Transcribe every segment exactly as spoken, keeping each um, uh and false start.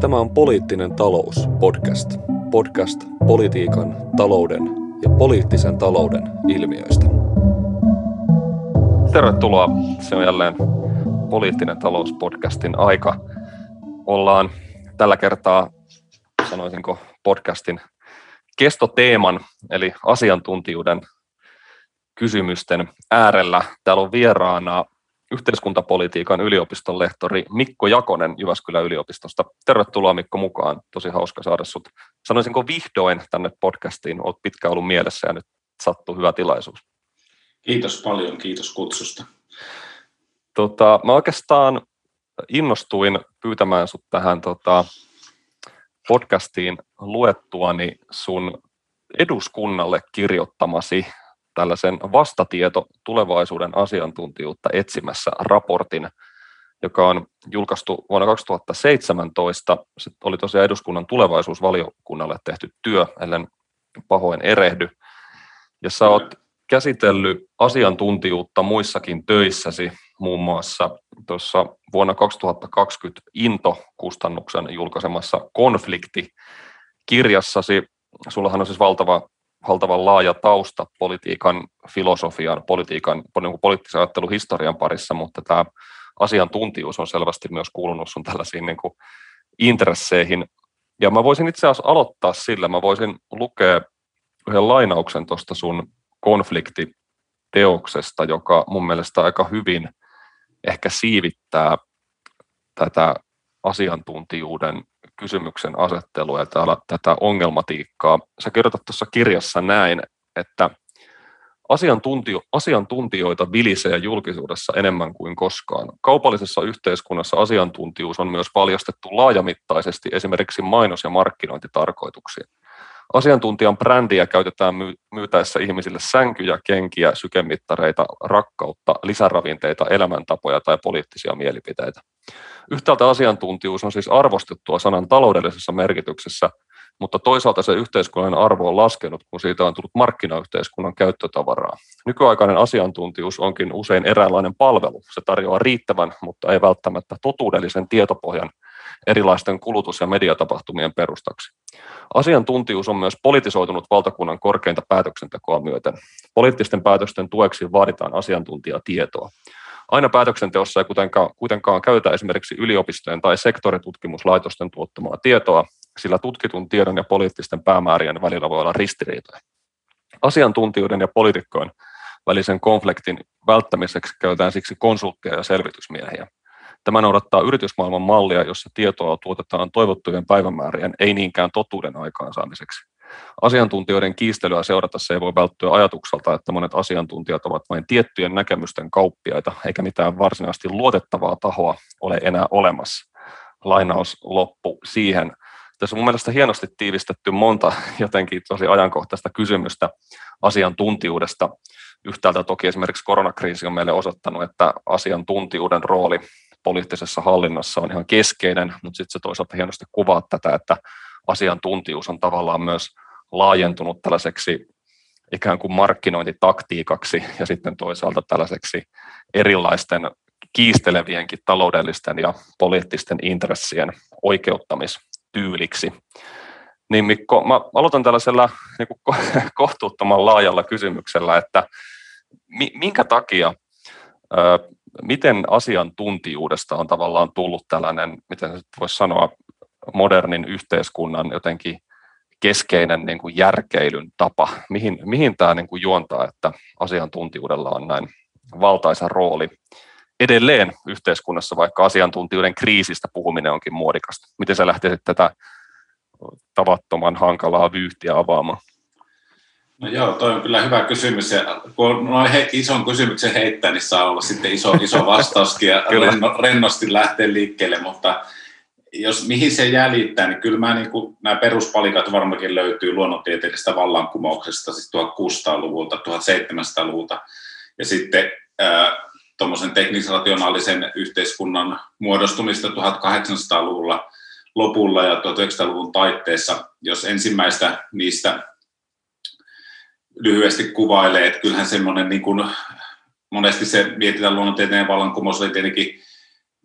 Tämä on Poliittinen talous podcast. Podcast politiikan, talouden ja poliittisen talouden ilmiöistä. Tervetuloa. Se on jälleen Poliittinen talous podcastin aika. Ollaan tällä kertaa, sanoisinko, podcastin kestoteeman eli asiantuntijuuden kysymysten äärellä. Täällä on vieraana yhteiskuntapolitiikan yliopiston lehtori Mikko Jakonen Jyväskylän yliopistosta. Tervetuloa Mikko mukaan. Tosi hauska saada sut. Sanoisinko vihdoin tänne podcastiin. Olet pitkään ollut mielessä ja nyt sattuu hyvä tilaisuus. Kiitos paljon. Kiitos kutsusta. Tota, mä oikeastaan innostuin pyytämään sut tähän tota, podcastiin luettuani sun eduskunnalle kirjoittamasi tällaisen vastatieto tulevaisuuden asiantuntijuutta etsimässä raportin, joka on julkaistu vuonna kaksituhattaseitsemäntoista. Se oli tosiaan eduskunnan tulevaisuusvaliokunnalle tehty työ, ellen pahoin erehdy. Ja sä oot käsitellyt asiantuntijuutta muissakin töissäsi, muun muassa tuossa vuonna kaksituhattakaksikymmentä Into Kustannuksen julkaisemassa Konflikti-kirjassasi. Sullahan on siis valtava valtavan laaja tausta politiikan filosofian, politiikan, poliittisen ajattelun historian parissa, mutta tämä asiantuntijuus on selvästi myös kuulunut sun tällaisiin niin kuin intresseihin. Ja mä voisin itse asiassa aloittaa sillä, mä voisin lukea yhden lainauksen tuosta sun konfliktiteoksesta, joka mun mielestä aika hyvin ehkä siivittää tätä asiantuntijuuden kysymyksen asettelua ja täällä tätä ongelmatiikkaa. Sä kirjoitat tuossa kirjassa näin, että asiantuntijo- asiantuntijoita vilisee julkisuudessa enemmän kuin koskaan. Kaupallisessa yhteiskunnassa asiantuntijuus on myös valjastettu laajamittaisesti esimerkiksi mainos- ja markkinointitarkoituksiin. Asiantuntijan brändiä käytetään my- myytäessä ihmisille sänkyjä, kenkiä, sykemittareita, rakkautta, lisäravinteita, elämäntapoja tai poliittisia mielipiteitä. Yhtäältä asiantuntijuus on siis arvostettua sanan taloudellisessa merkityksessä, mutta toisaalta se yhteiskunnan arvo on laskenut, kun siitä on tullut markkinayhteiskunnan käyttötavaraa. Nykyaikainen asiantuntijuus onkin usein eräänlainen palvelu. Se tarjoaa riittävän, mutta ei välttämättä totuudellisen tietopohjan erilaisten kulutus- ja mediatapahtumien perustaksi. Asiantuntijuus on myös politisoitunut valtakunnan korkeinta päätöksentekoa myöten. Poliittisten päätösten tueksi vaaditaan asiantuntijatietoa. Aina päätöksenteossa ei kuitenkaan, kuitenkaan käytä esimerkiksi yliopistojen tai sektoritutkimuslaitosten tuottamaa tietoa, sillä tutkitun tiedon ja poliittisten päämäärien välillä voi olla ristiriitoja. Asiantuntijoiden ja poliitikkojen välisen konfliktin välttämiseksi käytetään siksi konsulttia ja selvitysmiehiä. Tämä noudattaa yritysmaailman mallia, jossa tietoa tuotetaan toivottujen päivämäärien, ei niinkään totuuden aikaansaamiseksi. Asiantuntijoiden kiistelyä seuratessa ei voi välttyä ajatukselta, että monet asiantuntijat ovat vain tiettyjen näkemysten kauppiaita, eikä mitään varsinaisesti luotettavaa tahoa ole enää olemassa. Lainaus loppu siihen. Tässä on mun mielestä hienosti tiivistetty monta jotenkin tosi ajankohtaista kysymystä asiantuntijuudesta. Yhtäältä toki esimerkiksi koronakriisi on meille osoittanut, että asiantuntijuuden rooli poliittisessa hallinnassa on ihan keskeinen, mutta sitten se toisaalta hienosti kuvaa tätä, että asiantuntijuus on tavallaan myös laajentunut tällaiseksi ikään kuin markkinointitaktiikaksi ja sitten toisaalta tällaiseksi erilaisten kiistelevienkin taloudellisten ja poliittisten intressien oikeuttamistyyliksi. Niin Mikko, mä aloitan tällaisella niin kuin kohtuuttoman laajalla kysymyksellä, että minkä takia, miten asiantuntijuudesta on tavallaan tullut tällainen, miten nyt voisi sanoa, modernin yhteiskunnan jotenkin keskeinen niin kuin järkeilyn tapa. Mihin, mihin tämä niin kuin juontaa, että asiantuntijuudella on näin valtaisa rooli edelleen yhteiskunnassa, vaikka asiantuntijuuden kriisistä puhuminen onkin muodikasta? Miten sä lähtisit tätä tavattoman hankalaa vyyhtiä avaamaan? No joo, toi on kyllä hyvä kysymys. Ja kun noin he, ison kysymyksen heittää, niin saa olla sitten iso, iso vastauskin ja renno, rennosti lähteä liikkeelle, mutta jos mihin se jäljittää, niin kyllä mä, niin kuin, nämä peruspalikat varmaankin löytyy luonnontieteellisestä vallankumouksesta, siis tuhatkuusisataaluvulta, seitsemäntoistasataaluvulta, ja sitten ää, tuommoisen teknisrationaalisen yhteiskunnan muodostumista tuhatkahdeksansataaluvulla lopulla ja tuhatyhdeksänsataaluvun taitteessa, jos ensimmäistä niistä lyhyesti kuvailee, että kyllähän semmoinen, niin kuin, monesti se mietitään luonnontieteen vallankumous, oli tietenkin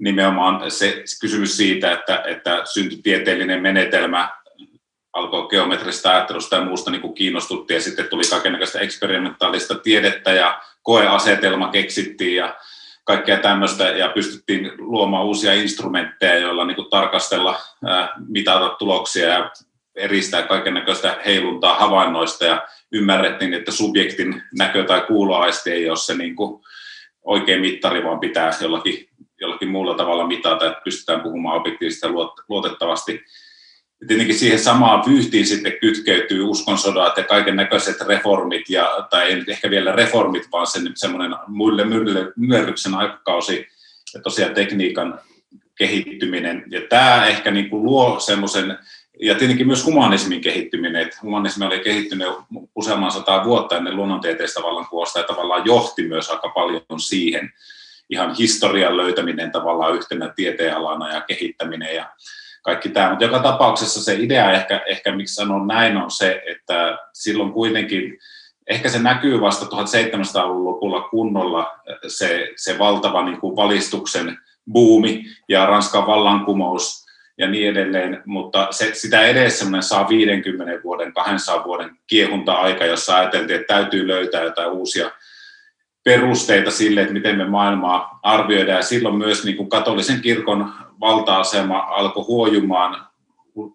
nimenomaan se kysymys siitä, että, että syntitieteellinen menetelmä alkoi geometrista ajattelusta ja muusta niin kuin kiinnostuttiin, ja sitten tuli kaikenlaista eksperimentaalista tiedettä ja koeasetelma keksittiin ja kaikkea tämmöistä, ja pystyttiin luomaan uusia instrumentteja, joilla niin kuin tarkastella, mitata tuloksia ja eristää kaikennäköistä heiluntaa havainnoista, ja ymmärrettiin, että subjektin näkö- tai kuuloaisti ei ole se niin kuin oikein mittari, vaan pitää jollakin, jollakin muulla tavalla mitata, että pystytään puhumaan objektiivisesti ja luotettavasti. Ja tietenkin siihen samaan vyyhtiin sitten kytkeytyy uskonsodat ja kaikennäköiset reformit, ja, tai ei nyt ehkä vielä reformit, vaan sen, semmoinen muille myllerryksen aikakausi ja tosiaan tekniikan kehittyminen. Ja tämä ehkä niin kuin luo semmoisen, ja tietenkin myös humanismin kehittyminen, että humanismi oli kehittynyt useamman sataa vuotta ennen luonnontieteistä vallankuosta, ja tavallaan johti myös aika paljon siihen. Ihan historian löytäminen tavallaan yhtenä tieteenalana ja kehittäminen ja kaikki tämä. Mutta joka tapauksessa se idea ehkä, ehkä miksi sanon näin, on se, että silloin kuitenkin, ehkä se näkyy vasta seitsemäntoistasadan lopulla kunnolla se, se valtava niin kuin valistuksen buumi ja Ranskan vallankumous, ja niin edelleen, mutta se, sitä edes semmoinen saa viidenkymmenen vuoden, kahdensadan vuoden kiehunta-aika, jossa ajateltiin, että täytyy löytää jotain uusia perusteita sille, että miten me maailmaa arvioidaan. Ja silloin myös niin kuin katolisen kirkon valta-asema alkoi huojumaan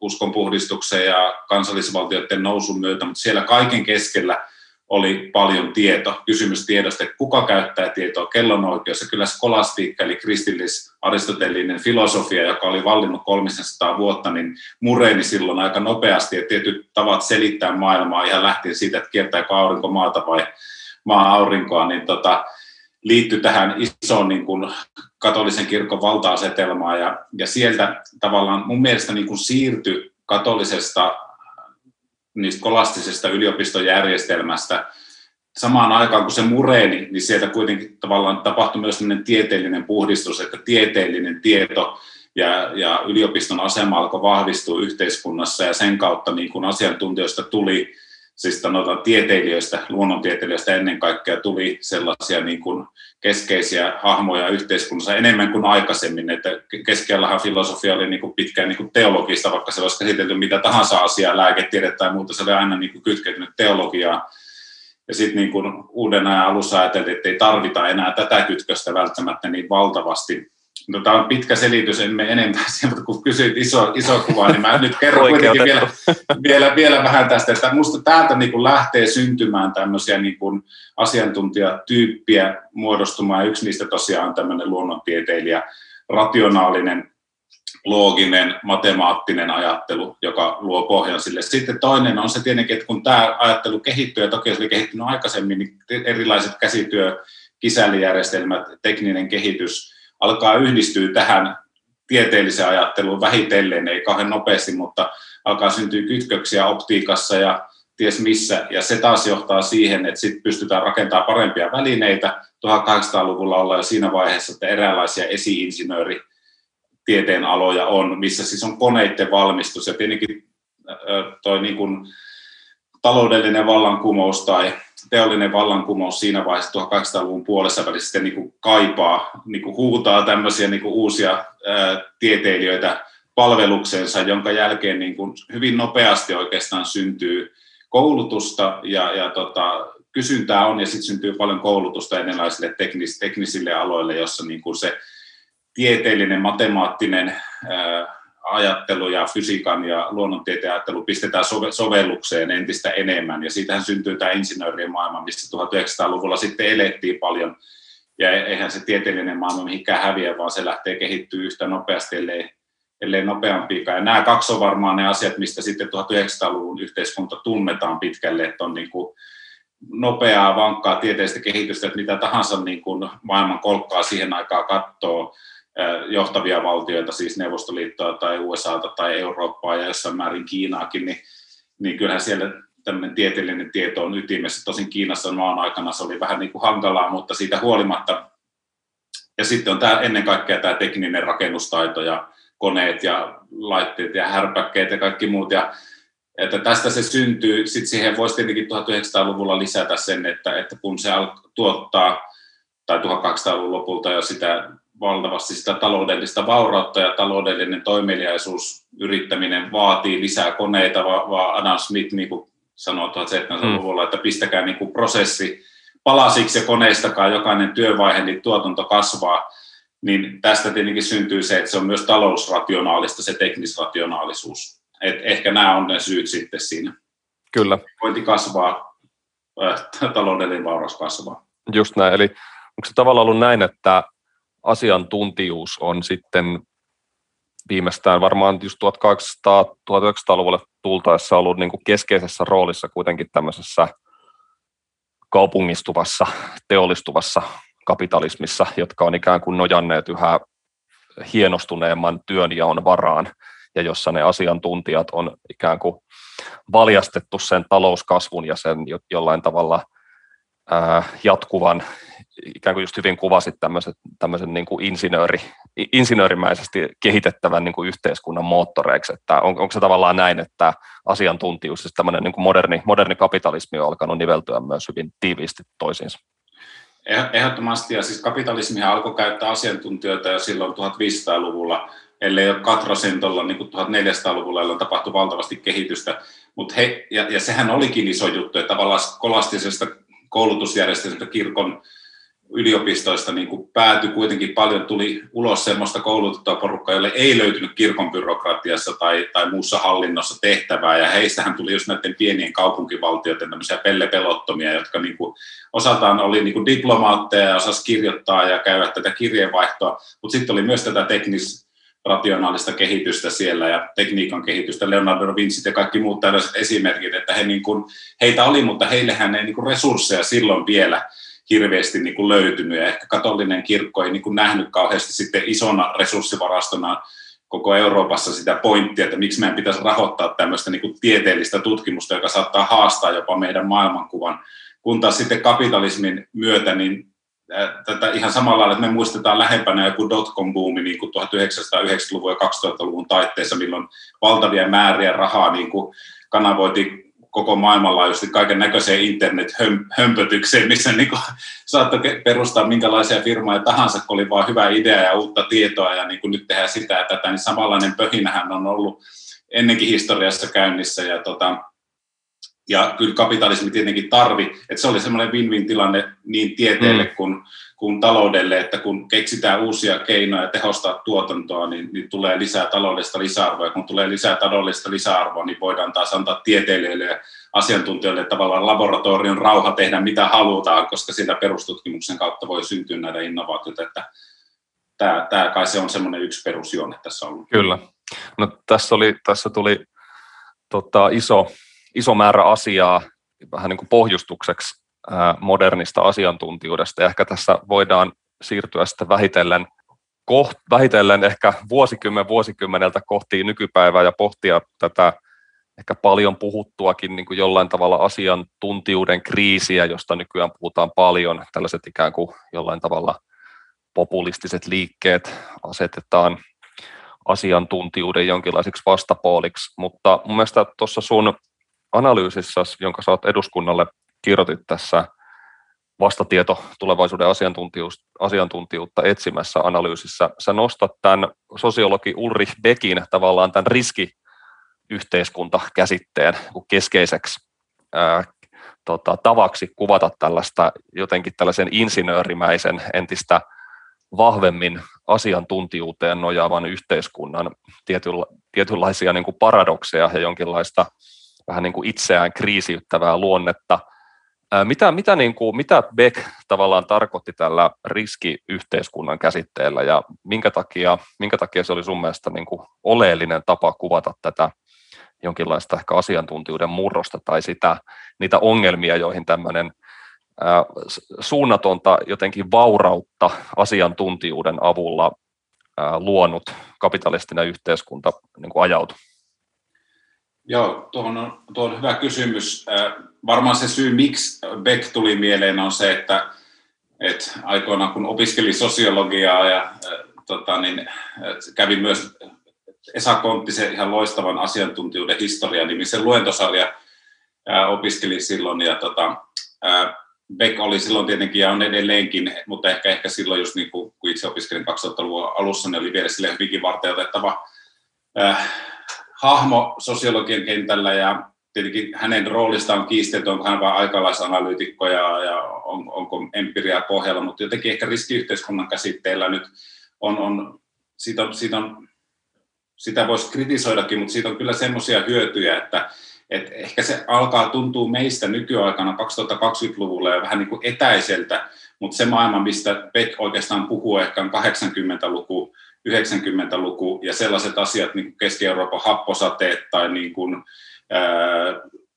uskonpuhdistuksen ja kansallisvaltioiden nousun myötä, mutta siellä kaiken keskellä oli paljon tieto, kysymys tiedosta, että kuka käyttää tietoa, kellon oikeus, ja kyllä skolastiikka, eli kristillis-aristotelinen filosofia, joka oli vallinnut kolmesataa vuotta, niin mureni silloin aika nopeasti, ja tietyt tavat selittää maailmaa ihan lähtien siitä, että kiertääkö aurinko maata vai maa aurinkoa, niin tota, liittyi tähän isoon niin kuin katolisen kirkon valta-asetelmaan, ja, ja sieltä tavallaan mun mielestä niin kuin siirtyi katolisesta niistä kolastisesta yliopistojärjestelmästä. Samaan aikaan, kun se mureni, niin sieltä kuitenkin tavallaan tapahtui myös tieteellinen puhdistus, että tieteellinen tieto ja, ja yliopiston asema alkoi vahvistua yhteiskunnassa, ja sen kautta niin kun asiantuntijoista tuli, siis sanotaan tieteilijöistä, luonnontieteilijöistä ennen kaikkea tuli sellaisia niin kuin keskeisiä hahmoja yhteiskunnassa enemmän kuin aikaisemmin, että keskellähän filosofia oli niin kuin pitkään niin kuin teologista, vaikka se olisi käsitelty mitä tahansa asiaa, lääketiedettä tai muuta, se oli aina niin kuin kytkeytynyt teologiaan. Ja sitten niin kuin uuden ajan alussa ajateltiin, että ei tarvita enää tätä kytköstä välttämättä niin valtavasti. No, tämä on pitkä selitys, en mene enempää siihen, mutta kun kysyit iso, iso kuvaa, niin mä nyt kerron kuitenkin vielä, vielä, vielä vähän tästä, että musta täältä niin kuin lähtee syntymään tämmöisiä niin kuin asiantuntijatyyppiä muodostumaan, ja yksi niistä tosiaan on tämmöinen luonnontieteilijä, rationaalinen, looginen, matemaattinen ajattelu, joka luo pohjan sille. Sitten toinen on se tietenkin, että kun tämä ajattelu kehittyy, ja toki se oli kehittynyt aikaisemmin, niin erilaiset käsityö, kisälijärjestelmät, tekninen kehitys alkaa yhdistyä tähän tieteelliseen ajatteluun vähitellen, ei kauhean nopeasti, mutta alkaa syntyä kytköksiä optiikassa ja ties missä. Ja se taas johtaa siihen, että sitten pystytään rakentamaan parempia välineitä. tuhatkahdeksansataaluvulla ollaan jo siinä vaiheessa, että eräänlaisia esi-insinööritieteen aloja on, missä siis on koneiden valmistus. Ja tietenkin toi niin kuin taloudellinen vallankumous tai teollinen vallankumous siinä vaiheessa tuhatkahdeksansataaluvun puolessa välissä niin kuin kaipaa, niin kuin huutaa tämmöisiä niin kuin uusia ää, tieteilijöitä palveluksensa, jonka jälkeen niin kuin hyvin nopeasti oikeastaan syntyy koulutusta ja, ja tota, kysyntää on, ja sitten syntyy paljon koulutusta erilaisille teknis- teknisille aloille, jossa niin kuin se tieteellinen, matemaattinen ää, ajattelu ja fysiikan ja luonnontieteen ajattelu pistetään sovellukseen entistä enemmän, ja siitähän syntyy tämä insinöörien maailma, mistä tuhatyhdeksänsataaluvulla sitten elettiin paljon, ja eihän se tieteellinen maailma mihinkään häviä, vaan se lähtee kehittyä yhtä nopeasti, ellei, ellei nopeampiikaan. Ja nämä kaksi on varmaan ne asiat, mistä sitten tuhatyhdeksänsataaluvun yhteiskunta tunnetaan pitkälle, että on niin kuin nopeaa, vankkaa tieteellistä kehitystä, että mitä tahansa niin kuin maailman kolkkaa siihen aikaan katsoo, johtavia valtioita, siis Neuvostoliittoa tai U S A:ta tai Eurooppaa ja jossain määrin Kiinaakin, niin, niin kyllähän siellä tämmöinen tieteellinen tieto on ytimessä. Tosin Kiinassa maan aikana se oli vähän niin kuin hankalaa, mutta siitä huolimatta. Ja sitten on tämä, ennen kaikkea tämä tekninen rakennustaito ja koneet ja laitteet ja härpäkkeet ja kaikki muut. Ja että tästä se syntyy. Sitten siihen voisi tietenkin tuhatyhdeksänsataaluvulla lisätä sen, että, että kun se alkoi tuottaa, tai tuhatkahdeksansataaluvun lopulta jo sitä valtavasti sitä taloudellista vaurautta ja taloudellinen toimeliaisuus, yrittäminen vaatii lisää koneita, vaan Adam Smith niin kuin sanoi seitsemäntoistasataa-luvulla, että pistäkää niin kuin prosessi palasiksi ja koneistakaa jokainen työvaihe, niin tuotanto kasvaa. Niin tästä tietenkin syntyy se, että se on myös talousrationaalista, se teknisrationaalisuus. Et ehkä nämä on ne syyt sitten siinä. Kyllä. Vointi kasvaa, taloudellinen vauraus kasvaa. Just näin, eli onko se tavallaan ollut näin, että asiantuntijuus on sitten viimeistään varmaan just tuhatkahdeksansataa-tuhatyhdeksänsataaluvulle tultaessa ollut niin kuin keskeisessä roolissa kuitenkin tämmöisessä kaupungistuvassa, teollistuvassa kapitalismissa, jotka on ikään kuin nojanneet yhä hienostuneemman työnjaon varaan, ja jossa ne asiantuntijat on ikään kuin valjastettu sen talouskasvun ja sen jollain tavalla ää, jatkuvan, ikään kuin just hyvin kuvasit tämmöisen, tämmöisen niin kuin insinööri, insinöörimäisesti kehitettävän niin kuin yhteiskunnan moottoreiksi, että on, onko se tavallaan näin, että asiantuntijuus, siis tämmöinen niin kuin moderni, moderni kapitalismi on alkanut niveltyä myös hyvin tiiviisti toisiinsa? Ehdottomasti, ja siis kapitalismihan alkoi käyttää asiantuntijoita jo silloin tuhatviisisataaluvulla, ellei ole katrasentolla, niin kuin tuhatneljäsataaluvulla, jolloin tapahtui valtavasti kehitystä. Mut he, ja, ja sehän olikin iso juttu, että tavallaan kolastisesta koulutusjärjestelmästä, kirkon yliopistoista niin kuin päätyi kuitenkin paljon, tuli ulos sellaista koulutettua porukkaa, jolle ei löytynyt kirkon byrokratiassa tai, tai muussa hallinnossa tehtävää, ja heistähän tuli just näiden pienien kaupunkivaltioiden tämmöisiä pellepelottomia, jotka niin kuin osaltaan oli niin kuin diplomaatteja ja osasi kirjoittaa ja käydä tätä kirjeenvaihtoa, mutta sitten oli myös tätä teknisrationaalista kehitystä siellä ja tekniikan kehitystä, Leonardo da Vinci ja kaikki muut tällaiset esimerkit, että he niin kuin, heitä oli, mutta heillähän ei niin kuin resursseja silloin vielä hirveästi niin kuin löytynyt, ja ehkä katolinen kirkko ei niin kuin nähnyt kauheasti sitten isona resurssivarastona koko Euroopassa sitä pointtia, että miksi meidän pitäisi rahoittaa tämmöistä niin kuin tieteellistä tutkimusta, joka saattaa haastaa jopa meidän maailmankuvan. Kun taas sitten kapitalismin myötä, niin tätä ihan samalla lailla, että me muistetaan lähempänä joku dotcom-buumi niin kuin tuhatyhdeksänsataayhdeksänkymmentäluvun ja kaksituhattaluvun taitteessa, milloin valtavia määriä rahaa niin kuin kanavoitiin koko maailmanlaajuisesti kaiken näköiseen internet-hömpötykseen, missä niin kuin saattoi perustaa minkälaisia firmoja tahansa, kun oli vaan hyvä idea ja uutta tietoa, ja niin kuin nyt tehdään sitä ja tätä, niin samanlainen pöhinähän on ollut ennenkin historiassa käynnissä, ja, tota, ja kyllä kapitalismi tietenkin tarvi, että se oli semmoinen win-win-tilanne niin tieteelle mm. kuin, kuin taloudelle, että kun keksitään uusia keinoja tehostaa tuotantoa, niin, niin tulee lisää taloudellista lisäarvoa, ja kun tulee lisää taloudellista lisäarvoa, niin voidaan taas antaa tieteilijöille ja asiantuntijoille tavallaan laboratorion rauha tehdä mitä halutaan, koska sillä perustutkimuksen kautta voi syntyä näitä innovaatioita, että tämä, tämä kai se on semmoinen yksi perusjuone tässä on. Kyllä. No tässä, oli, tässä tuli tota, iso, iso määrä asiaa vähän niin kuin pohjustukseksi modernista asiantuntijuudesta. Ja ehkä tässä voidaan siirtyä sitten vähitellen, koht, vähitellen ehkä vuosikymmen vuosikymmeneltä kohti nykypäivää ja pohtia tätä ehkä paljon puhuttuakin niin kuin jollain tavalla asiantuntijuuden kriisiä, josta nykyään puhutaan paljon. Tällaiset ikään kuin jollain tavalla populistiset liikkeet asetetaan asiantuntijuuden jonkinlaiseksi vastapuoliksi. Mutta mun mielestä tuossa sun analyysissä, jonka sä oot eduskunnalle kirjoitit tässä vastatieto tulevaisuuden asiantuntijuutta etsimässä analyysissä, sä nostat tämän sosiologi Ulrich Beckin tavallaan tämän riskiyhteiskuntakäsitteen keskeiseksi ää, tota, tavaksi kuvata tällaista jotenkin tällaisen insinöörimäisen entistä vahvemmin asiantuntijuuteen nojaavan yhteiskunnan tietynla, tietynlaisia niin kuin paradokseja ja jonkinlaista vähän niin kuin itseään kriisiyttävää luonnetta. Mitä, mitä, niin kuin, mitä Beck tavallaan tarkoitti tällä riskiyhteiskunnan käsitteellä ja minkä takia, minkä takia se oli sun mielestä niin kuin oleellinen tapa kuvata tätä jonkinlaista ehkä asiantuntijuuden murrosta tai sitä, niitä ongelmia, joihin tämmöinen ää, suunnatonta jotenkin vaurautta asiantuntijuuden avulla ää, luonut kapitalistinen yhteiskunta niin kuin ajautui? Joo, tuo on, tuo on hyvä kysymys. Varmaan se syy, miksi Beck tuli mieleen, on se, että, että aikoinaan kun opiskelin sosiologiaa ja tota, niin, kävin myös Esa Konttisen ihan loistavan asiantuntijuuden historian nimisen luentosarja opiskelin silloin. Ja, tota, Beck oli silloin tietenkin ja on edelleenkin, mutta ehkä, ehkä silloin just niin kuin kun itse opiskelin kaksituhattaluvun alussa, niin oli vielä sille hyvinkin varten otettava äh, hahmo sosiologian kentällä, ja tietenkin hänen roolistaan on kiistelty, onko hän vain aikalaisanalyytikko ja, ja on, onko empiriaa pohjalla, mutta jotenkin ehkä riskiyhteiskunnan käsitteellä nyt on, on, siitä on, siitä on sitä voisi kritisoidakin, mutta siitä on kyllä semmoisia hyötyjä, että et ehkä se alkaa tuntua meistä nykyaikana kaksituhattakaksikymmentäluvulla ja vähän niin kuin etäiseltä, mutta se maailma, mistä Beck oikeastaan puhuu, ehkä on kahdeksankymmentäluku, yhdeksänkymmentäluku ja sellaiset asiat niin kuin Keski-Euroopan happosateet tai niin kuin, ää,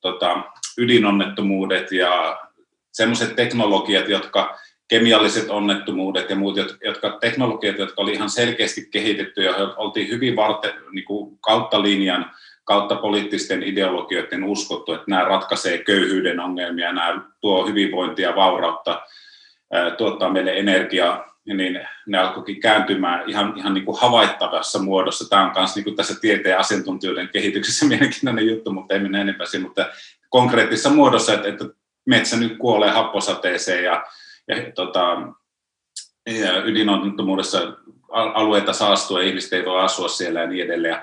tota, ydinonnettomuudet ja sellaiset teknologiat, jotka kemialliset onnettomuudet ja muut, jotka teknologiat, jotka oli ihan selkeästi kehitetty ja oltiin hyvin varte, niin kuin kautta linjan, kautta poliittisten ideologioiden uskottu, että nämä ratkaisee köyhyyden ongelmia, nämä tuo hyvinvointia, vaurautta, tuottaa meille energiaa, niin ne alkoikin kääntymään ihan, ihan niin kuin havaittavassa muodossa. Tämä on myös niin kuin tässä tieteen asiantuntijoiden kehityksessä mielenkiintoinen juttu, mutta ei mennä enempää siihen, mutta konkreettisessa muodossa, että, että metsä nyt kuolee happosateeseen ja, ja, tota, ja ydinonnettomuudessa alueita saastuu ja ihmiset ei voi asua siellä ja niin edelleen.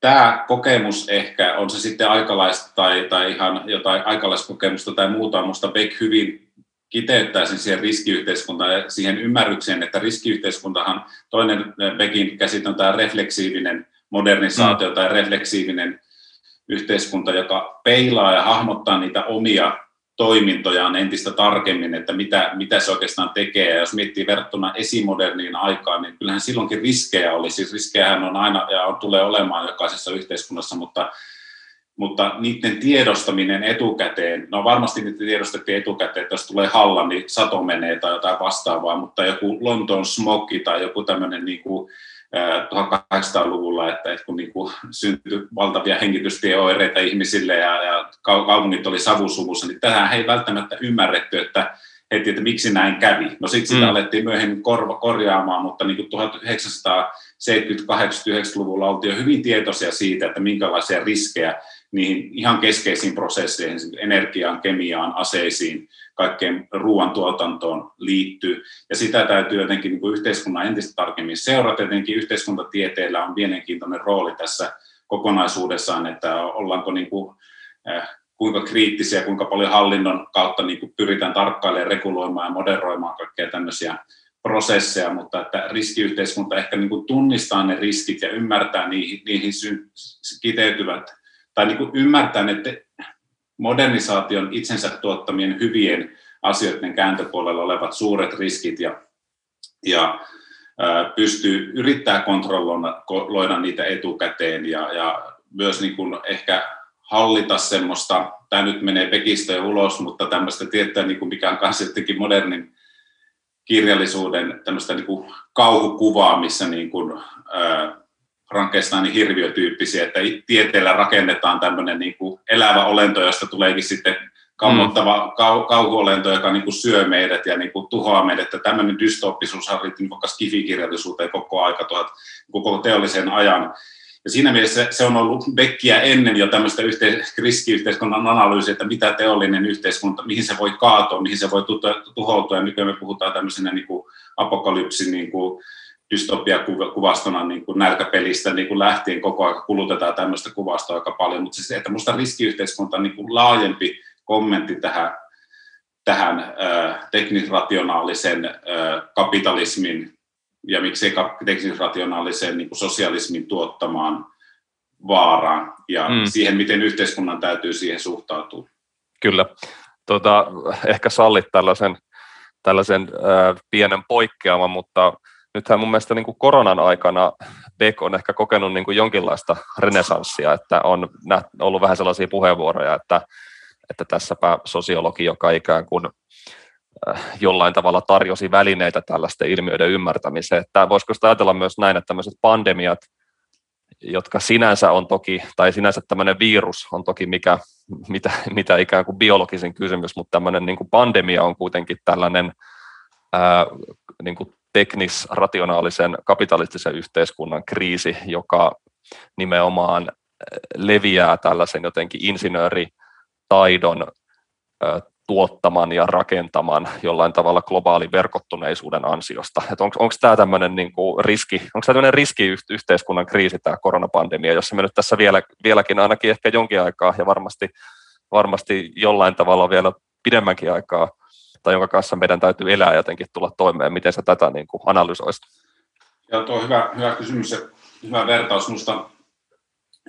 Tämä kokemus ehkä, on se sitten aikalaista tai, tai ihan jotain aikalaiskokemusta tai muuta, minusta Beck hyvin kiteyttää sen siihen riskiyhteiskuntaan ja siihen ymmärrykseen, että riskiyhteiskuntahan, toinen Beckin käsite on tämä refleksiivinen modernisaatio mm. tai refleksiivinen yhteiskunta, joka peilaa ja hahmottaa niitä omia toimintojaan entistä tarkemmin, että mitä, mitä se oikeastaan tekee. Ja jos miettii verrattuna esimoderniin aikaan, niin kyllähän silloinkin riskejä oli. Siis riskejähän on aina ja on, tulee olemaan jokaisessa yhteiskunnassa, mutta, mutta niiden tiedostaminen etukäteen, no varmasti niiden tiedostettiin etukäteen, että jos tulee halla, niin sato menee tai jotain vastaavaa, mutta joku Lontoon smokki tai joku tämmöinen niin kuin tuhatkahdeksansataaluvulla, että kun niin kuin syntyi valtavia hengitystieoireita ihmisille ja, ja kaupungit oli savusuvussa, niin tähän ei välttämättä ymmärretty, että, heti, että miksi näin kävi. No sitten sitä mm. alettiin myöhemmin korva, korjaamaan, mutta niin kuin tuhatyhdeksänsataaseitsemänkymmentäluvulla oltiin jo hyvin tietoisia siitä, että minkälaisia riskejä niihin ihan keskeisiin prosesseihin, energiaan, kemiaan, aseisiin, kaikkeen ruoantuotantoon liittyy. Ja sitä täytyy jotenkin niin kuin yhteiskunnan entistä tarkemmin seurata. Jotenkin yhteiskuntatieteellä on mielenkiintoinen rooli tässä kokonaisuudessaan, että ollaanko niin kuin, eh, kuinka kriittisiä, kuinka paljon hallinnon kautta niin kuin pyritään tarkkailemaan, reguloimaan ja moderoimaan kaikkea tämmöisiä prosesseja, mutta että riskiyhteiskunta ehkä niin kuin tunnistaa ne riskit ja ymmärtää niihin, niihin sy- kiteytyvät, tai niin kuin ymmärtää, että modernisaation itsensä tuottamien hyvien asioiden kääntöpuolella olevat suuret riskit ja, ja ää, pystyy yrittää kontrolloida niitä etukäteen ja, ja myös niin kuin ehkä hallita semmoista, tämä nyt menee Beckistä jo ulos, mutta tämmöistä tietää, niin kuin mikä on kanssa jotenkin modernin kirjallisuuden tämmöistä niin kuin kauhukuvaa, missä niin kuin, ää, Frankensteinin hirviötyyppisiä, että tieteellä rakennetaan tämmöinen niin kuin elävä olento, josta tuleekin sitten kammottava mm. kau- kauhuolento, joka niin kuin syö meidät ja niin kuin tuhoaa meidät. Että tämmöinen dystooppisuus harjoittiin vaikka skifikirjallisuuteen koko aika, tuhat, koko teollisen ajan. Ja siinä mielessä se on ollut Beckiä ennen jo tämmöistä yhteis- riskiyhteiskunnan analyysiä, että mitä teollinen yhteiskunta, mihin se voi kaatua, mihin se voi tuhoutua. Ja nykyään me puhutaan tämmöisenä niin kuin apokalypsin niin kuin dystopiakuvastona niin kuin nälkäpelistä niin kuin lähtien koko ajan kulutetaan tämmöistä kuvastoa aika paljon, mutta siis, että musta riskiyhteiskunta on niin kuin laajempi kommentti tähän, tähän äh, teknisrationaalisen äh, kapitalismin ja miksei teknisrationaalisen niin kuin sosialismin tuottamaan vaaraan ja mm. siihen, miten yhteiskunnan täytyy siihen suhtautua. Kyllä. Tota, ehkä sallit tällaisen, tällaisen äh, pienen poikkeaman, mutta nythän mun mielestä niin kuin koronan aikana Beck on ehkä kokenut niin kuin jonkinlaista renesanssia, että on ollut vähän sellaisia puheenvuoroja, että, että tässäpä sosiologi, joka ikään kuin jollain tavalla tarjosi välineitä tällaisten ilmiöiden ymmärtämiseen. Että voisiko sitä ajatella myös näin, että tämmöiset pandemiat, jotka sinänsä on toki, tai sinänsä tämmöinen virus on toki mikä, mitä, mitä ikään kuin biologisin kysymys, mutta tämmöinen niin kuin pandemia on kuitenkin tällainen ää, niin kuin teknis-rationaalisen kapitalistisen yhteiskunnan kriisi, joka nimenomaan leviää tällaisen jotenkin insinööritaidon tuottaman ja rakentaman jollain tavalla globaalin verkottuneisuuden ansiosta. Onko tämä tämmöinen niinku riski, onko tämä tämmöinen riski yhteiskunnan kriisi, tämä koronapandemia, jossa me nyt tässä vielä, vieläkin ainakin ehkä jonkin aikaa ja varmasti, varmasti jollain tavalla vielä pidemmänkin aikaa, tai jonka kanssa meidän täytyy elää jotenkin tulla toimeen. Miten sä tätä niinku analysoisit? Ja tuo on hyvä, hyvä kysymys ja hyvä vertaus minusta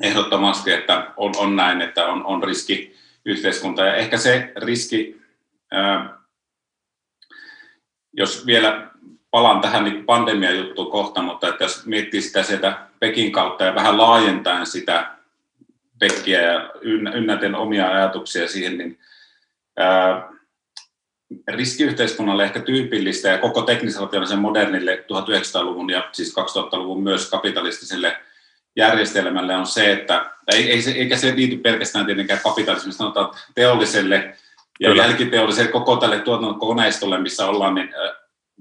ehdottomasti, että on, on näin, että on, on riski yhteiskunta. Ja ehkä se riski, ää, jos vielä palaan tähän niin pandemiajuttuun kohta, mutta että jos miettii sitä sieltä Pekin kautta ja vähän laajentaen sitä Pekkiä ja ynnäten omia ajatuksia siihen, niin ää, riskiyhteiskunnalle ehkä tyypillistä ja koko teknisellä modernille tuhatyhdeksänsataaluvun ja siis kaksituhattaluvun myös kapitalistiselle järjestelmälle on se, että ei, eikä se liity pelkästään tietenkään kapitalismista, sanotaan teolliselle ja Kyllä. jälkiteolliselle koko tälle tuotantokoneistolle, missä ollaan, niin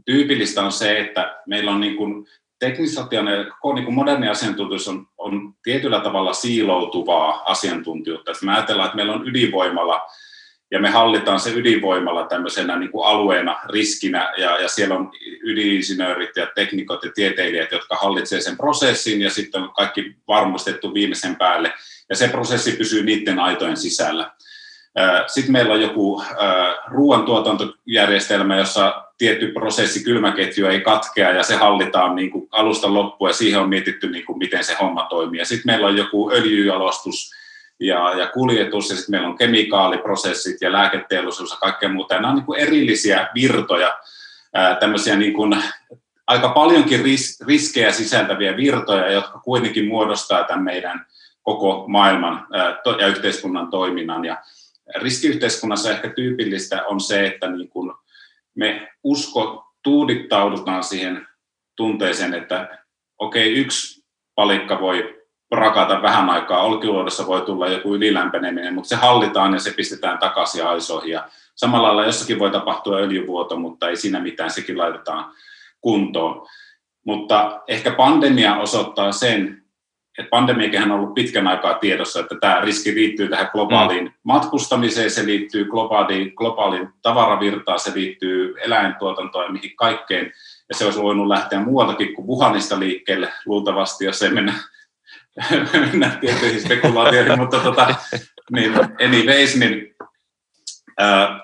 tyypillistä on se, että meillä on niin kuin teknisaation ja koko niin kuin moderni asiantuntijuus on, on tietyllä tavalla siiloutuvaa asiantuntijuutta. Että me ajatellaan, että meillä on ydinvoimala ja me hallitaan se ydinvoimalla tämmöisenä niin kuin alueena, riskinä, ja, ja siellä on ydininsinöörit ja teknikot ja tieteilijät, jotka hallitsevat sen prosessin, ja sitten on kaikki varmistettu viimeisen päälle, ja se prosessi pysyy niiden aitojen sisällä. Sitten meillä on joku ruoantuotantojärjestelmä, jossa tietty prosessi, kylmäketju ei katkea, ja se hallitaan niin kuin alusta loppuun, ja siihen on mietitty, niin kuin miten se homma toimii. Ja sitten meillä on joku öljyjalostus, Ja, ja kuljetus, ja sitten meillä on kemikaaliprosessit ja lääketeollisuus ja kaikkea muuta. Ja nämä on niin kuin erillisiä virtoja, ää, tämmöisiä niin kuin aika paljonkin ris, riskejä sisältäviä virtoja, jotka kuitenkin muodostaa tämän meidän koko maailman ää, to, ja yhteiskunnan toiminnan. Ja riskiyhteiskunnassa ehkä tyypillistä on se, että niin kuin me usko tuudittaudutaan siihen tunteeseen, että okei, okay, yksi palikka voi rakata vähän aikaa. Olkiluodossa voi tulla joku ylilämpeneminen, mutta se hallitaan ja se pistetään takaisin aisoihin. Ja samalla lailla jossakin voi tapahtua öljyvuoto, mutta ei siinä mitään, sekin laitetaan kuntoon. Mutta ehkä pandemia osoittaa sen, että pandemiakinhan on ollut pitkän aikaa tiedossa, että tämä riski liittyy tähän globaaliin mm. matkustamiseen, se liittyy globaaliin, globaaliin tavaravirtaan, se liittyy eläintuotantoon ja mihin kaikkeen. Ja se olisi voinut lähteä muualtakin kuin Wuhanista liikkeelle luultavasti, jos ei mennä mennään tiettyihin spekulaatioihin, mutta tota, niin anyways, niin, ää,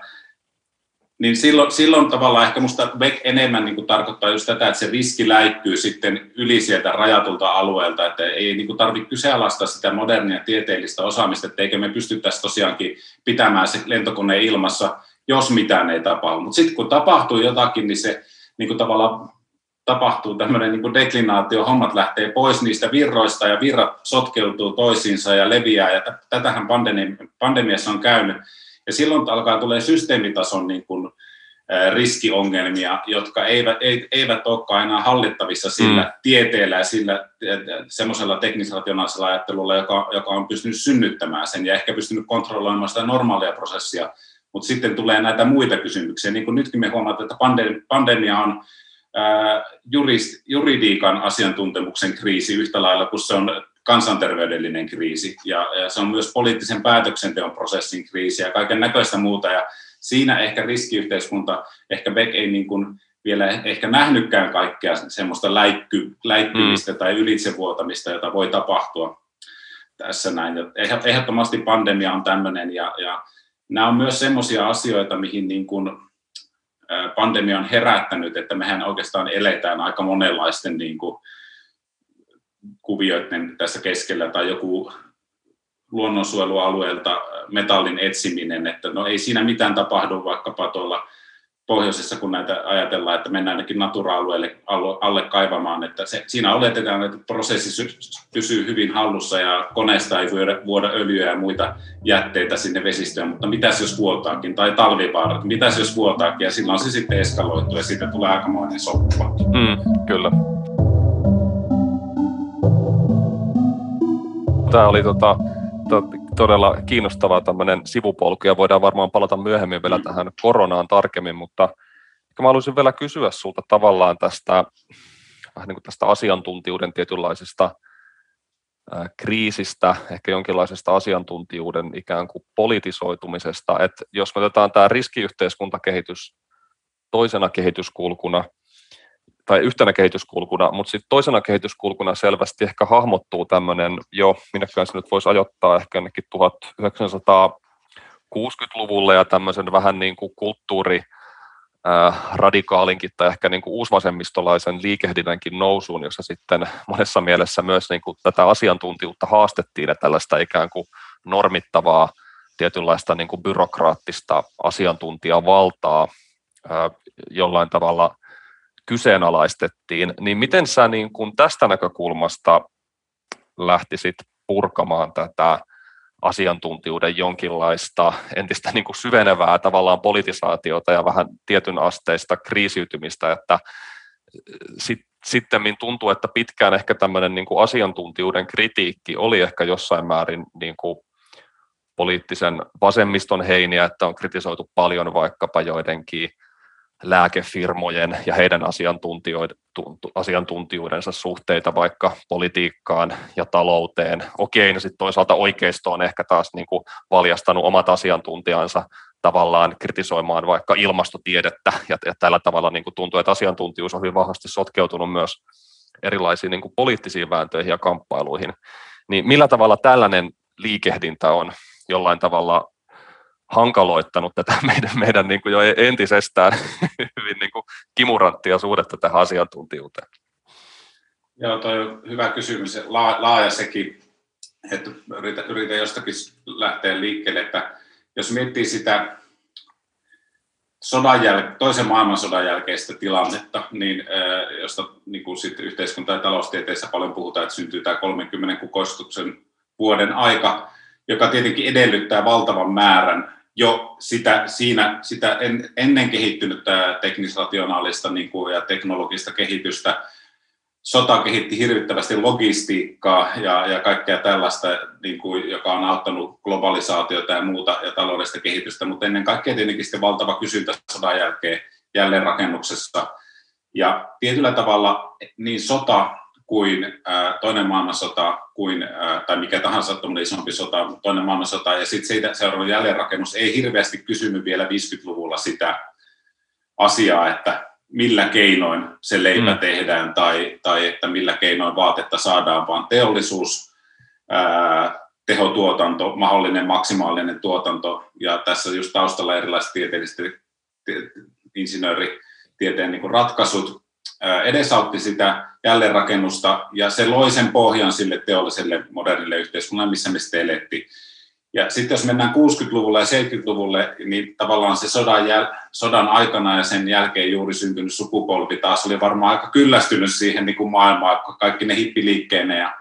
niin silloin, silloin tavallaan ehkä musta Beck enemmän niin kuin tarkoittaa just tätä, että se riski läikkyy sitten yli sieltä rajatulta alueelta, että ei niin kuin tarvitse kyseenalaistaa sitä modernia tieteellistä osaamista, että eikö me pystyttäisi tosiaankin pitämään se lentokoneen ilmassa, jos mitään ei tapahdu. Mutta sitten kun tapahtuu jotakin, niin se niin kuin tavallaan tapahtuu tämmöinen niin kuin deklinaatio, hommat lähtee pois niistä virroista ja virrat sotkeutuu toisiinsa ja leviää, ja tätähän pandemiassa on käynyt. Ja silloin alkaa tulee systeemitason niin kuin riskiongelmia, jotka eivät, eivät olekaan enää hallittavissa sillä mm. tieteellä ja sillä semmoisella teknisrationaalisella ajattelulla, joka, joka on pystynyt synnyttämään sen ja ehkä pystynyt kontrolloimaan sitä normaalia prosessia. Mutta sitten tulee näitä muita kysymyksiä. Niin kuin nytkin me huomataan, että pandemia on Jurist, juridiikan asiantuntemuksen kriisi yhtä lailla kuin se on kansanterveydellinen kriisi, ja, ja se on myös poliittisen päätöksenteon prosessin kriisi ja kaiken näköistä muuta, ja siinä ehkä riskiyhteiskunta, ehkä Beck ei niin kuin vielä ehkä nähnytkään kaikkea semmoista läikky, läikkymistä mm. tai ylitsevuotamista, jota voi tapahtua tässä näin. Ehdottomasti pandemia on tämmöinen, ja, ja nämä on myös semmoisia asioita, mihin niin kuin pandemia on herättänyt, että mehän oikeastaan eletään aika monenlaisten niin kuin kuvioiden tässä keskellä, tai joku luonnonsuojelualueelta metallin etsiminen, että no ei siinä mitään tapahdu vaikkapa tuolla pohjoisessa, kun näitä ajatellaan, että mennään ainakin natura-alueelle alle kaivamaan, että se, siinä oletetaan, että prosessi pysyy hyvin hallussa ja koneesta ei vuoda, vuoda öljyä ja muita jätteitä sinne vesistöön, mutta mitäs jos vuotaakin, tai talvivaarat, mitäs jos vuotaakin, ja silloin se sitten eskaloituu ja siitä tulee aikamoinen soppa. Mm, kyllä. Tämä oli tota... todella kiinnostava tämmöinen sivupolku, ja voidaan varmaan palata myöhemmin vielä tähän koronaan tarkemmin, mutta mä haluaisin vielä kysyä sulta tavallaan tästä, vähän niin kuin tästä asiantuntijuuden tietynlaisesta kriisistä, ehkä jonkinlaisesta asiantuntijuuden ikään kuin politisoitumisesta. Että jos me otetaan tämä riskiyhteiskuntakehitys toisena kehityskulkuna, tai yhtenä kehityskulkuna, mutta sitten toisena kehityskulkuna selvästi ehkä hahmottuu tämmöinen jo, minäkään se nyt voisi ajoittaa ehkä jonnekin tuhatyhdeksänsataakuusikymmentäluvulle ja tämmöisen vähän niin kuin kulttuuri radikaalinkin tai ehkä niin kuin uusvasemmistolaisen liikehdinnänkin nousuun, jossa sitten monessa mielessä myös niin kuin tätä asiantuntijuutta haastettiin ja tällaista ikään kuin normittavaa tietynlaista niin kuin byrokraattista asiantuntijavaltaa jollain tavalla kyseenalaistettiin, niin miten sä niin kuin tästä näkökulmasta lähtisit purkamaan tätä asiantuntijuuden jonkinlaista entistä niin kuin syvenevää tavallaan politisaatiota ja vähän tietyn asteista kriisiytymistä, että sit, sittemmin tuntuu, että pitkään ehkä tämmöinen niin kuin asiantuntijuuden kritiikki oli ehkä jossain määrin niin kuin poliittisen vasemmiston heiniä, että on kritisoitu paljon vaikkapa joidenkin lääkefirmojen ja heidän asiantuntijuudensa suhteita vaikka politiikkaan ja talouteen. Okei, no sitten toisaalta oikeisto on ehkä taas niin kuin valjastanut omat asiantuntijansa tavallaan kritisoimaan vaikka ilmastotiedettä, ja, ja tällä tavalla niin kuin tuntuu, että asiantuntijuus on hyvin vahvasti sotkeutunut myös erilaisiin niin kuin poliittisiin vääntöihin ja kamppailuihin. Niin millä tavalla tällainen liikehdintä on jollain tavalla hankaloittanut tätä meidän, meidän niin kuin jo entisestään hyvin niin kuin kimuranttia suhdetta tähän asiantuntijuuteen? Joo, tuo on hyvä kysymys, laaja sekin, että yritän jostakin lähteä liikkeelle, että jos miettii sitä sodan jäl... toisen maailmansodan jälkeistä tilannetta, niin, josta niin kuin sit yhteiskunta- ja taloustieteissä paljon puhutaan, että syntyy tämä kolmenkymmenen kukoistuksen vuoden aika, joka tietenkin edellyttää valtavan määrän jo sitä, siinä, sitä en, ennen kehittynyttä teknisrationaalista niin kuin, ja teknologista kehitystä. Sota kehitti hirvittävästi logistiikkaa ja, ja kaikkea tällaista, niin kuin, joka on auttanut globalisaatiota ja muuta ja taloudellista kehitystä, mutta ennen kaikkea tietenkin sitten valtava kysyntä sodan jälkeen jälleenrakennuksessa. Ja tietyllä tavalla niin sota kuin toinen maailmansota, kuin, tai mikä tahansa isompi sota, toinen maailmansota, ja sitten siitä seuraava jälleenrakennus ei hirveästi kysynyt vielä viisikymmentäluvulla sitä asiaa, että millä keinoin se leipä mm. tehdään, tai, tai että millä keinoin vaatetta saadaan, vaan teollisuus, ää, tehotuotanto, mahdollinen maksimaalinen tuotanto, ja tässä just taustalla erilaiset tieteelliset insinööritieteen niin kuin ratkaisut edesautti sitä jälleenrakennusta, ja se loi sen pohjan sille teolliselle modernille yhteiskunnalle, missä me sitten elettiin. Ja sitten jos mennään kuusikymmentäluvulle ja seitsemänkymmentäluvulle, niin tavallaan se sodan, jäl- sodan aikana ja sen jälkeen juuri syntynyt sukupolvi taas oli varmaan aika kyllästynyt siihen niin kuin maailmaan, kaikki ne hippiliikkeineen ja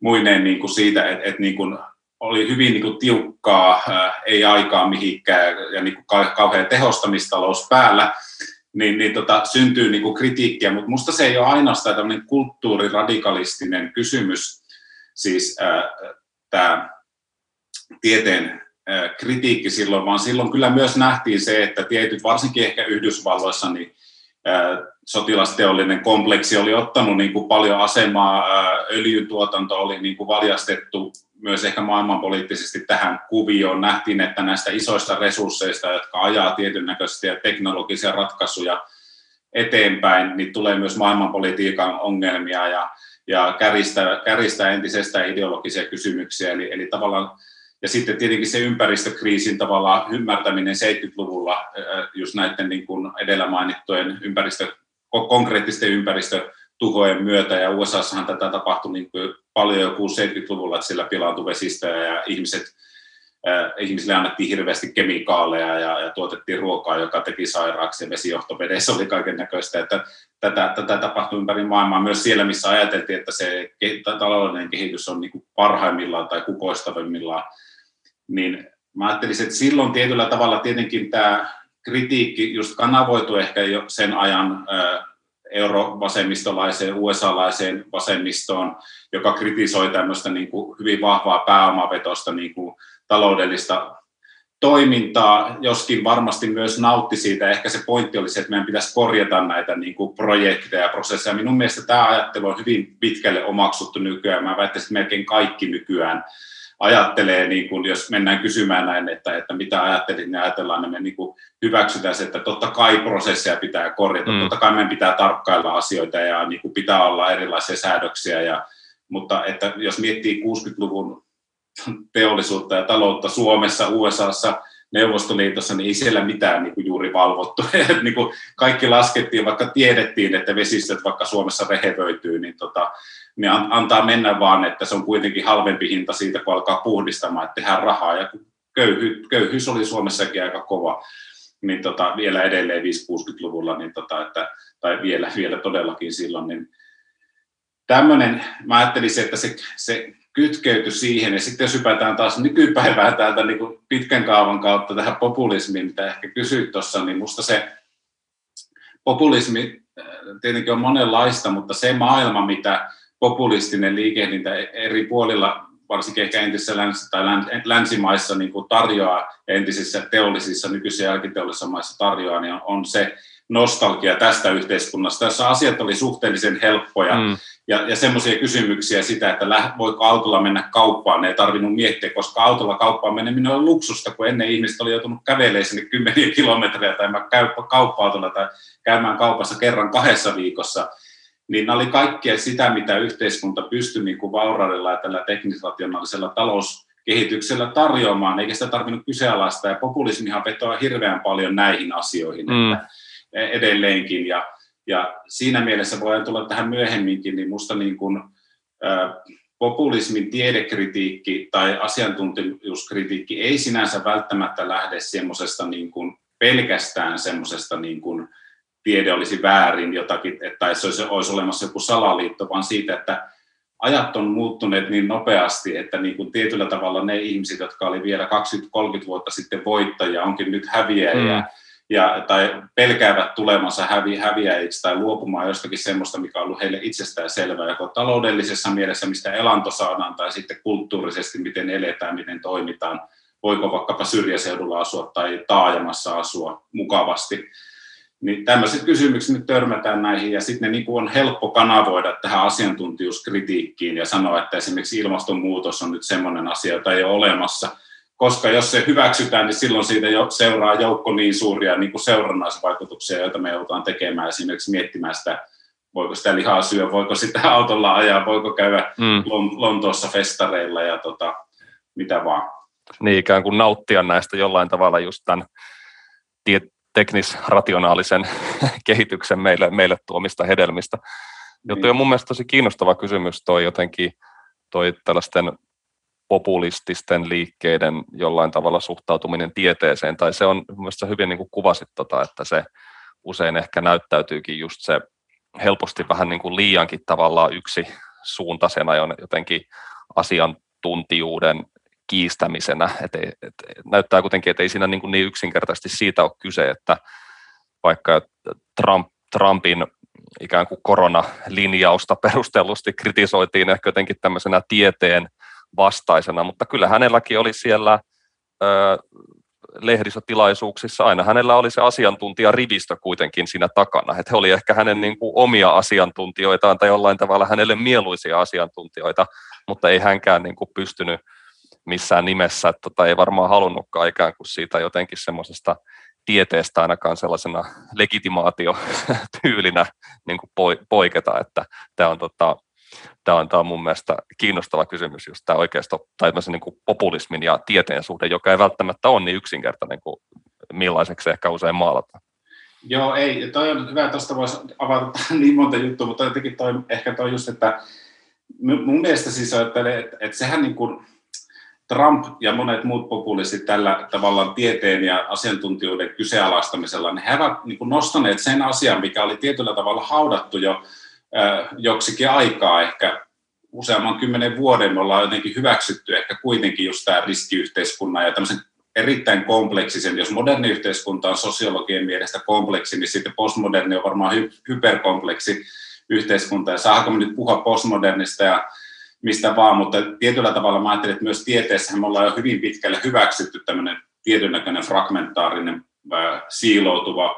muineen niin kuin siitä, että et niin kuin oli hyvin niin kuin tiukkaa, ää, ei aikaa mihinkään ja niin kuin ka- kauhean tehostamistalous päällä. Niin, niin tota, syntyy niin kuin kritiikkiä, mutta musta se ei ole ainoastaan tämmöinen kulttuuriradikalistinen kysymys, siis tämä tieteen ää, kritiikki silloin, vaan silloin kyllä myös nähtiin se, että tietyt, varsinkin ehkä Yhdysvalloissa, niin ää, sotilasteollinen kompleksi oli ottanut niin kuin paljon asemaa, ää, öljytuotanto oli niin kuin valjastettu myös ehkä maailmanpoliittisesti tähän kuvioon. Nähtiin, että näistä isoista resursseista, jotka ajaa tietynnäköisiä teknologisia ratkaisuja eteenpäin, niin tulee myös maailmanpolitiikan ongelmia ja, ja käristää, käristää entisestään ideologisia kysymyksiä. Eli, eli tavallaan, ja sitten tietenkin se ympäristökriisin tavallaan ymmärtäminen seitsemänkymmentäluvulla, just näiden niin kuin edellä mainittujen ympäristö, konkreettisten ympäristö tuhojen myötä, ja U S A:ssahan tätä tapahtui niin kuin paljon jo kuusikymmentä-seitsemänkymmentäluvulla, että siellä pilaantui vesistöjä ja ihmiset, äh, ihmisille annettiin hirveästi kemikaaleja ja, ja tuotettiin ruokaa, joka teki sairaaksi, ja vesijohtovedessä oli kaiken näköistä. Että tätä, tätä tapahtui ympäri maailmaa myös siellä, missä ajateltiin, että se taloudellinen kehitys on niin kuin parhaimmillaan tai kukoistavimmillaan. Niin mä ajattelisin, että silloin tietyllä tavalla tietenkin tämä kritiikki just kanavoitui ehkä jo sen ajan äh, eurovasemmistolaiseen, U S A-laiseen vasemmistoon, joka kritisoi tämmöistä niin kuin hyvin vahvaa pääomavetosta niin kuin taloudellista toimintaa, joskin varmasti myös nautti siitä. Ehkä se pointti oli se, että meidän pitäisi korjata näitä niin kuin projekteja ja prosesseja. Minun mielestä tämä ajattelu on hyvin pitkälle omaksuttu nykyään. Mä väittäisin, että melkein kaikki nykyään ajattelee, niin kuin, jos mennään kysymään näin, että, että mitä ajattelin, niin ajatellaan, että me niin kuin hyväksytään se, että totta kai prosesseja pitää korjata. Mm. Totta kai meidän pitää tarkkailla asioita ja niin kuin pitää olla erilaisia säädöksiä. Ja, mutta että jos miettii kuusikymmentäluvun teollisuutta ja taloutta Suomessa, U S A:ssa, Neuvostoliitossa, niin ei siellä mitään niin kuin juuri valvottu. Niin kuin kaikki laskettiin, vaikka tiedettiin, että vesistöt vaikka Suomessa rehevöityy, niin, tota, niin antaa mennä vaan, että se on kuitenkin halvempi hinta siitä, kun alkaa puhdistamaan, että tehdään rahaa. Ja köyhy, köyhyys oli Suomessakin aika kova, niin tota, vielä edelleen viisikymmentä-kuusikymmentäluvulla, niin tota, että, tai vielä, vielä todellakin silloin, niin tämmöinen, mä ajattelisin, että se, se kytkeytyi siihen, ja sitten jos hypätään taas nykypäivään täältä niin kuin pitkän kaavan kautta tähän populismiin, mitä ehkä kysyit tuossa, niin musta se populismi tietenkin on monenlaista, mutta se maailma, mitä populistinen liikehdintä eri puolilla, varsinkin ehkä entisissä länsi- tai länsimaissa niin kuin tarjoaa, ja entisissä teollisissa, nykyisissä jälkiteollisissa maissa tarjoaa, niin on se nostalgia tästä yhteiskunnasta, jossa asiat oli suhteellisen helppoja, mm. Ja, ja semmoisia kysymyksiä sitä, että voiko autolla mennä kauppaan, ei tarvinnut miettiä, koska autolla kauppaan meneminen oli luksusta, kun ennen ihmiset oli joutunut kävelemään sinne kymmeniä kilometrejä tai kauppa-autolla tai käymään kaupassa kerran kahdessa viikossa. Niin nämä oli kaikkea sitä, mitä yhteiskunta pystyi niin kuin vauraudella ja tällä teknisrationaalisella talouskehityksellä tarjoamaan, eikä sitä tarvinnut kyseenalaistaa. Ja populismihan vetoaa hirveän paljon näihin asioihin mm. että edelleenkin. Ja Ja siinä mielessä voidaan tulla tähän myöhemminkin, niin musta niin kuin, ä, populismin tiedekritiikki tai asiantuntijuuskritiikki ei sinänsä välttämättä lähde semmoisesta niin kuin pelkästään semmoisesta niin kuin tiede olisi väärin jotakin, tai se olisi, olisi olemassa joku salaliitto, vaan siitä, että ajat on muuttuneet niin nopeasti, että niin kuin tietyllä tavalla ne ihmiset, jotka oli vielä kaksikymmentä-kolmekymmentä vuotta sitten voittajia, onkin nyt häviäjiä. Mm. Ja, tai pelkäävät tulemansa hävi, häviäjiksi tai luopumaan jostakin semmoista, mikä on ollut heille itsestään selvää, joko taloudellisessa mielessä, mistä elanto saadaan, tai sitten kulttuurisesti, miten eletään, miten toimitaan, voiko vaikkapa syrjäseudulla asua tai taajamassa asua mukavasti. Niin tämmöiset kysymykset nyt törmätään näihin, ja sitten ne niin kuin on helppo kanavoida tähän asiantuntijuuskritiikkiin ja sanoa, että esimerkiksi ilmastonmuutos on nyt semmoinen asia, jota ei ole olemassa. Koska jos se hyväksytään, niin silloin siitä seuraa joukko niin suuria niin kuin seurannaisvaikutuksia, joita me joudutaan tekemään. Esimerkiksi miettimään sitä, voiko sitä lihaa syö, voiko sitä autolla ajaa, voiko käydä mm. Lontoossa festareilla ja tota, mitä vaan. Niin, ikään kuin nauttia näistä jollain tavalla just tämän teknis-rationaalisen kehityksen meille, meille tuomista hedelmistä. Joten niin. On mun mielestä tosi kiinnostava kysymys toi jotenkin toi tällaisten populististen liikkeiden jollain tavalla suhtautuminen tieteeseen, tai se on mielestäni hyvin niin kuin kuvasit tota, että se usein ehkä näyttäytyykin just se helposti vähän niin kuin liiankin tavallaan yksi suuntaisena jotenkin asiantuntijuuden kiistämisenä, että et, näyttää kuitenkin, että ei siinä niin, kuin niin yksinkertaisesti siitä ole kyse, että vaikka Trump, Trumpin ikään kuin koronalinjausta perustellusti kritisoitiin ehkä jotenkin tämmöisenä tieteen vastaisena, mutta kyllä hänelläkin oli siellä ö, lehdistötilaisuuksissa, aina hänellä oli se asiantuntijarivistö kuitenkin siinä takana, että he oli ehkä hänen niin kuin omia asiantuntijoitaan tai jollain tavalla hänelle mieluisia asiantuntijoita, mutta ei hänkään niin kuin pystynyt missään nimessä, tai tota, ei varmaan halunnutkaan ikään kuin siitä jotenkin semmoisesta tieteestä ainakaan sellaisena legitimaatiotyylinä niin kuin poiketa, että tämä on tota, Tämä on, tämä on mun mielestä kiinnostava kysymys, just tämä oikeisto, tai niin kuin populismin ja tieteen suhde, joka ei välttämättä ole niin yksinkertainen kuin millaiseksi ehkä usein maalataan. Joo, ei, toi on hyvä, tuosta voisi avata niin monta juttua, mutta jotenkin toi, ehkä toi just, että mun mielestä siis on, että, että, että sehän niin kuin Trump ja monet muut populistit tällä tavallaan tieteen ja asiantuntijuuden kyseenalaistamisella, niin he ovat niin kuin nostaneet sen asian, mikä oli tietyllä tavalla haudattu jo joksikin aikaa, ehkä useamman kymmenen vuoden me ollaan jotenkin hyväksytty ehkä kuitenkin just tämä riskiyhteiskunnan ja tämmöisen erittäin kompleksisen, jos moderni yhteiskunta on sosiologien mielestä kompleksi, niin sitten postmoderni on varmaan hy- hyperkompleksi yhteiskunta, ja saadaanko me nyt puhua postmodernista ja mistä vaan, mutta tietyllä tavalla mä ajattelen, että myös tieteessähän me ollaan jo hyvin pitkälle hyväksytty tämmöinen tietyn näköinen fragmentaarinen, äh, siiloutuva,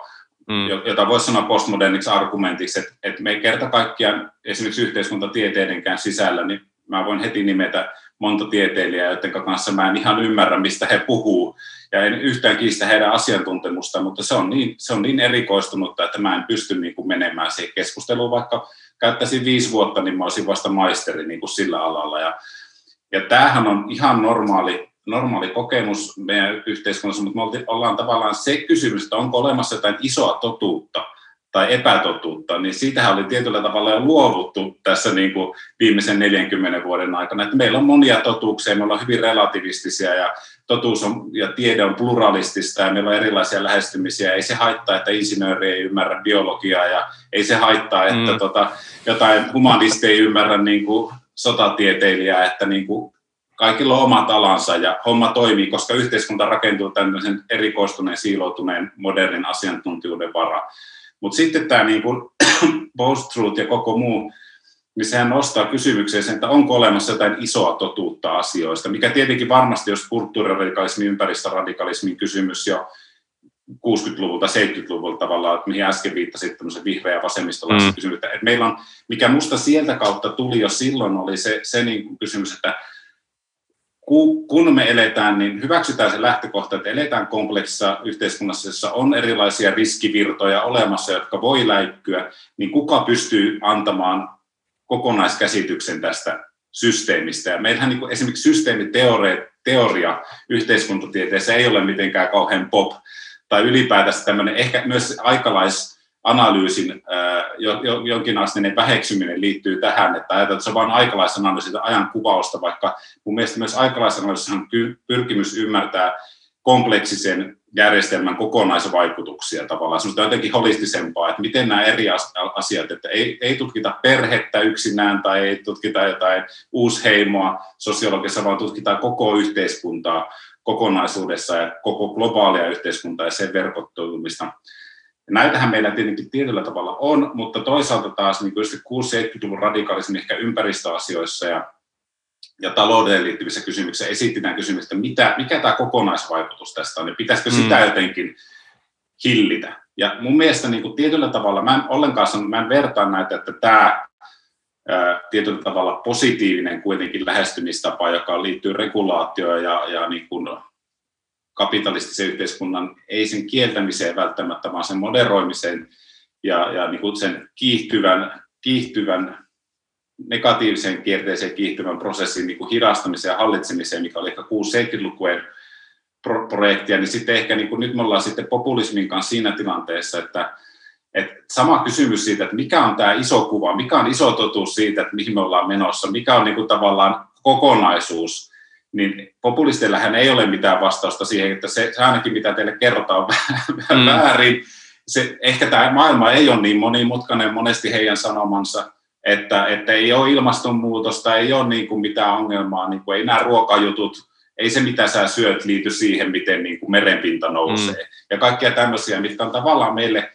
mm. jota voisi sanoa postmoderniksi argumentiksi, että, että me ei kerta kaikkiaan esimerkiksi yhteiskuntatieteidentietenkään sisällä, niin mä voin heti nimetä monta tieteilijää, joiden kanssa mä en ihan ymmärrä, mistä he puhuu, ja en yhtään kiistä heidän asiantuntemusta, mutta se on niin, se on niin erikoistunutta, että mä en pysty niin kuin menemään siihen keskusteluun, vaikka käyttäisin viisi vuotta, niin mä olisin vasta maisteri niin kuin sillä alalla. Ja, ja tämähän on ihan normaali, normaali kokemus meidän yhteiskunnassa, mutta me olti, ollaan tavallaan se kysymys, että onko olemassa jotain isoa totuutta tai epätotuutta, niin siitähän oli tietyllä tavalla jo luovuttu tässä niin kuin viimeisen neljänkymmenen vuoden aikana, että meillä on monia totuuksia, me ollaan hyvin relativistisia ja totuus on, ja tiede on pluralistista ja meillä on erilaisia lähestymisiä. Ei se haittaa, että insinööri ei ymmärrä biologiaa ja ei se haittaa, että mm. tota, jotain humanisti ei ymmärrä niin kuin sotatieteilijää, että niin kuin kaikilla on omat alansa ja homma toimii, koska yhteiskunta rakentuu tämmöisen erikoistuneen, siiloutuneen, modernin asiantuntijuuden varaan. Mutta sitten tämä niinku post-truth ja koko muu, niin sehän nostaa kysymykseen sen, että onko olemassa jotain isoa totuutta asioista, mikä tietenkin varmasti, jos kulttuuriradikalismi, ympäristöradikalismin kysymys jo kuusikymmentäluvulta, seitsemänkymmentäluvulta tavallaan, että mihin äsken viittasit tämmöisen vihreä ja vasemmistolaisen mm. kysymys, että meillä on, mikä musta sieltä kautta tuli jo silloin, oli se, se niinku kysymys, että kun me eletään, niin hyväksytään se lähtökohta, että eletään kompleksissa yhteiskunnassa, jossa on erilaisia riskivirtoja olemassa, jotka voi läikkyä, niin kuka pystyy antamaan kokonaiskäsityksen tästä systeemistä. Ja meillähän niin kuin esimerkiksi systeemiteoria yhteiskuntatieteessä ei ole mitenkään kauhean pop, tai ylipäätänsä tämmöinen ehkä myös aikalaisanalyysin jonkinasteinen väheksyminen liittyy tähän, että ajatellaan, että se on vain aikalaisanalyysi tai ajan kuvausta, vaikka mun mielestä myös aikalaisanalyysi on pyrkimys ymmärtää kompleksisen järjestelmän kokonaisvaikutuksia tavallaan, semmoista jotenkin holistisempaa, että miten nämä eri asiat, että ei, ei tutkita perhettä yksinään tai ei tutkita jotain uusheimoa sosiologisessa, vaan tutkitaan koko yhteiskuntaa kokonaisuudessa ja koko globaalia yhteiskuntaa ja sen verkottumista. Näitähän meillä tietenkin tietyllä tavalla on, mutta toisaalta taas niin kuusikymmentä-seitsemänkymmentäluvun radikalismi ehkä ympäristöasioissa ja, ja talouteen liittyvissä kysymyksissä esitetään kysymys, että mitä, mikä tämä kokonaisvaikutus tästä on ja pitäisikö sitä jotenkin hillitä. Ja mun mielestä niin kuin tietyllä tavalla, mä en ollenkaan sano, mä en vertaa näitä, että tämä ää, tietyllä tavalla positiivinen kuitenkin lähestymistapa, joka liittyy regulaatioon ja, ja niin kuin kapitalistisen yhteiskunnan, ei sen kieltämiseen välttämättä, vaan sen moderoimiseen ja, ja niin kuin sen kiihtyvän, kiihtyvän negatiiviseen kierteeseen kiihtyvän prosessin niin kuin hidastamiseen ja hallitsemiseen, mikä oli ehkä kuusikymmentä-seitsemänkymmentälukujen pro- projektia, niin sitten ehkä niin kuin nyt me ollaan sitten populismin kanssa siinä tilanteessa, että, että sama kysymys siitä, että mikä on tämä iso kuva, mikä on iso totuus siitä, että mihin me ollaan menossa, mikä on niin kuin tavallaan kokonaisuus, niin populisteillähän ei ole mitään vastausta siihen, että se, se ainakin mitä teille kerrotaan on väärin. Mm. Se, ehkä tämä maailma ei ole niin monimutkainen monesti heidän sanomansa, että, että ei ole ilmastonmuutosta, ei ole niin kuin mitään ongelmaa, niin kuin ei nämä ruokajutut, ei se mitä sä syöt liity siihen, miten niin kuin merenpinta nousee. Mm. Ja kaikkia tämmöisiä, mitkä on tavallaan meille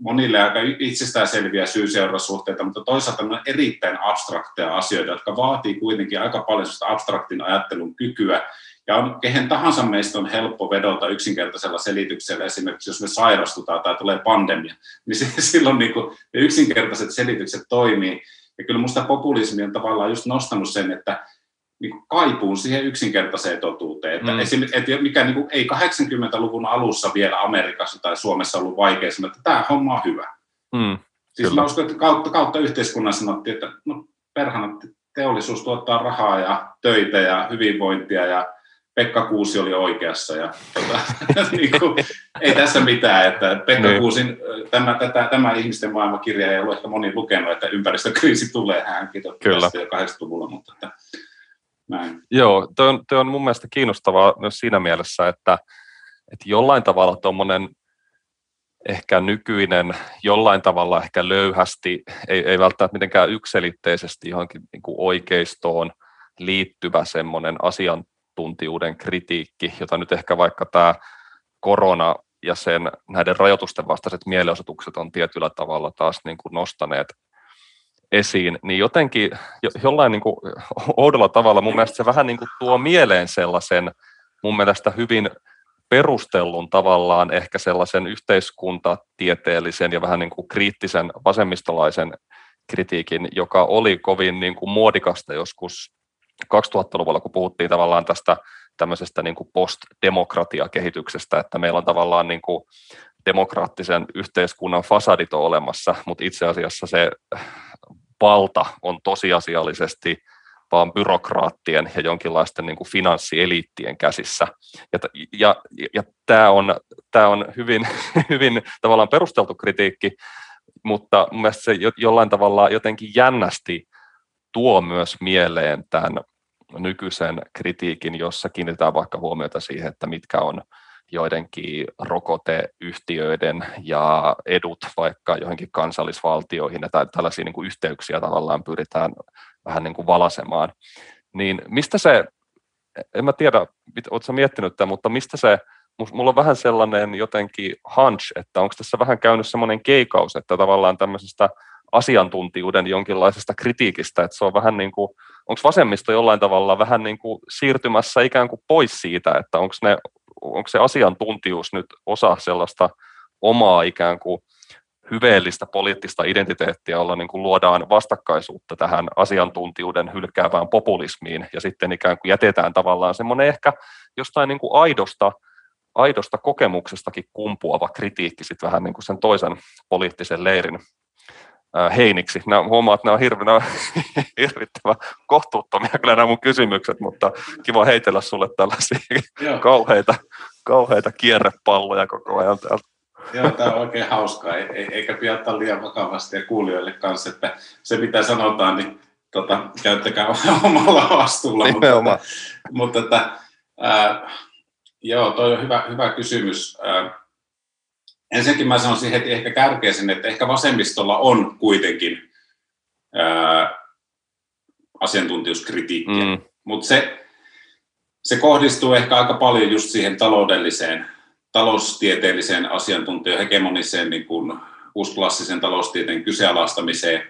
monille aika itsestäänselviä syy-seurassuhteita, mutta toisaalta on erittäin abstrakteja asioita, jotka vaatii kuitenkin aika paljon abstraktin ajattelun kykyä. Ja on, kehen tahansa meistä on helppo vedota yksinkertaisella selityksellä, esimerkiksi jos me sairastutaan tai tulee pandemia, niin se, silloin niin kuin ne yksinkertaiset selitykset toimii. Ja kyllä minusta populismi on tavallaan just nostanut sen, että niin kaipuun siihen yksinkertaiseen totuuteen, että, mm. esim, että mikä niin kuin, ei kahdeksankymmentäluvun alussa vielä Amerikassa tai Suomessa ollut vaikea sanoa, että tämä homma on hyvä. Mm. Siis kyllä. Mä uskon, että kautta, kautta yhteiskunnan sanottiin, että no, perhana teollisuus tuottaa rahaa ja töitä ja hyvinvointia ja Pekka Kuusi oli oikeassa ja tuota, niin kuin, ei tässä mitään, että Pekka mm. Kuusin tämä, tätä, tämä ihmisten maailmakirja ei ollut ehkä moni lukenut, että ympäristökriisi tulee hänkin tästä jo kahdeksankymmentäluvulla, mutta että näin. Joo, toi on, toi on mun mielestä kiinnostavaa myös siinä mielessä, että, että jollain tavalla tuommoinen ehkä nykyinen, jollain tavalla ehkä löyhästi, ei, ei välttämättä mitenkään yksiselitteisesti johonkin niin kuin oikeistoon liittyvä semmoinen asiantuntijuuden kritiikki, jota nyt ehkä vaikka tämä korona ja sen näiden rajoitusten vastaiset mielenosoitukset on tietyllä tavalla taas niin kuin nostaneet esiin, niin jotenkin jollain niin kuin oudolla tavalla mun mielestä se vähän niin kuin tuo mieleen sellaisen mun mielestä hyvin perustellun tavallaan ehkä sellaisen yhteiskuntatieteellisen ja vähän niin kuin kriittisen vasemmistolaisen kritiikin, joka oli kovin niin kuin muodikasta joskus kaksituhattaluvulla, kun puhuttiin tavallaan tästä tämmöisestä niin kuin post-demokratiakehityksestä, että meillä on tavallaan niin kuin demokraattisen yhteiskunnan fasadit on olemassa, mutta itse asiassa se valta on tosiasiallisesti vaan byrokraattien ja jonkinlaisten niin kuin finanssieliittien käsissä. Ja, ja, ja tämä on, tämä on hyvin, hyvin tavallaan perusteltu kritiikki, mutta mun mielestä se jollain tavalla jotenkin jännästi tuo myös mieleen tämän nykyisen kritiikin, jossa kiinnitetään vaikka huomiota siihen, että mitkä on joidenkin rokoteyhtiöiden ja edut vaikka johonkin kansallisvaltioihin, tai tällaisia niin kuin yhteyksiä tavallaan pyritään vähän niin kuin valasemaan. Niin mistä se, en mä tiedä, ootko sä miettinyt tämän, mutta mistä se, mulla on vähän sellainen jotenkin hunch, että onko tässä vähän käynyt semmoinen keikaus, että tavallaan tämmöisestä asiantuntijuuden jonkinlaisesta kritiikistä, että se on vähän niin kuin, onko vasemmisto jollain tavalla vähän niin kuin siirtymässä ikään kuin pois siitä, että onko ne onko se asiantuntijuus nyt osa sellaista omaa ikään kuin hyveellistä poliittista identiteettiä, jolla niin kuin luodaan vastakkaisuutta tähän asiantuntijuuden hylkäävään populismiin, ja sitten ikään kuin jätetään tavallaan semmoinen ehkä jostain niin kuin aidosta, aidosta kokemuksestakin kumpuava kritiikki sitten vähän niin kuin sen toisen poliittisen leirin heiniksi. Nämä, huomaan, että nämä on hirveän hirvittävän kohtuuttomia kyllä nämä mun kysymykset, mutta kiva heitellä sulle tällaisia kauheita, kauheita kierrepalloja koko ajan täältä. Joo, tämä on oikein hauskaa, e- eikä pidä ottaa liian vakavasti ja kuulijoille kanssa, että se mitä sanotaan, niin tota, käyttäkää omalla vastuulla. Nimenomaan. Mutta, mutta että, äh, joo, toi on hyvä, hyvä kysymys. Äh, Ensinnäkin mä sanoisin heti ehkä kärkeisen, että ehkä vasemmistolla on kuitenkin ää, asiantuntijuuskritiikkiä, mm. mutta se, se kohdistuu ehkä aika paljon just siihen taloudelliseen, taloustieteelliseen asiantuntijan hegemoniseen, niin kuin uusklassisen taloustieteen kyseenalaistamiseen,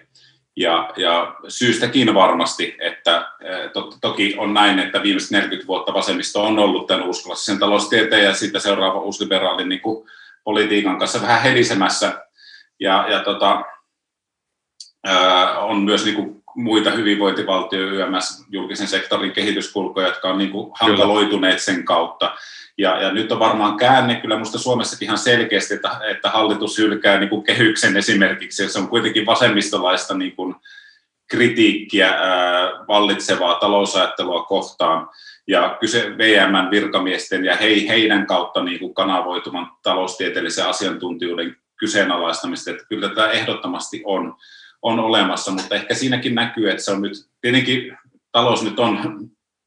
ja, ja syystäkin varmasti, että to, toki on näin, että viimeiset neljäkymmentä vuotta vasemmisto on ollut tämän uusklassisen taloustieteen ja siitä seuraava uusliberaalin niin kuin politiikan kanssa vähän helisemässä, ja, ja tota, ää, on myös niinku muita hyvinvointivaltioiden Y M S julkisen sektorin kehityskulkuja, jotka on niinku hankaloituneet sen kautta. Ja, ja nyt on varmaan käänne kyllä minusta Suomessakin ihan selkeästi, että, että hallitus hylkää niinku kehyksen esimerkiksi, se on kuitenkin vasemmistolaista niinku kritiikkiä ää, vallitsevaa talousajattelua kohtaan. Ja kyse V M:n virkamiesten ja he, heidän kautta niin kuin kanavoituvan taloustieteellisen asiantuntijuuden kyseenalaistamista. Että kyllä tämä ehdottomasti on, on olemassa, mutta ehkä siinäkin näkyy, että se on nyt, tietenkin talous nyt on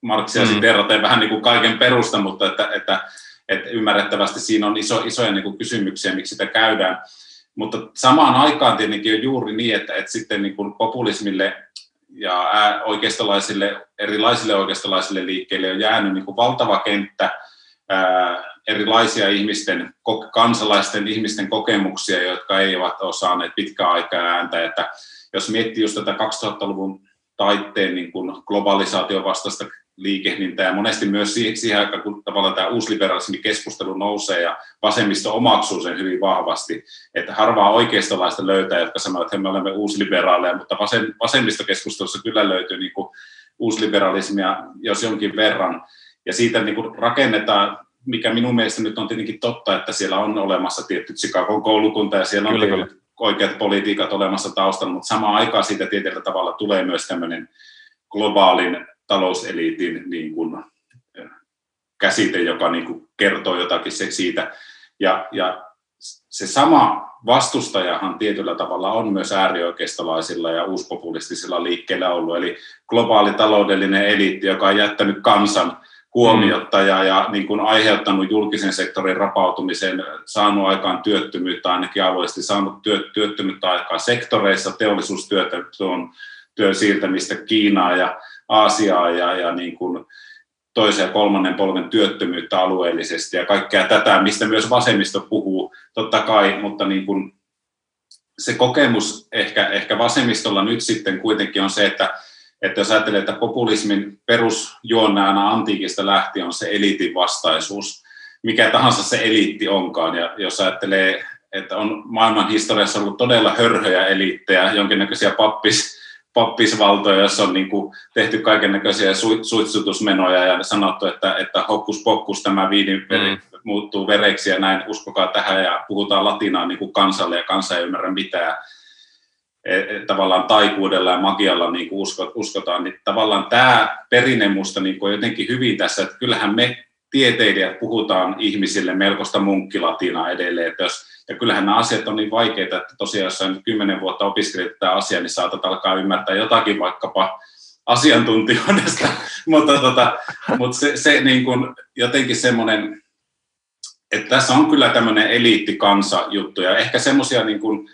Marxia mm. verraten vähän niin kuin kaiken perusta, mutta että, että, että ymmärrettävästi siinä on iso, isoja niin kuin kysymyksiä, miksi sitä käydään. Mutta samaan aikaan tietenkin on juuri niin, että, että sitten niin kuin populismille ja oikeistolaisille, erilaisille oikeistolaisille liikkeille on jäänyt niin kuin valtava kenttä ää, erilaisia ihmisten, kansalaisten ihmisten kokemuksia, jotka eivät ole saaneet pitkään aikaa ääntä. Että jos miettii just tätä kaksituhattaluvun taitteen niin kuin globalisaation vastaista liikehdintää ja monesti myös siihen, siihen aikaan, kun tavallaan tämä uusliberalismin keskustelu nousee ja vasemmisto omaksuu sen hyvin vahvasti, että harvaa oikeistolaista löytää, jotka sanoo, että me olemme uusliberaaleja, mutta vasem, vasemmistokeskustelussa kyllä löytyy niin kuin uusliberalismia jos jonkin verran, ja siitä niin kuin rakennetaan, mikä minun mielestä nyt on tietenkin totta, että siellä on olemassa tietty Chicagon koulukunta ja siellä on kyllä oikeat politiikat olemassa taustalla, mutta samaan aikaan siitä tietyllä tavalla tulee myös tämmöinen globaalin talouseliitin niin kuin käsite, joka niin kuin kertoo jotakin siitä. Ja, ja se sama vastustajahan tietyllä tavalla on myös äärioikeistolaisilla ja uuspopulistisilla liikkeellä ollut, eli globaali taloudellinen eliitti, joka on jättänyt kansan huomiota ja, ja niin kuin aiheuttanut julkisen sektorin rapautumisen, saanut aikaan työttömyyttä, ainakin alueellisesti saanut työ, työttömyyttä aikaan sektoreissa, teollisuustyötä, työn siirtämistä Kiinaa ja Aasiaa ja, ja niin kuin toisen ja kolmannen polven työttömyyttä alueellisesti ja kaikkea tätä, mistä myös vasemmisto puhuu totta kai, mutta niin kuin se kokemus ehkä, ehkä vasemmistolla nyt sitten kuitenkin on se, että Että jos ajattelee, että populismin perusjuonne aina antiikista lähtien on se eliitin vastaisuus, mikä tahansa se eliitti onkaan. Ja jos ajattelee, että on maailman historiassa ollut todella hörhöjä eliittejä, jonkinnäköisiä pappis, pappisvaltoja, joissa on niin kuin tehty kaikennäköisiä su, suitsutusmenoja ja sanottu, että, että hokkus pokkus tämä viinin veri mm. muuttuu vereksi ja näin, uskokaa tähän ja puhutaan latinaa niin kuin kansalle ja kansa ei ymmärrä mitään. Tavallaan taikuudella ja magialla niin kuin uskotaan, niin tavallaan tämä perinne musta niin kuin on jotenkin hyvin tässä, että kyllähän me tieteilijät puhutaan ihmisille melkoista munkkilatinaa edelleen, että jos, ja kyllähän nämä asiat on niin vaikeita, että tosiaan jos sä nyt kymmenen vuotta opiskelet tämä asia, niin saatat alkaa ymmärtää jotakin vaikkapa asiantuntijoista, mutta, tota, mutta se, se niin kuin jotenkin semmoinen, että tässä on kyllä tämmöinen eliittikansajuttu ja ehkä semmoisia niin kuin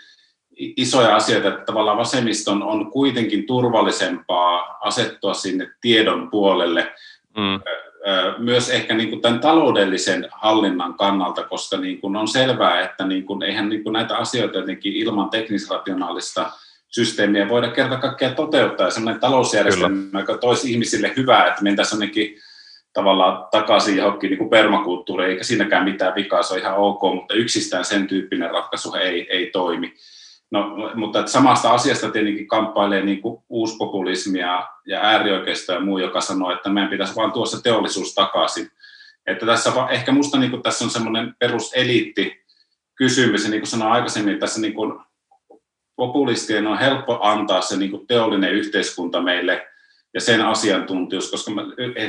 isoja asioita, että tavallaan vasemmiston on kuitenkin turvallisempaa asettua sinne tiedon puolelle, mm. myös ehkä niin kuin tämän taloudellisen hallinnan kannalta, koska niin kuin on selvää, että niin kuin eihän niin kuin näitä asioita jotenkin ilman teknisrationaalista systeemiä voida kerta kaikkiaan toteuttaa, ja sellainen talousjärjestelmä, Kyllä. joka toisi ihmisille hyvää, että mentäisiin jonnekin tavallaan takaisin johonkin niin kuin permakulttuuriin, eikä siinäkään mitään vikaa, se on ihan ok, mutta yksistään sen tyyppinen ratkaisu ei, ei toimi. No, mutta että samasta asiasta tietenkin kamppailee niin kuin uuspopulismi ja, ja äärioikeisto ja muu, joka sanoo, että meidän pitäisi vaan tuossa teollisuus takaisin. Että tässä ehkä musta niin kuin tässä on semmoinen peruseliitti kysymys, ja niin kuin sanoin aikaisemmin, tässä niin kuin populistien on helppo antaa se niin kuin teollinen yhteiskunta meille ja sen asiantuntijuus, koska mä,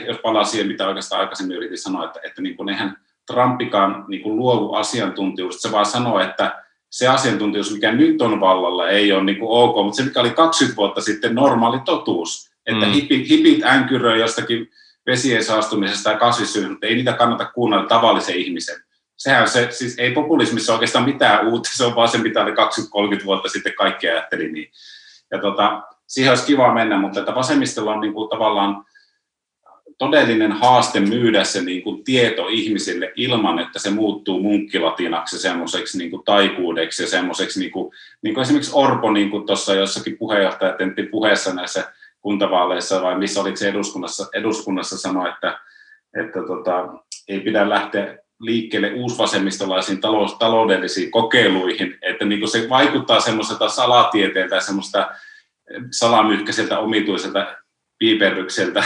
jos palaan siihen, mitä oikeastaan aikaisemmin yritin sanoa, että, että niin kuin eihän Trumpikaan niin kuin luovu asiantuntijuus, se vaan sanoo, että se asiantuntijuus, mikä nyt on vallalla, ei ole niin kuin ok, mutta se, mikä oli kaksikymmentä vuotta sitten normaali totuus, että mm. hipit, hipit änkyröi jostakin vesien saastumisesta ja kasvissyönnöstä, ei niitä kannata kuunnella tavallisen ihmisen. Sehän se, siis ei populismissa oikeastaan mitään uutta, se on vaan se, mitä oli kaksikymmentä–kolmekymmentä vuotta sitten kaikki ajatteli niin. Ja tota, siihen olisi kiva mennä, mutta että vasemmistolla on niin kuin tavallaan todellinen haaste myydä se niin kuin tieto ihmisille ilman, että se muuttuu munkkilatinaksi, semmoiseksi niin kuin taikuudeksi ja semmoiseksi, niin kuin, niin kuin esimerkiksi Orpo niin kuin tuossa jossakin puheenjohtajatentin puheessa näissä kuntavaaleissa, vai missä olit se eduskunnassa, eduskunnassa sanoi, että, että tota, ei pidä lähteä liikkeelle uusvasemmistolaisiin talous, taloudellisiin kokeiluihin, että niin kuin se vaikuttaa semmoiselta salatieteeltä ja semmoista salamyhkäiseltä omituiselta piiperrykseltä,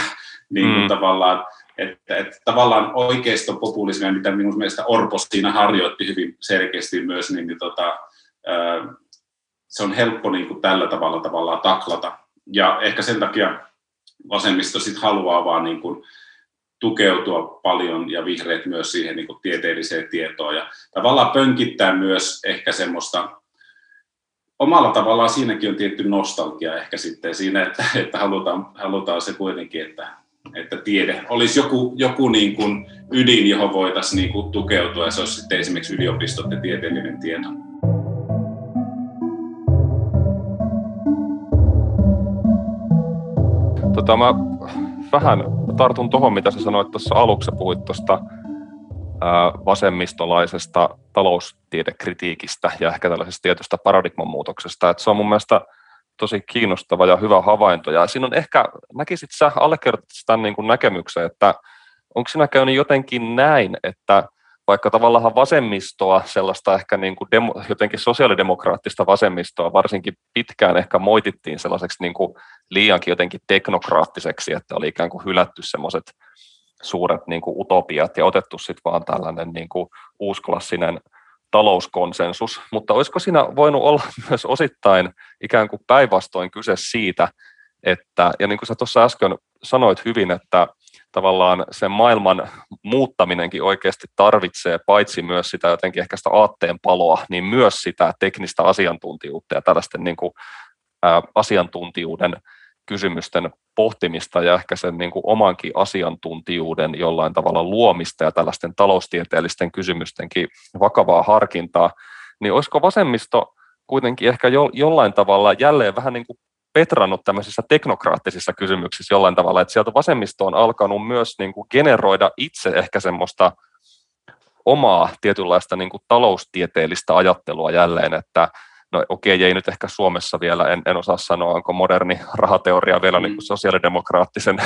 niin kuin mm. tavallaan, että, että tavallaan oikeistopopulismia, mitä minun mielestä Orpo siinä harjoitti hyvin selkeästi myös, niin, niin tota, se on helppo niin kuin tällä tavalla tavallaan taklata. Ja ehkä sen takia vasemmisto sit haluaa vaan niin kuin tukeutua paljon ja vihreät myös siihen niin kuin tieteelliseen tietoon. Ja tavallaan pönkittää myös ehkä semmoista, omalla tavallaan siinäkin on tietty nostalgia ehkä sitten siinä, että, että halutaan, halutaan se kuitenkin, että että tiede olisi joku, joku niin kuin ydin, johon voitaisiin niin kuin tukeutua, ja se olisi sitten esimerkiksi yliopistot ja tieteellinen tieto. Tota, mä vähän tartun tuohon, mitä sä sanoit tuossa aluksi, puhuit tuosta vasemmistolaisesta taloustiedekritiikistä ja ehkä tällaisesta tietystä paradigman muutoksesta. Että se on mun mielestä tosi kiinnostava ja hyvä havainto. Ja siinä on ehkä, näkisit sä, allekirjoitat tämän niin kuin näkemyksen, että onko siinä käynyt jotenkin näin, että vaikka tavallaan vasemmistoa, sellaista ehkä niin kuin demo, jotenkin sosiaalidemokraattista vasemmistoa, varsinkin pitkään ehkä moitittiin sellaiseksi niin kuin liiankin jotenkin teknokraattiseksi, että oli ikään kuin hylätty sellaiset suuret niin kuin utopiat ja otettu sitten vaan tällainen niin kuin uusklassinen talouskonsensus, mutta olisiko siinä voinut olla myös osittain ikään kuin päinvastoin kyse siitä, että, ja niin kuin sä tuossa äsken sanoit hyvin, että tavallaan sen maailman muuttaminenkin oikeasti tarvitsee paitsi myös sitä jotenkin ehkä sitä aatteen paloa, niin myös sitä teknistä asiantuntijuutta ja tällaisten niin kuin, ää, asiantuntijuuden kysymysten pohtimista ja ehkä sen niin kuin omankin asiantuntijuuden jollain tavalla luomista ja tällaisten taloustieteellisten kysymystenkin vakavaa harkintaa, niin olisiko vasemmisto kuitenkin ehkä jo, jollain tavalla jälleen vähän niin kuin petrannut tämmöisissä teknokraattisissa kysymyksissä jollain tavalla, että sieltä vasemmisto on alkanut myös niin kuin generoida itse ehkä semmoista omaa tietynlaista niin kuin taloustieteellistä ajattelua jälleen, että No okei, ei nyt ehkä Suomessa vielä, en, en osaa sanoa, onko moderni rahateoria vielä mm. niin kuin sosiaalidemokraattisen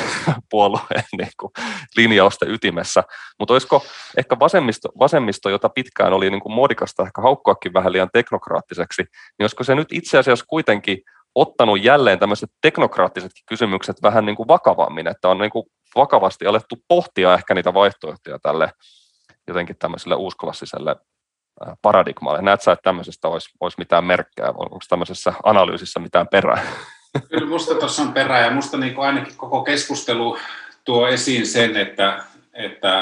puolueen niin kuin linjausten ytimessä. Mutta olisiko ehkä vasemmisto, vasemmisto, jota pitkään oli niin kuin muodikasta ehkä haukkuakin vähän liian teknokraattiseksi, niin olisiko se nyt itse asiassa kuitenkin ottanut jälleen tämmöiset teknokraattisetkin kysymykset vähän niin kuin vakavammin, että on niin kuin vakavasti alettu pohtia ehkä niitä vaihtoehtoja tälle jotenkin tämmöiselle uusklassiselle paradigmaalle. Näetkö sä, että tämmöisestä olisi, olisi mitään merkkejä? Onko tämmöisessä analyysissä mitään perää? Kyllä musta tuossa on perää, ja musta niin kuin ainakin koko keskustelu tuo esiin sen, että, että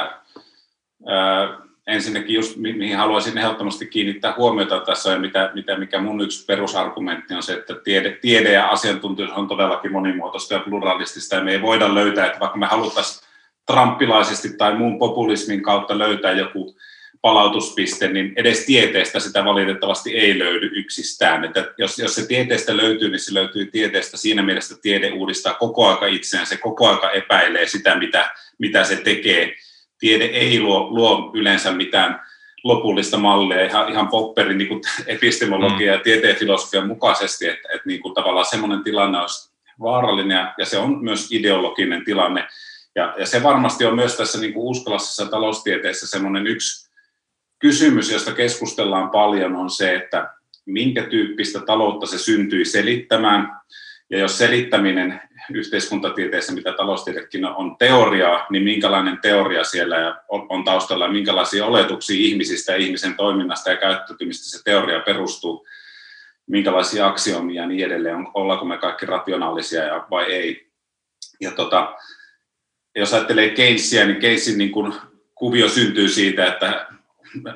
ää, ensinnäkin just mi- mihin haluaisin ehdottomasti kiinnittää huomiota tässä, ja mitä, mitä, mikä mun yksi perusargumentti on se, että tiede, tiede ja asiantuntijuus on todellakin monimuotoista ja pluralistista, ja me ei voida löytää, että vaikka me haluttaisiin trumpilaisesti tai muun populismin kautta löytää joku palautuspiste, niin edes tieteestä sitä valitettavasti ei löydy yksistään. Että jos, jos se tieteestä löytyy, niin se löytyy tieteestä. Siinä mielessä tiede uudistaa koko aika itseään, se koko aika epäilee sitä, mitä, mitä se tekee. Tiede ei luo, luo yleensä mitään lopullista mallia, ihan, ihan Popperin niin kuin epistemologia ja tieteen filosofian mukaisesti, että, että niin kuin tavallaan semmoinen tilanne olisi vaarallinen, ja, ja se on myös ideologinen tilanne. Ja, ja se varmasti on myös tässä niin kuin uusklassisessa taloustieteessä semmoinen yksi kysymys, josta keskustellaan paljon, on se, että minkä tyyppistä taloutta se syntyi selittämään. Ja jos selittäminen yhteiskuntatieteessä, mitä taloustiedekin on, on teoriaa, niin minkälainen teoria siellä on taustalla ja minkälaisia oletuksia ihmisistä ja ihmisen toiminnasta ja käyttäytymistä se teoria perustuu, minkälaisia aksioomia ja niin edelleen, ollaanko me kaikki rationaalisia vai ei. Ja tota, jos ajattelee Keynesia, niin Keynesin niin kuin kuvio syntyy siitä, että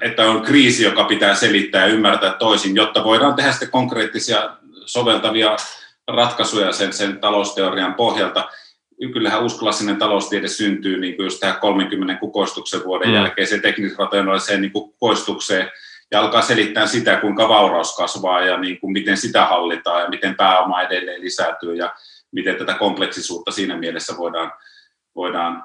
että on kriisi, joka pitää selittää ja ymmärtää toisin, jotta voidaan tehdä sitten konkreettisia soveltavia ratkaisuja sen, sen talousteorian pohjalta. Kyllähän uusklassinen taloustiede syntyy niin kuin just tähän kolmenkymmenen kukoistuksen vuoden mm. jälkeen se teknisrationaaliseen niin kukoistukseen ja alkaa selittää sitä, kuinka vauraus kasvaa ja niin kuin miten sitä hallitaan ja miten pääoma edelleen lisääntyy ja miten tätä kompleksisuutta siinä mielessä voidaan, voidaan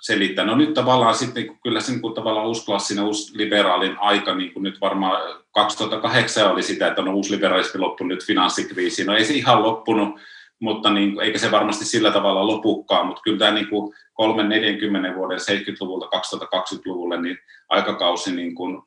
selittää. No nyt tavallaan sitten, kyllä se niin tavallaan uusklassinen, uusliberaalin aika, niin kuin nyt varmaan kaksituhattakahdeksan oli sitä, että no uusliberalismi loppunut, nyt finanssikriisi. No ei se ihan loppunut, mutta niin kuin, eikä se varmasti sillä tavalla lopukkaan, mutta kyllä tämä niin kolmekymmentä neljäkymmentä vuoden seitsemänkymmentäluvulta kaksituhattakaksikymmentäluvulle niin aikakausi niin kuin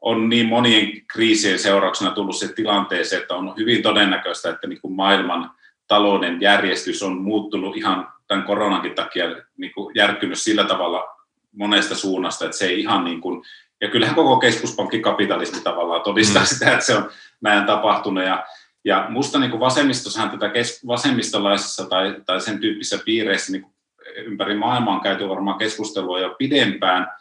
on niin monien kriisien seurauksena tullut se tilanteeseen, että on hyvin todennäköistä, että niin kuin maailman talouden järjestys on muuttunut ihan tämän koronankin takia niin kuin järkkynyt sillä tavalla monesta suunnasta, että se ei ihan niin kuin, ja kyllähän koko keskuspankkikapitalismi tavallaan todistaa mm. sitä, että se on näin tapahtunut, ja, ja musta niin kuin vasemmistossahan tätä kes, vasemmistolaisessa tai, tai sen tyyppisissä piireissä niin kuin ympäri maailmaa on käyty varmaan keskustelua jo pidempään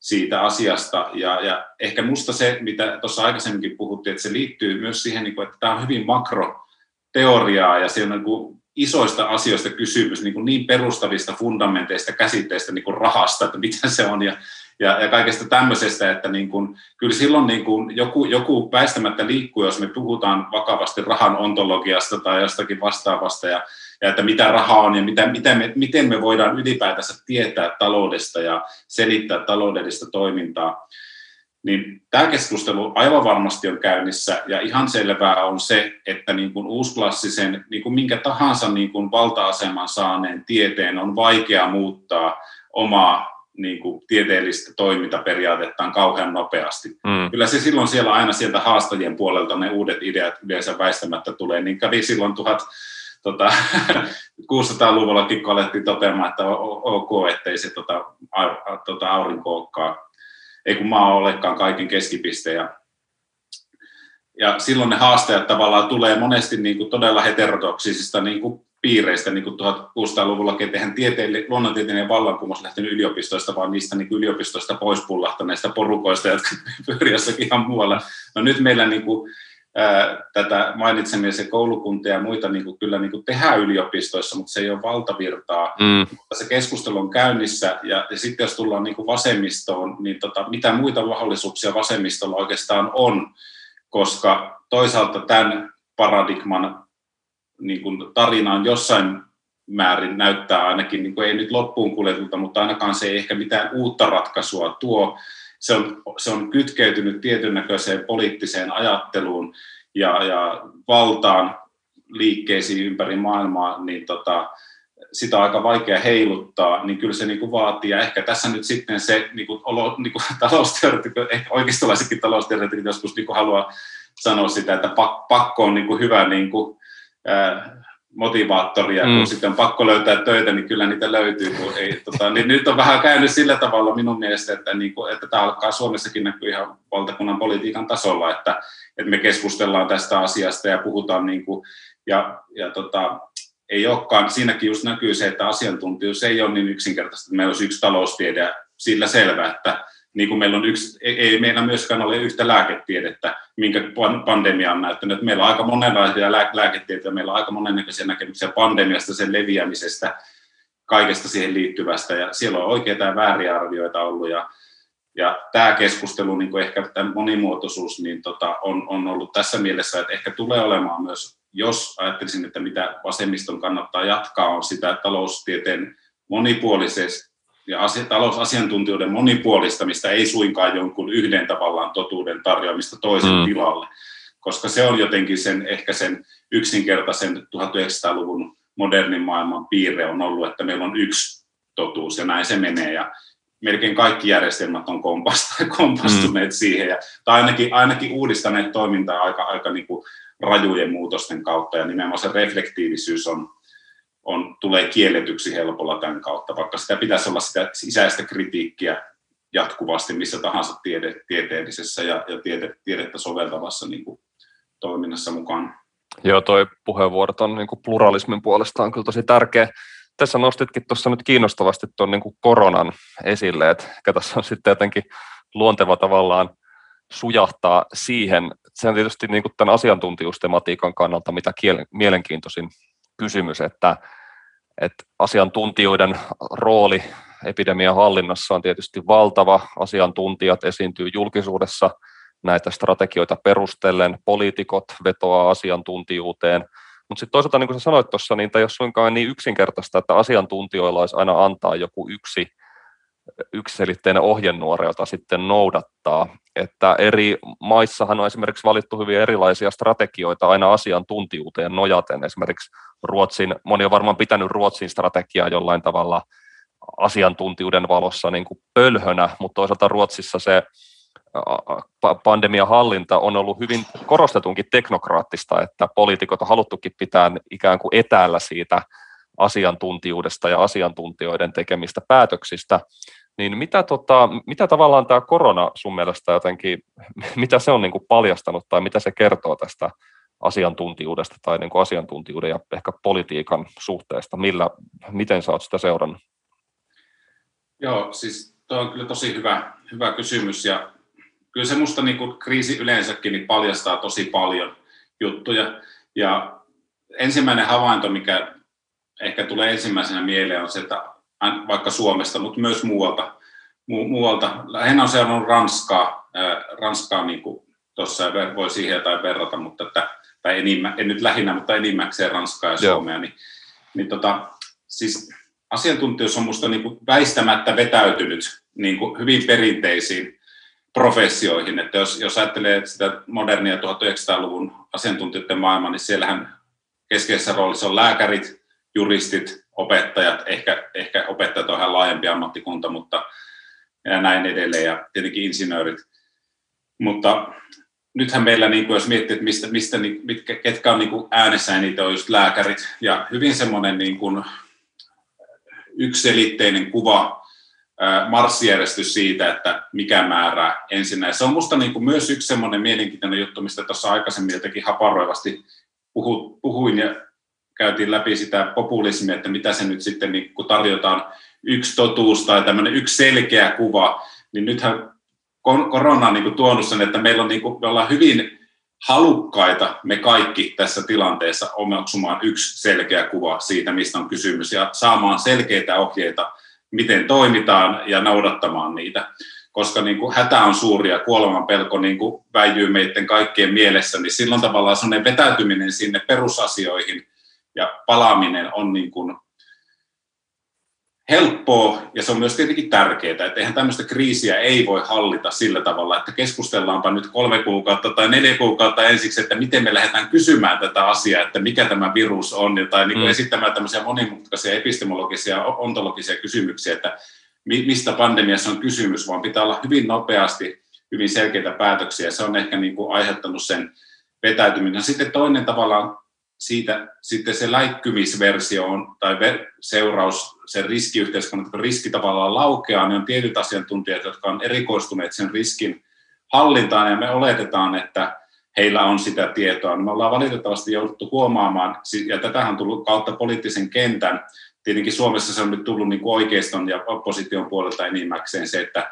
siitä asiasta, ja, ja ehkä musta se, mitä tuossa aikaisemminkin puhuttiin, että se liittyy myös siihen, niin kuin, että tämä on hyvin makroteoriaa, ja se on niin kuin isoista asioista kysymys, niin, niin perustavista fundamenteista, käsitteistä, niin kuin rahasta, että mitä se on ja, ja, ja kaikesta tämmöisestä, että niin kuin, kyllä silloin niin kuin joku, joku väistämättä liikkuu, jos me puhutaan vakavasti rahan ontologiasta tai jostakin vastaavasta ja, ja että mitä raha on ja mitä, mitä me, miten me voidaan ylipäätänsä tietää taloudesta ja selittää taloudellista toimintaa. Niin tämä keskustelu aivan varmasti on käynnissä, ja ihan selvää on se, että niin kuin uusklassisen, niin kuin minkä tahansa niin kuin valta-aseman saaneen tieteen on vaikea muuttaa omaa niin kuin tieteellistä toimintaperiaatettaan kauhean nopeasti. Mm. Kyllä se silloin siellä aina sieltä haastajien puolelta ne uudet ideat yleensä väistämättä tulee, niin kävi silloin tuhat... Tota, kuusisataaluvullakin kun alettiin toteamaan, että ok, ettei se tota, a, tota aurinko olekaan. Ei kun maa olekaan kaiken keskipiste. Ja, ja silloin ne haasteet tavallaan tulee monesti niin kuin todella heterodoksisista niin kuin piireistä, niin kuin tuhatkuusisataaluvullakin, että eihän luonnontieteellinen vallankumous lähtenyt yliopistoista, vaan niistä niin kuin yliopistoista pois pullahtaneista porukoista, jotka pyörii jossakin ihan muualla. No nyt meillä niin kuin, ää, tätä mainitsemia se koulukunta ja muita niin kuin, kyllä niin kuin tehdään yliopistoissa, mutta se ei ole valtavirtaa. Mm. Se keskustelu on käynnissä, ja, ja sitten jos tullaan niin kuin vasemmistoon, niin tota, mitä muita mahdollisuuksia vasemmistolla oikeastaan on, koska toisaalta tämän paradigman niin kuin tarina on jossain määrin näyttää ainakin, niin kuin ei nyt loppuun kuljetulta, mutta ainakaan se ei ehkä mitään uutta ratkaisua tuo. Se on, se on kytkeytynyt tietyn näköiseen poliittiseen ajatteluun, ja, ja valtaan liikkeisiin ympäri maailmaa, niin tota, sitä on aika vaikea heiluttaa, niin kyllä se niin kuin vaatii, ja ehkä tässä nyt sitten se niin kuin, niin kuin talousteoreetikko, ehkä oikeistolaisetkin talousteoreetikot joskus niin kuin haluaa sanoa sitä, että pakko on niin kuin hyvä niin kuin, ää, motivaattoria, mm. kun sitten on pakko löytää töitä, niin kyllä niitä löytyy. Kun ei, tota, niin nyt on vähän käynyt sillä tavalla minun mielestä, että, niin kuin, että tämä alkaa Suomessakin näkyä ihan valtakunnan politiikan tasolla, että, että me keskustellaan tästä asiasta ja puhutaan, niin kuin, ja, ja tota, ei olekaan, siinäkin just näkyy se, että asiantuntijuus ei ole niin yksinkertaista, että meillä olisi yksi taloustiede sillä selvä, että niin kuin meillä on yksi, ei meillä myöskään ole yhtä lääketiedettä, minkä pandemia on näyttänyt. Meillä on aika monenlaisia lääketieteitä, meillä on aika monennäköisiä näkemyksiä pandemiasta, sen leviämisestä, kaikesta siihen liittyvästä. Ja siellä on oikeita ja vääriä arvioita ollut. Ja, ja tämä keskustelu, niin kuin ehkä tämä monimuotoisuus, niin tota, on, on ollut tässä mielessä, että ehkä tulee olemaan myös, jos ajattelisin, että mitä vasemmiston kannattaa jatkaa, on sitä taloustieteen monipuolisesta, ja talousasiantuntijoiden monipuolistamista, ei suinkaan jonkun yhden tavallaan totuuden tarjoamista toisen mm. tilalle, koska se on jotenkin sen, ehkä sen yksinkertaisen tuhatyhdeksänsataaluvun modernin maailman piirre on ollut, että meillä on yksi totuus ja näin se menee ja melkein kaikki järjestelmät on kompastuneet mm. siihen ja, tai ainakin, ainakin uudistaneet toimintaa aika, aika niin kuin rajujen muutosten kautta ja nimenomaan se reflektiivisyys on On, tulee kielletyksi helpolla tämän kautta, vaikka sitä pitäisi olla sitä sisäistä kritiikkiä jatkuvasti missä tahansa tiede, tieteellisessä ja, ja tiede, tiedettä soveltavassa niin kuin, toiminnassa mukaan. Joo, toi puheenvuorot on niin kuin pluralismin puolestaan kyllä tosi tärkeä. Tässä nostitkin tuossa nyt kiinnostavasti tuon niin kuin koronan esille, että tässä on sitten jotenkin luonteva tavallaan sujahtaa siihen. Se on tietysti niin kuin tämän asiantuntijuustematiikan kannalta mitä kiel- mielenkiintoisin kysymys, että, että asiantuntijoiden rooli epidemian hallinnassa on tietysti valtava. Asiantuntijat esiintyy julkisuudessa näitä strategioita perustellen, poliitikot vetoaa asiantuntijuuteen. Mutta sitten toisaalta, niin kuin sä sanoit tuossa, niin tämä ei ole suinkaan niin yksinkertaista, että asiantuntijoilla olisi aina antaa joku yksi yksiselitteinen ohjenuora, jota sitten noudattaa. Että eri maissahan on esimerkiksi valittu hyvin erilaisia strategioita aina asiantuntijuuteen nojaten. Esimerkiksi Ruotsin, moni on varmaan pitänyt Ruotsin strategiaa jollain tavalla asiantuntijuuden valossa niin kuin pölhönä, mutta toisaalta Ruotsissa se pandemian hallinta on ollut hyvin korostetunkin teknokraattista, että poliitikot on haluttukin pitää ikään kuin etäällä siitä asiantuntijuudesta ja asiantuntijoiden tekemistä päätöksistä, niin mitä, tota, mitä tavallaan tämä korona sun mielestä jotenkin, mitä se on niin kuin paljastanut tai mitä se kertoo tästä asiantuntijuudesta tai niin kuin asiantuntijuuden ja ehkä politiikan suhteesta, millä, miten sä oot sitä seurannut? Joo, siis tuo on kyllä tosi hyvä, hyvä kysymys ja kyllä se musta niin kuin kriisi yleensäkin niin paljastaa tosi paljon juttuja ja ensimmäinen havainto, mikä ehkä tulee ensimmäisenä mieleen on se, että vaikka Suomesta, mutta myös muualta. Mu- muualta. Lähinnä on seurannut Ranskaa. Ranskaa niin tuossa voi siihen jotain verrata, mutta että, tai enimmä, en nyt lähinnä, mutta enimmäkseen Ranskaa ja Suomea. Niin, niin tota, siis asiantuntijuus on minusta niin väistämättä vetäytynyt niin hyvin perinteisiin professioihin. Että jos, jos ajattelee sitä modernia tuhatyhdeksänsataaluvun asiantuntijoiden maailmaa, niin siellähän keskeisessä roolissa on lääkärit, juristit, opettajat, ehkä, ehkä opettajat on ihan laajempi ammattikunta, mutta ja näin edelleen, ja tietenkin insinöörit. Mutta nythän meillä, niin kuin jos miettii, että mistä, mistä, mitkä, ketkä on niin kuin äänessä, niin niitä on just lääkärit, ja hyvin semmoinen niin kuin yksiselitteinen kuva, marssijärjestys siitä, että mikä määrää ensin. Se on minusta niin kuin myös yksi semmoinen mielenkiintoinen juttu, mistä tuossa aikaisemmin jotenkin haparoivasti puhuin, ja käytiin läpi sitä populismia, että mitä se nyt sitten, niin kun tarjotaan yksi totuus tai tämmöinen yksi selkeä kuva, niin nythän korona on niin kuin tuonut sen, että meillä on niin kuin, me ollaan hyvin halukkaita me kaikki tässä tilanteessa omaksumaan yksi selkeä kuva siitä, mistä on kysymys, ja saamaan selkeitä ohjeita, miten toimitaan ja noudattamaan niitä, koska niin kuin hätä on suuri ja kuoleman pelko niin kuin väijyy meidän kaikkien mielessä, niin silloin tavallaan sellainen vetäytyminen sinne perusasioihin ja palaaminen on niin kuin helppoa ja se on myös tietenkin tärkeää, että eihän tämmöistä kriisiä ei voi hallita sillä tavalla, että keskustellaanpa nyt kolme kuukautta tai neljä kuukautta ensiksi, että miten me lähdetään kysymään tätä asiaa, että mikä tämä virus on, tai niin kuin mm. esittämään tämmöisiä monimutkaisia epistemologisia, ontologisia kysymyksiä, että mistä pandemiassa on kysymys, vaan pitää olla hyvin nopeasti hyvin selkeitä päätöksiä. Se on ehkä niin kuin aiheuttanut sen vetäytyminen. Sitten toinen tavallaan siitä, sitten se läikkymisversio on, tai seuraus, se riskiyhteiskunnan, kun riski tavallaan laukeaa, niin on tietyt asiantuntijat, jotka on erikoistuneet sen riskin hallintaan, ja me oletetaan, että heillä on sitä tietoa. Me ollaan valitettavasti jouduttu huomaamaan, ja tätähän on tullut kautta poliittisen kentän. Tietenkin Suomessa se on nyt tullut niin kuin oikeiston ja opposition puolelta enimmäkseen se, että,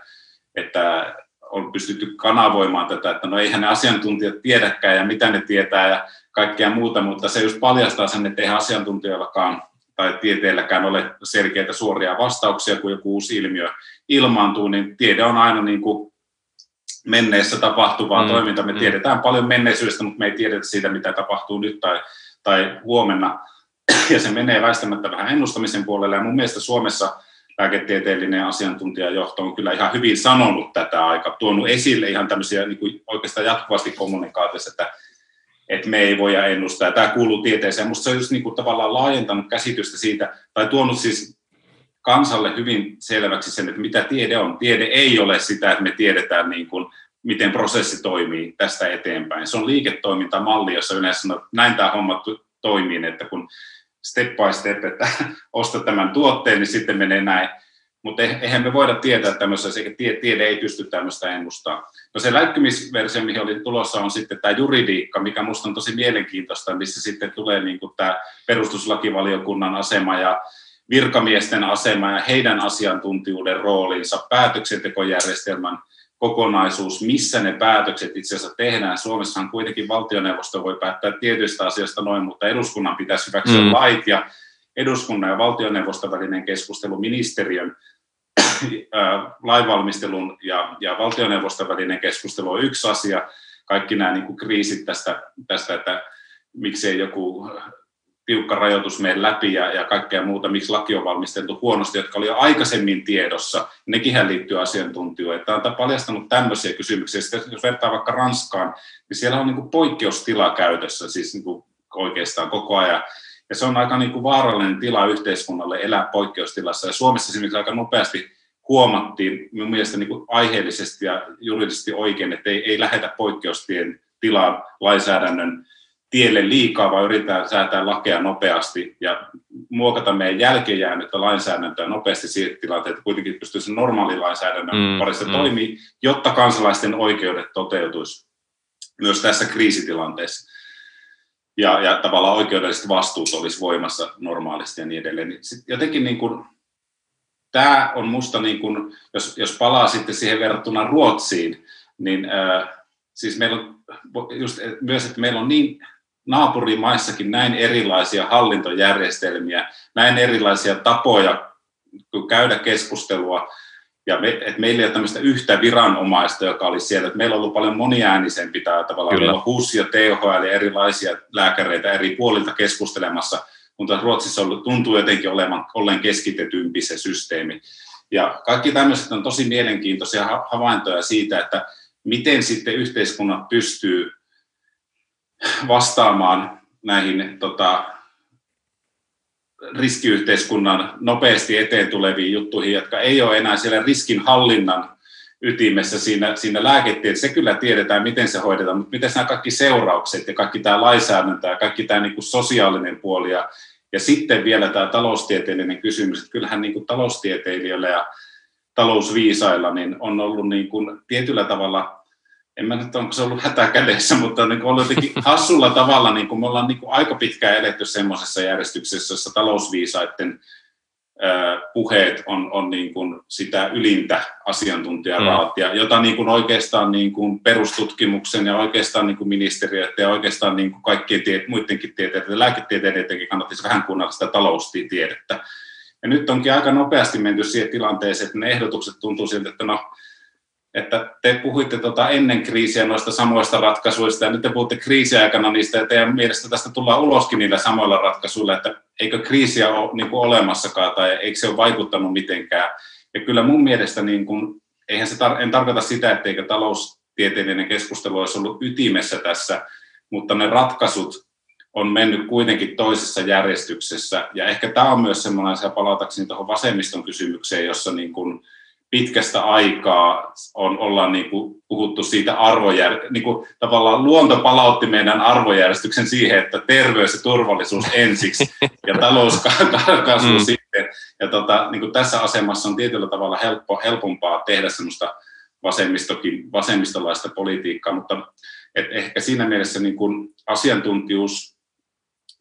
että on pystytty kanavoimaan tätä, että no eihän ne asiantuntijat tiedäkään ja mitä ne tietää ja kaikkea muuta, mutta se just paljastaa sen, että eihän asiantuntijoillakaan tai tieteelläkään ole selkeitä suoria vastauksia, kun joku uusi ilmiö ilmaantuu, niin tiede on aina niin kuin menneessä tapahtuvaa mm, toimintaa. Me mm. tiedetään paljon menneisyydestä, mutta me ei tiedetä siitä, mitä tapahtuu nyt tai, tai huomenna. Ja se menee väistämättä vähän ennustamisen puolelle. Ja mun mielestä Suomessa lääketieteellinen asiantuntijajohto on kyllä ihan hyvin sanonut tätä aikaa, tuonut esille ihan tämmöisiä niin kuin oikeastaan jatkuvasti kommunikaatiossa, että, että me ei voida ennustaa. Ja tämä kuuluu tieteeseen. Musta se on just niin kuin tavallaan laajentanut käsitystä siitä, tai tuonut siis kansalle hyvin selväksi sen, että mitä tiede on. Tiede ei ole sitä, että me tiedetään niin kuin, miten prosessi toimii tästä eteenpäin. Se on liiketoimintamalli, jossa yleensä sanoo, että näin tämä homma toimii, että kun step by step, että osta tämän tuotteen, niin sitten menee näin. Mutta eihän me voida tietää tämmöistä, sekä tiede ei pysty tämmöistä ennustamaan. No se läikkymisversio, mihin oli tulossa, on sitten tämä juridiikka, mikä musta on tosi mielenkiintoista, missä sitten tulee niinku tämä perustuslakivaliokunnan asema ja virkamiesten asema ja heidän asiantuntijuuden roolinsa, päätöksentekojärjestelmän kokonaisuus, missä ne päätökset itse asiassa tehdään. Suomessahan kuitenkin valtioneuvosto voi päättää tietyistä asioista noin, mutta eduskunnan pitäisi hyväksyä mm. lait ja eduskunnan ja valtioneuvoston välinen keskustelu ministeriön lainvalmistelun ja, ja valtioneuvoston välinen keskustelu on yksi asia. Kaikki nämä niin kuin kriisit tästä, tästä, että miksei joku tiukka rajoitus mene läpi ja, ja kaikkea muuta, miksi laki on valmisteltu huonosti, jotka oli jo aikaisemmin tiedossa. Nekinhän liittyy asiantuntijoihin. Tämä on paljastanut tämmöisiä kysymyksiä. Sitten jos vertaa vaikka Ranskaan, niin siellä on niin kuin poikkeustila käytössä siis niin kuin oikeastaan koko ajan. Ja se on aika niin kuin vaarallinen tila yhteiskunnalle elää poikkeustilassa. Ja Suomessa esimerkiksi aika nopeasti huomattiin minun mielestäni niin kuin aiheellisesti ja juridisesti oikein, että ei, ei lähetä poikkeustien tilaan lainsäädännön tielle liikaa, vaan yritetään säätää lakeja nopeasti ja muokata meidän jälkeenjäänyttä lainsäädäntöä nopeasti siihen tilanteeseen, että kuitenkin pystyy sen normaalin lainsäädännön mm, parissa mm. toimii, jotta kansalaisten oikeudet toteutuisi myös tässä kriisitilanteessa. Ja, ja tavallaan oikeudelliset vastuut olisi voimassa normaalisti ja niin edelleen. Sitten jotenkin niin kuin, tämä on musta, niin kuin, jos, jos palaa sitten siihen verrattuna Ruotsiin, niin äh, siis meillä on just, myös, että meillä on niin naapurimaissakin näin erilaisia hallintojärjestelmiä, näin erilaisia tapoja käydä keskustelua, ja me, että meillä ei ole tämmöistä yhtä viranomaista, joka olisi siellä. Että meillä on ollut paljon moniäänisempi tämä tavallaan. Kyllä. Meillä on H U S ja T H L ja erilaisia lääkäreitä eri puolilta keskustelemassa, mutta Ruotsissa ollut, tuntuu jotenkin olevan ollen keskitetympi se systeemi. Ja kaikki tämmöiset on tosi mielenkiintoisia havaintoja siitä, että miten sitten yhteiskunnat pystyy vastaamaan näihin tota, riskiyhteiskunnan nopeasti eteen tuleviin juttuihin, jotka ei ole enää siellä riskinhallinnan ytimessä siinä, siinä lääketieteessä. Se kyllä tiedetään, miten se hoidetaan, mutta miten nämä kaikki seuraukset ja kaikki tämä lainsäädäntö ja kaikki tämä niin kuin sosiaalinen puoli ja, ja sitten vielä tämä taloustieteellinen kysymys, että kyllähän niin kuin taloustieteilijöillä ja talousviisailla niin on ollut niin kuin tietyllä tavalla, en mä nyt onko se ollut hätä kädessä, mutta on ollut jotenkin hassulla tavalla, niin kun me ollaan niin kun aika pitkään eletty semmoisessa järjestyksessä, jossa talousviisaiden puheet on, on niin kun sitä ylintä asiantuntijaraatia, jota niin kun oikeastaan niin kun perustutkimuksen ja oikeastaan niin kun ministeriöiden ja oikeastaan niin kun kaikkien tiet, muidenkin tieteiden ja lääketieteiden kannattaisi vähän kuunnella sitä taloustiedettä. Ja nyt onkin aika nopeasti menty siihen tilanteeseen, että ne ehdotukset tuntuu siltä, että no, että te puhuitte tuota ennen kriisiä noista samoista ratkaisuista ja nyt te puhutte kriisiaikana niistä ja teidän mielestä tästä tullaan uloskin niillä samoilla ratkaisuilla, että eikö kriisiä ole niin kuin olemassakaan tai eikö se ole vaikuttanut mitenkään. Ja kyllä mun mielestä, niin kuin, eihän se tar- en tarkoita sitä, etteikö taloustieteellinen keskustelu olisi ollut ytimessä tässä, mutta ne ratkaisut on mennyt kuitenkin toisessa järjestyksessä. Ja ehkä tämä on myös sellainen asia, palatakseni tuohon vasemmiston kysymykseen, jossa niin kuin pitkästä aikaa on, ollaan niin kuin puhuttu siitä arvojärjestyksestä. Niin tavallaan luonto palautti meidän arvojärjestyksen siihen, että terveys ja turvallisuus ensiksi ja talouskasvu mm. sitten. Ja tota, niin kuin tässä asemassa on tietyllä tavalla helppo, helpompaa tehdä semmoista vasemmistokin, vasemmistolaista politiikkaa, mutta et ehkä siinä mielessä niin kuin asiantuntijuus,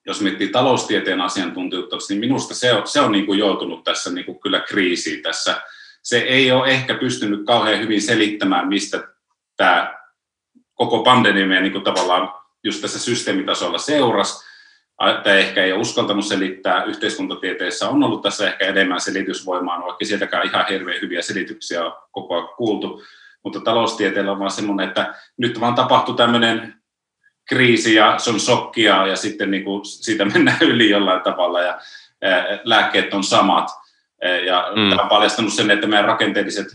jos miettii taloustieteen asiantuntijuutta, niin minusta se on, se on niin kuin joutunut tässä niin kuin kyllä kriisiin tässä. Se ei ole ehkä pystynyt kauhean hyvin selittämään, mistä tämä koko pandemia niin kuin tavallaan just tässä systeemitasolla seurasi. Tai ehkä ei ole uskaltanut selittää. Yhteiskuntatieteessä on ollut tässä ehkä enemmän selitysvoimaa, vaikka sieltäkään ihan hirveän hyviä selityksiä on koko ajan kuultu. Mutta taloustieteellä on vaan semmoinen, että nyt vaan tapahtui tämmöinen kriisi ja se on shokkia ja sitten niin kuin siitä mennään yli jollain tavalla ja lääkkeet on samat. Ja mm. tämä on paljastanut sen, että meidän rakenteelliset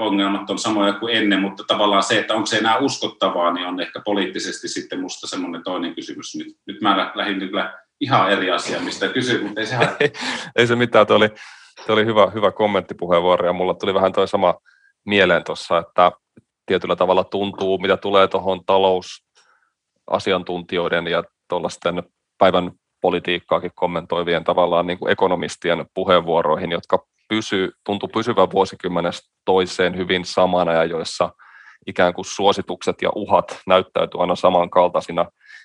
ongelmat on samoja kuin ennen, mutta tavallaan se, että onko se enää uskottavaa, niin on ehkä poliittisesti sitten musta semmoinen toinen kysymys. Nyt, nyt mä lähdin kyllä ihan eri asiaa, mistä kysyy, mutta ei se ei se mitään, tuo oli, tuo oli hyvä, hyvä kommenttipuheenvuoro ja mulla tuli vähän toi sama mieleen tuossa, että tietyllä tavalla tuntuu, mitä tulee tuohon talousasiantuntijoiden ja tuollaisten päivän politiikkaakin kommentoivien tavallaan niin kuin ekonomistien puheenvuoroihin, jotka pysy, tuntuu pysyvän vuosikymmenestä toiseen hyvin samana ja joissa ikään kuin suositukset ja uhat näyttäytyy aina samankaltaisina,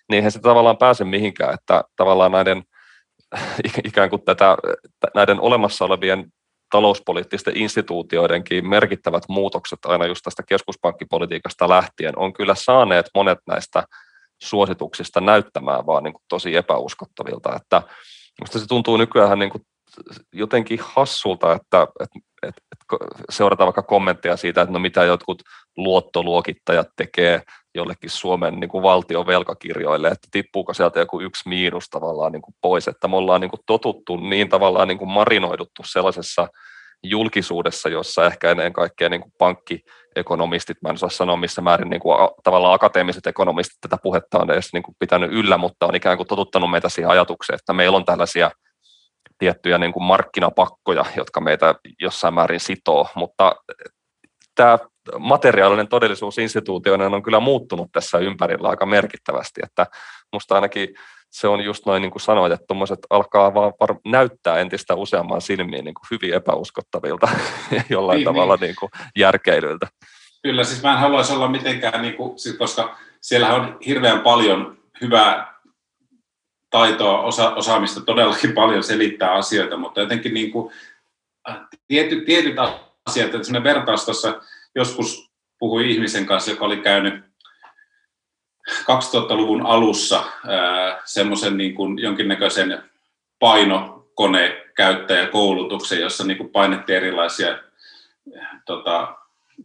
niin eihän se tavallaan pääse mihinkään, että tavallaan näiden, ikään kuin tätä, näiden olemassa olevien talouspoliittisten instituutioidenkin merkittävät muutokset aina just tästä keskuspankkipolitiikasta lähtien on kyllä saaneet monet näistä suosituksista näyttämään vaan niin kuin tosi epäuskottavilta, että musta se tuntuu nykyään niin kuin jotenkin hassulta, että, että, että seurataan vaikka kommentteja siitä, että no mitä jotkut luottoluokittajat tekee jollekin Suomen niin kuin valtion velkakirjoille, että tippuuko sieltä joku yksi miinus tavallaan niin kuin pois, että me ollaan niin kuin totuttu niin tavallaan niin kuin marinoiduttu sellaisessa julkisuudessa, jossa ehkä ennen kaikkea niin kuin pankkiekonomistit, mä en osaa sanoa missä määrin niin kuin tavallaan akateemiset ekonomistit tätä puhetta on edes niin kuin pitänyt yllä, mutta on ikään kuin totuttanut meitä siihen ajatukseen, että meillä on tällaisia tiettyjä niin kuin markkinapakkoja, jotka meitä jossain määrin sitoo, mutta tämä materiaalinen todellisuus instituutioiden on kyllä muuttunut tässä ympärillä aika merkittävästi, että musta ainakin se on just noin niin kuin sanoit, että tuommoiset alkaa vaan näyttää entistä useamman silmiin niin kuin hyvin epäuskottavilta ja jollain niin, tavalla niin. Niin kuin järkeilyiltä. Kyllä, siis mä en haluaisi olla mitenkään, niin kuin, koska siellä on hirveän paljon hyvää taitoa, osa, osaamista todellakin paljon selittää asioita, mutta jotenkin niin kuin, tiety, tietyt asiat, että sellainen vertaus tuossa joskus puhui ihmisen kanssa, joka oli käynyt kaksituhattaluvun alussa semmoisen niin kuin jonkinnäköisen painokonekäyttäjäkoulutuksen, jossa niin kuin painettiin erilaisia tota,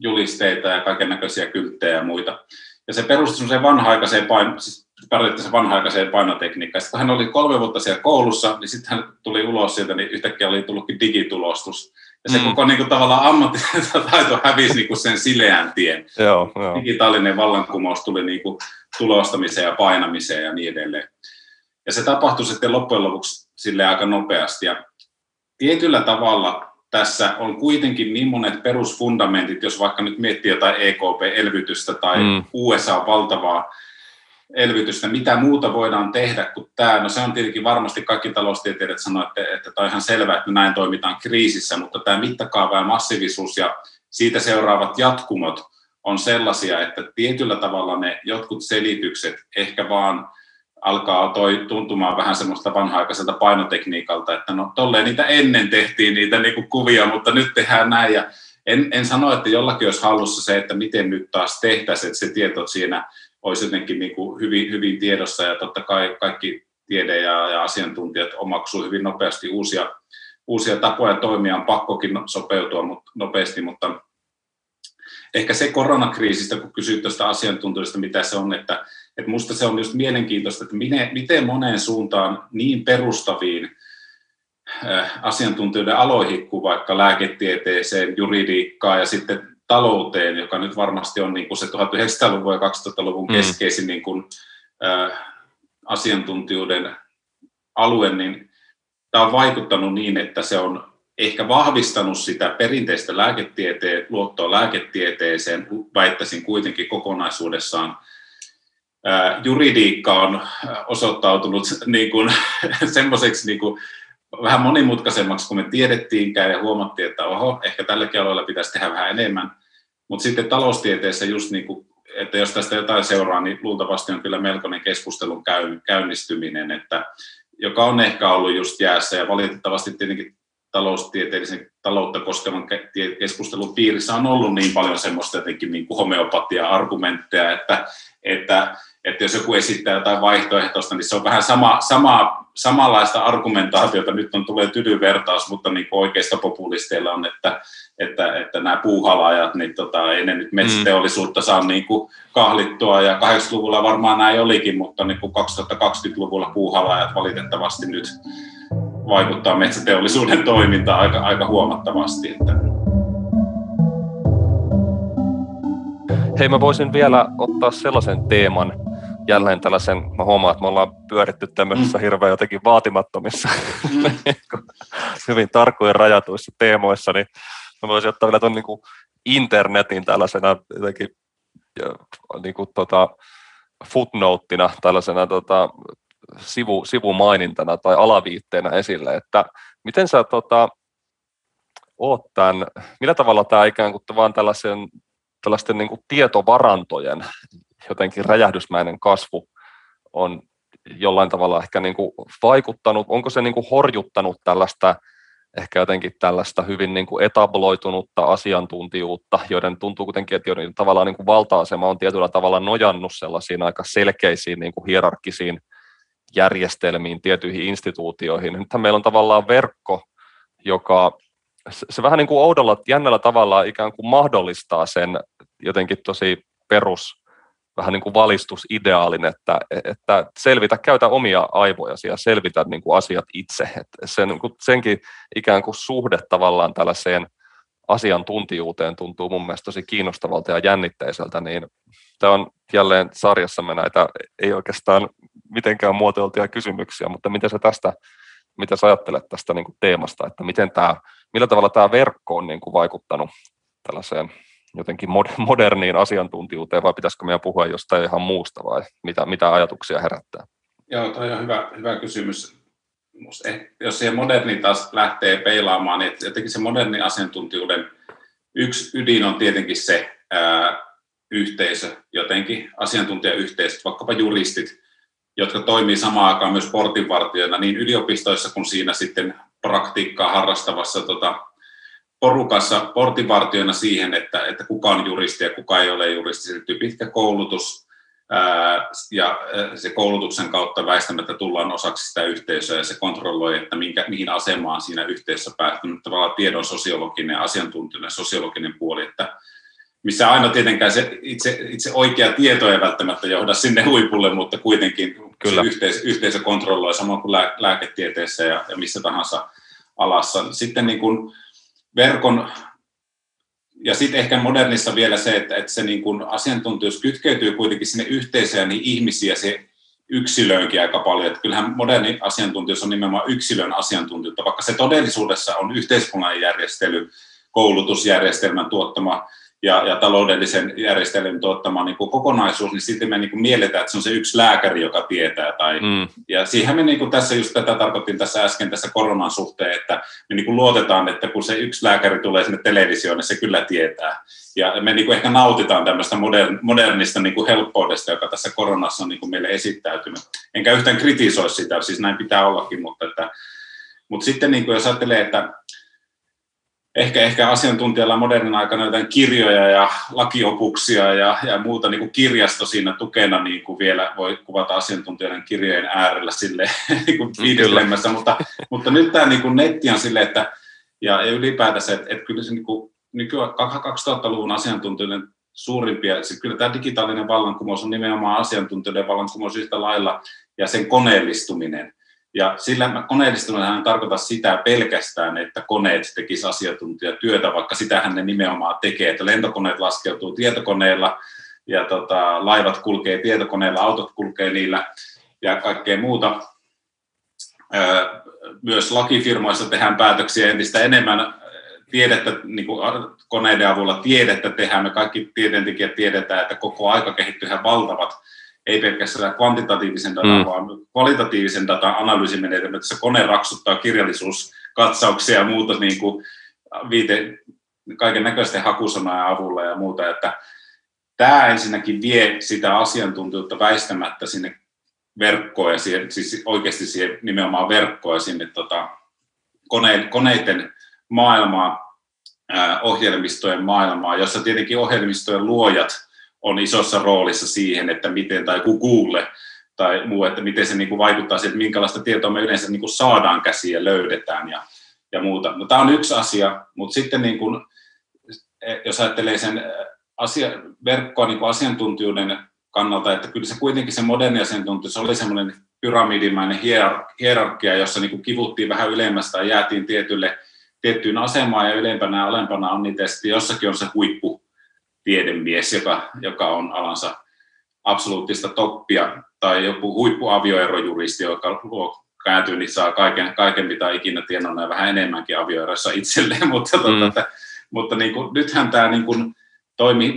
julisteita ja kaikennäköisiä kylttejä ja muita. Ja se perustui semmoiseen vanha-aikaiseen paino, siis periaatteessa vanha-aikaiseen painotekniikkaan. Sitten kun hän oli kolme vuotta siellä koulussa, niin sitten hän tuli ulos sieltä, niin yhtäkkiä oli tullutkin digitulostus. Ja se koko niin kuin, tavallaan ammattilainen taito hävisi niin kuin sen sileän tien. Joo, joo. Digitaalinen vallankumous tuli niin kuin tulostamiseen ja painamiseen ja niin edelleen. Ja se tapahtui sitten loppujen lopuksi silleen aika nopeasti. Ja tietyllä tavalla tässä on kuitenkin niin monet perusfundamentit, jos vaikka nyt miettii jotain E K P-elvytystä tai mm. U S A-valtavaa elvytystä, mitä muuta voidaan tehdä kuin tämä. No se on tietenkin varmasti kaikki taloustieteilijät sanoo, että, että tämä on ihan selvää, että näin toimitaan kriisissä, mutta tämä mittakaava ja massiivisuus ja siitä seuraavat jatkumot on sellaisia, että tietyllä tavalla ne jotkut selitykset ehkä vaan alkaa toi tuntumaan vähän semmoista vanha-aikaiselta painotekniikalta, että no tolleen niitä ennen tehtiin niitä niinku kuvia, mutta nyt tehdään näin. Ja en, en sano, että jollakin olisi hallussa se, että miten nyt taas tehtäisiin, että se tieto siinä olisi jotenkin niin kuin hyvin, hyvin tiedossa ja totta kai kaikki tiede- ja, ja asiantuntijat omaksuu hyvin nopeasti uusia, uusia tapoja toimia, on pakkokin sopeutua mutta, nopeasti, mutta ehkä se koronakriisistä, kun kysyt tuosta asiantuntijoista, mitä se on, että Että musta se on just mielenkiintoista, että miten, miten moneen suuntaan niin perustaviin asiantuntijoiden aloihin kuin vaikka lääketieteeseen, juridiikkaan ja sitten talouteen, joka nyt varmasti on niin kuin se tuhatyhdeksänsataaluvun ja kaksituhattaluvun keskeisin mm. niin kuin, äh, asiantuntijuuden alue, niin tämä on vaikuttanut niin, että se on ehkä vahvistanut sitä perinteistä lääketieteen, luottoa lääketieteeseen, väittäisin kuitenkin kokonaisuudessaan. Äh, juridiikka on osoittautunut niin kuin, semmoiseksi niin kuin, vähän monimutkaisemmaksi kuin me tiedettiinkään ja huomattiin, että oho, ehkä tälläkin alueella pitäisi tehdä vähän enemmän. Mutta sitten taloustieteessä just niin kuin, että jos tästä jotain seuraa, niin luultavasti on kyllä melkoinen keskustelun käy, käynnistyminen, että, joka on ehkä ollut just jäässä ja valitettavasti tietenkin taloustieteellisen taloutta koskevan keskustelun piirissä on ollut niin paljon semmoista jotenkin niin kuin homeopatia-argumentteja, että, että, että jos joku esittää jotain vaihtoehtoista, niin se on vähän sama, sama samanlaista argumentaatiota, nyt on tulee tylyvertaus, mutta niin kuin oikeista populisteilla on, että, että, että nämä puuhalaajat, niin tota, ei ne nyt metsäteollisuutta saa niin kuin kahlittua, ja kahdeksankymmentäluvulla varmaan näin olikin, mutta niin kuin kaksituhattakaksikymmentäluvulla puuhalaajat valitettavasti nyt vaikuttaa metsäteollisuuden toimintaan aika, aika huomattavasti. Että. Hei, mä voisin vielä ottaa sellaisen teeman, jälleen tällaisen, mä huomaan, että me ollaan pyöritty tämmöisessä mm. hirveän jotenkin vaatimattomissa, mm. hyvin tarkoin rajatuissa teemoissa, niin mä voisin ottaa vielä tuon niin kuin internetin tällaisena jotenkin niin kuin tota footnoteina, tällaisena tota sivu, sivumainintana tai alaviitteenä esille, että miten sä tota, oot tämän, millä tavalla tämä ikään kuin vaan tällaisen, tällaisten niin kuin tietovarantojen jotenkin räjähdysmäinen kasvu on jollain tavalla ehkä niin kuin vaikuttanut, onko se niin kuin horjuttanut tällaista, ehkä jotenkin tällaista hyvin niin kuin etabloitunutta asiantuntijuutta, joiden tuntuu kuitenkin, että joiden tavallaan niin kuin valta-asema on tietyllä tavalla nojannut sellaisiin aika selkeisiin niin kuin hierarkkisiin järjestelmiin, tiettyihin instituutioihin. Nythän meillä on tavallaan verkko, joka se vähän niin kuin oudolla, jännällä tavalla ikään kuin mahdollistaa sen jotenkin tosi perus vähän niin kuin valitusideaalin, että, että selvitä, käytä omia aivojasi ja selvitä niin kuin asiat itse. Että sen, senkin ikään kuin suhde tavallaan tällaiseen asiantuntijuuteen tuntuu mun mielestä tosi kiinnostavalta ja jännitteiseltä, niin tämä on jälleen sarjassamme näitä ei oikeastaan mitenkään muotoiltuja kysymyksiä, mutta miten sä tästä, mitä sä ajattelet tästä niin kuin teemasta, että miten tämä, millä tavalla tämä verkko on niin kuin vaikuttanut tällaiseen jotenkin moderniin asiantuntijuuteen, vai pitäisikö meidän puhua jostain ihan muusta, vai mitä, mitä ajatuksia herättää? Joo, toi on hyvä, hyvä kysymys. Musta, jos siihen moderniin taas lähtee peilaamaan, niin jotenkin se modernin asiantuntijuuden yksi ydin on tietenkin se ää, yhteisö, jotenkin asiantuntijayhteisöt, vaikkapa juristit, jotka toimii samaan aikaan myös portinvartijoina niin yliopistoissa kuin siinä sitten praktiikkaa harrastavassa tota, porukassa portinvartijoina siihen, että, että kuka on juristi ja kuka ei ole juristi. Se pitkä koulutus ää, ja se koulutuksen kautta väistämättä tullaan osaksi sitä yhteisöä ja se kontrolloi, että minkä, mihin asemaan siinä yhteisössä päättynyt tavallaan tiedon sosiologinen, asiantuntijoiden sosiologinen puoli, että missä aina tietenkään se itse, itse oikea tieto ei välttämättä johda sinne huipulle, mutta kuitenkin kyllä yhteisö, yhteisö kontrolloi samoin kuin lää, lääketieteessä ja, ja missä tahansa alassa. Sitten niin kuin verkon, ja sitten ehkä modernissa vielä se, että, että se niin kuin asiantuntijuus kytkeytyy kuitenkin sinne yhteisöön, niin ihmisiä se yksilöönkin aika paljon. Että kyllähän moderni asiantuntijuus on nimenomaan yksilön asiantuntijuutta, vaikka se todellisuudessa on yhteiskunnan järjestely, koulutusjärjestelmän tuottama ja, ja taloudellisen järjestelmän tuottama niin kuin kokonaisuus, niin sitten me niin kuin mielletään, että se on se yksi lääkäri, joka tietää. Tai, mm. Ja siihen me niin kuin tässä just tätä tarkoitin tässä äsken tässä koronan suhteen, että me niin kuin luotetaan, että kun se yksi lääkäri tulee sinne televisioon, niin se kyllä tietää. Ja me niin kuin ehkä nautitaan tämmöistä modern, modernista niin kuin helppoudesta, joka tässä koronassa on niin kuin meille esittäytynyt. Enkä yhtään kritisoi sitä, siis näin pitää ollakin, mutta, että, mutta sitten niin kuin jos ajattelee, että Ehkä, ehkä asiantuntijalla modernin aikana jotain kirjoja ja lakiopuksia ja, ja muuta niin kuin kirjasto siinä tukena niin kuin vielä voi kuvata asiantuntijoiden kirjojen äärellä silleen niin kuin fiilislemmässä, mutta, mutta nyt tämä niin kuin netti on silleen, että ja, ja ylipäätänsä, että, että kyllä se niin kuin, nyky- kaksituhattaluvun asiantuntijoiden suurimpia. Se, kyllä tämä digitaalinen vallankumous on nimenomaan asiantuntijoiden vallankumous yhtä lailla ja sen koneellistuminen. Ja sillä koneellistuminen ei tarkoita sitä pelkästään, että koneet tekisivät asiantuntijatyötä, vaikka sitähän ne nimenomaan tekee, että lentokoneet laskeutuu tietokoneella ja tota, laivat kulkee tietokoneella, autot kulkee niillä ja kaikkea muuta. Myös lakifirmoissa tehdään päätöksiä entistä enemmän tiedettä, niin kuin koneiden avulla tiedettä tehdään. Me kaikki tieteentekijät tiedetään, että koko aika kehittyvät valtavat, ei pelkästään kvantitatiivisen datan, mm. vaan kvalitatiivisen datan analyysimenetelmät. Se kone raksuttaa kirjallisuuskatsauksia ja muuta niin kuin viite, kaiken näköisten hakusanojen avulla ja muuta. Että tämä ensinnäkin vie sitä asiantuntijuutta väistämättä sinne verkkoon ja siihen, siis oikeasti siihen nimenomaan verkkoon ja sinne tota, koneiden, koneiden maailmaa, äh, ohjelmistojen maailmaa, jossa tietenkin ohjelmistojen luojat on isossa roolissa siihen, että miten, tai Google tai muu, että miten se niin kuin vaikuttaa siihen, että minkälaista tietoa me yleensä niin kuin saadaan käsiin ja löydetään ja, ja muuta. No, tämä on yksi asia, mutta sitten niin kuin, jos ajattelee sen asia, verkkoa niin kuin asiantuntijuuden kannalta, että kyllä se kuitenkin se moderni asiantuntijuus oli semmoinen pyramidimainen hierarkia, jossa niin kuin kivuttiin vähän ylemmästä ja jäätiin tietylle, tiettyyn asemaan ja ylempänä ja alempana on niitä, sitten jossakin on se huippu tiedemies, joka, joka on alansa absoluuttista toppia, tai joku huippuavioerojuristi, joka kääntyy, niin saa kaiken, kaiken mitä ikinä tienona ja vähän enemmänkin avioeroissa itselleen, mutta, mm. tota, mutta niin kuin, nythän tämä niin kuin toimi,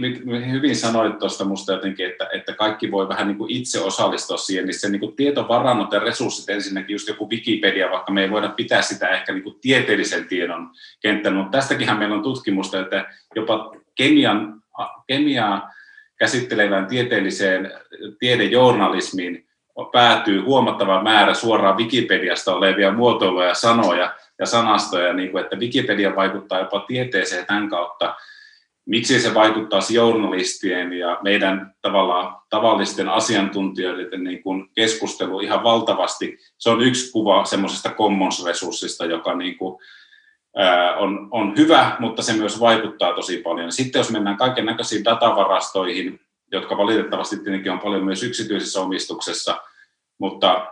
hyvin sanoit tuosta musta jotenkin, että, että kaikki voi vähän niin kuin itse osallistua siihen, niin se niin kuin tietovarannot ja resurssit ensinnäkin, just joku Wikipedia, vaikka me ei voida pitää sitä ehkä niin kuin tieteellisen tiedon kenttänä, mutta tästäkinhän meillä on tutkimusta, että jopa kemian kemiaa käsittelevään tieteelliseen tiedejournalismiin päätyy huomattava määrä suoraan Wikipediasta olevia muotoiluja, sanoja ja sanastoja, niin kuin, että Wikipedia vaikuttaa jopa tieteeseen tämän kautta. Miksi se vaikuttaa journalistien ja meidän tavallaan tavallisten asiantuntijoiden niin kuin keskustelu ihan valtavasti. Se on yksi kuva semmoisesta commons-resurssista, joka niin kuin On, on hyvä, mutta se myös vaikuttaa tosi paljon. Sitten jos mennään kaiken näköisiin datavarastoihin, jotka valitettavasti tietenkin on paljon myös yksityisessä omistuksessa, mutta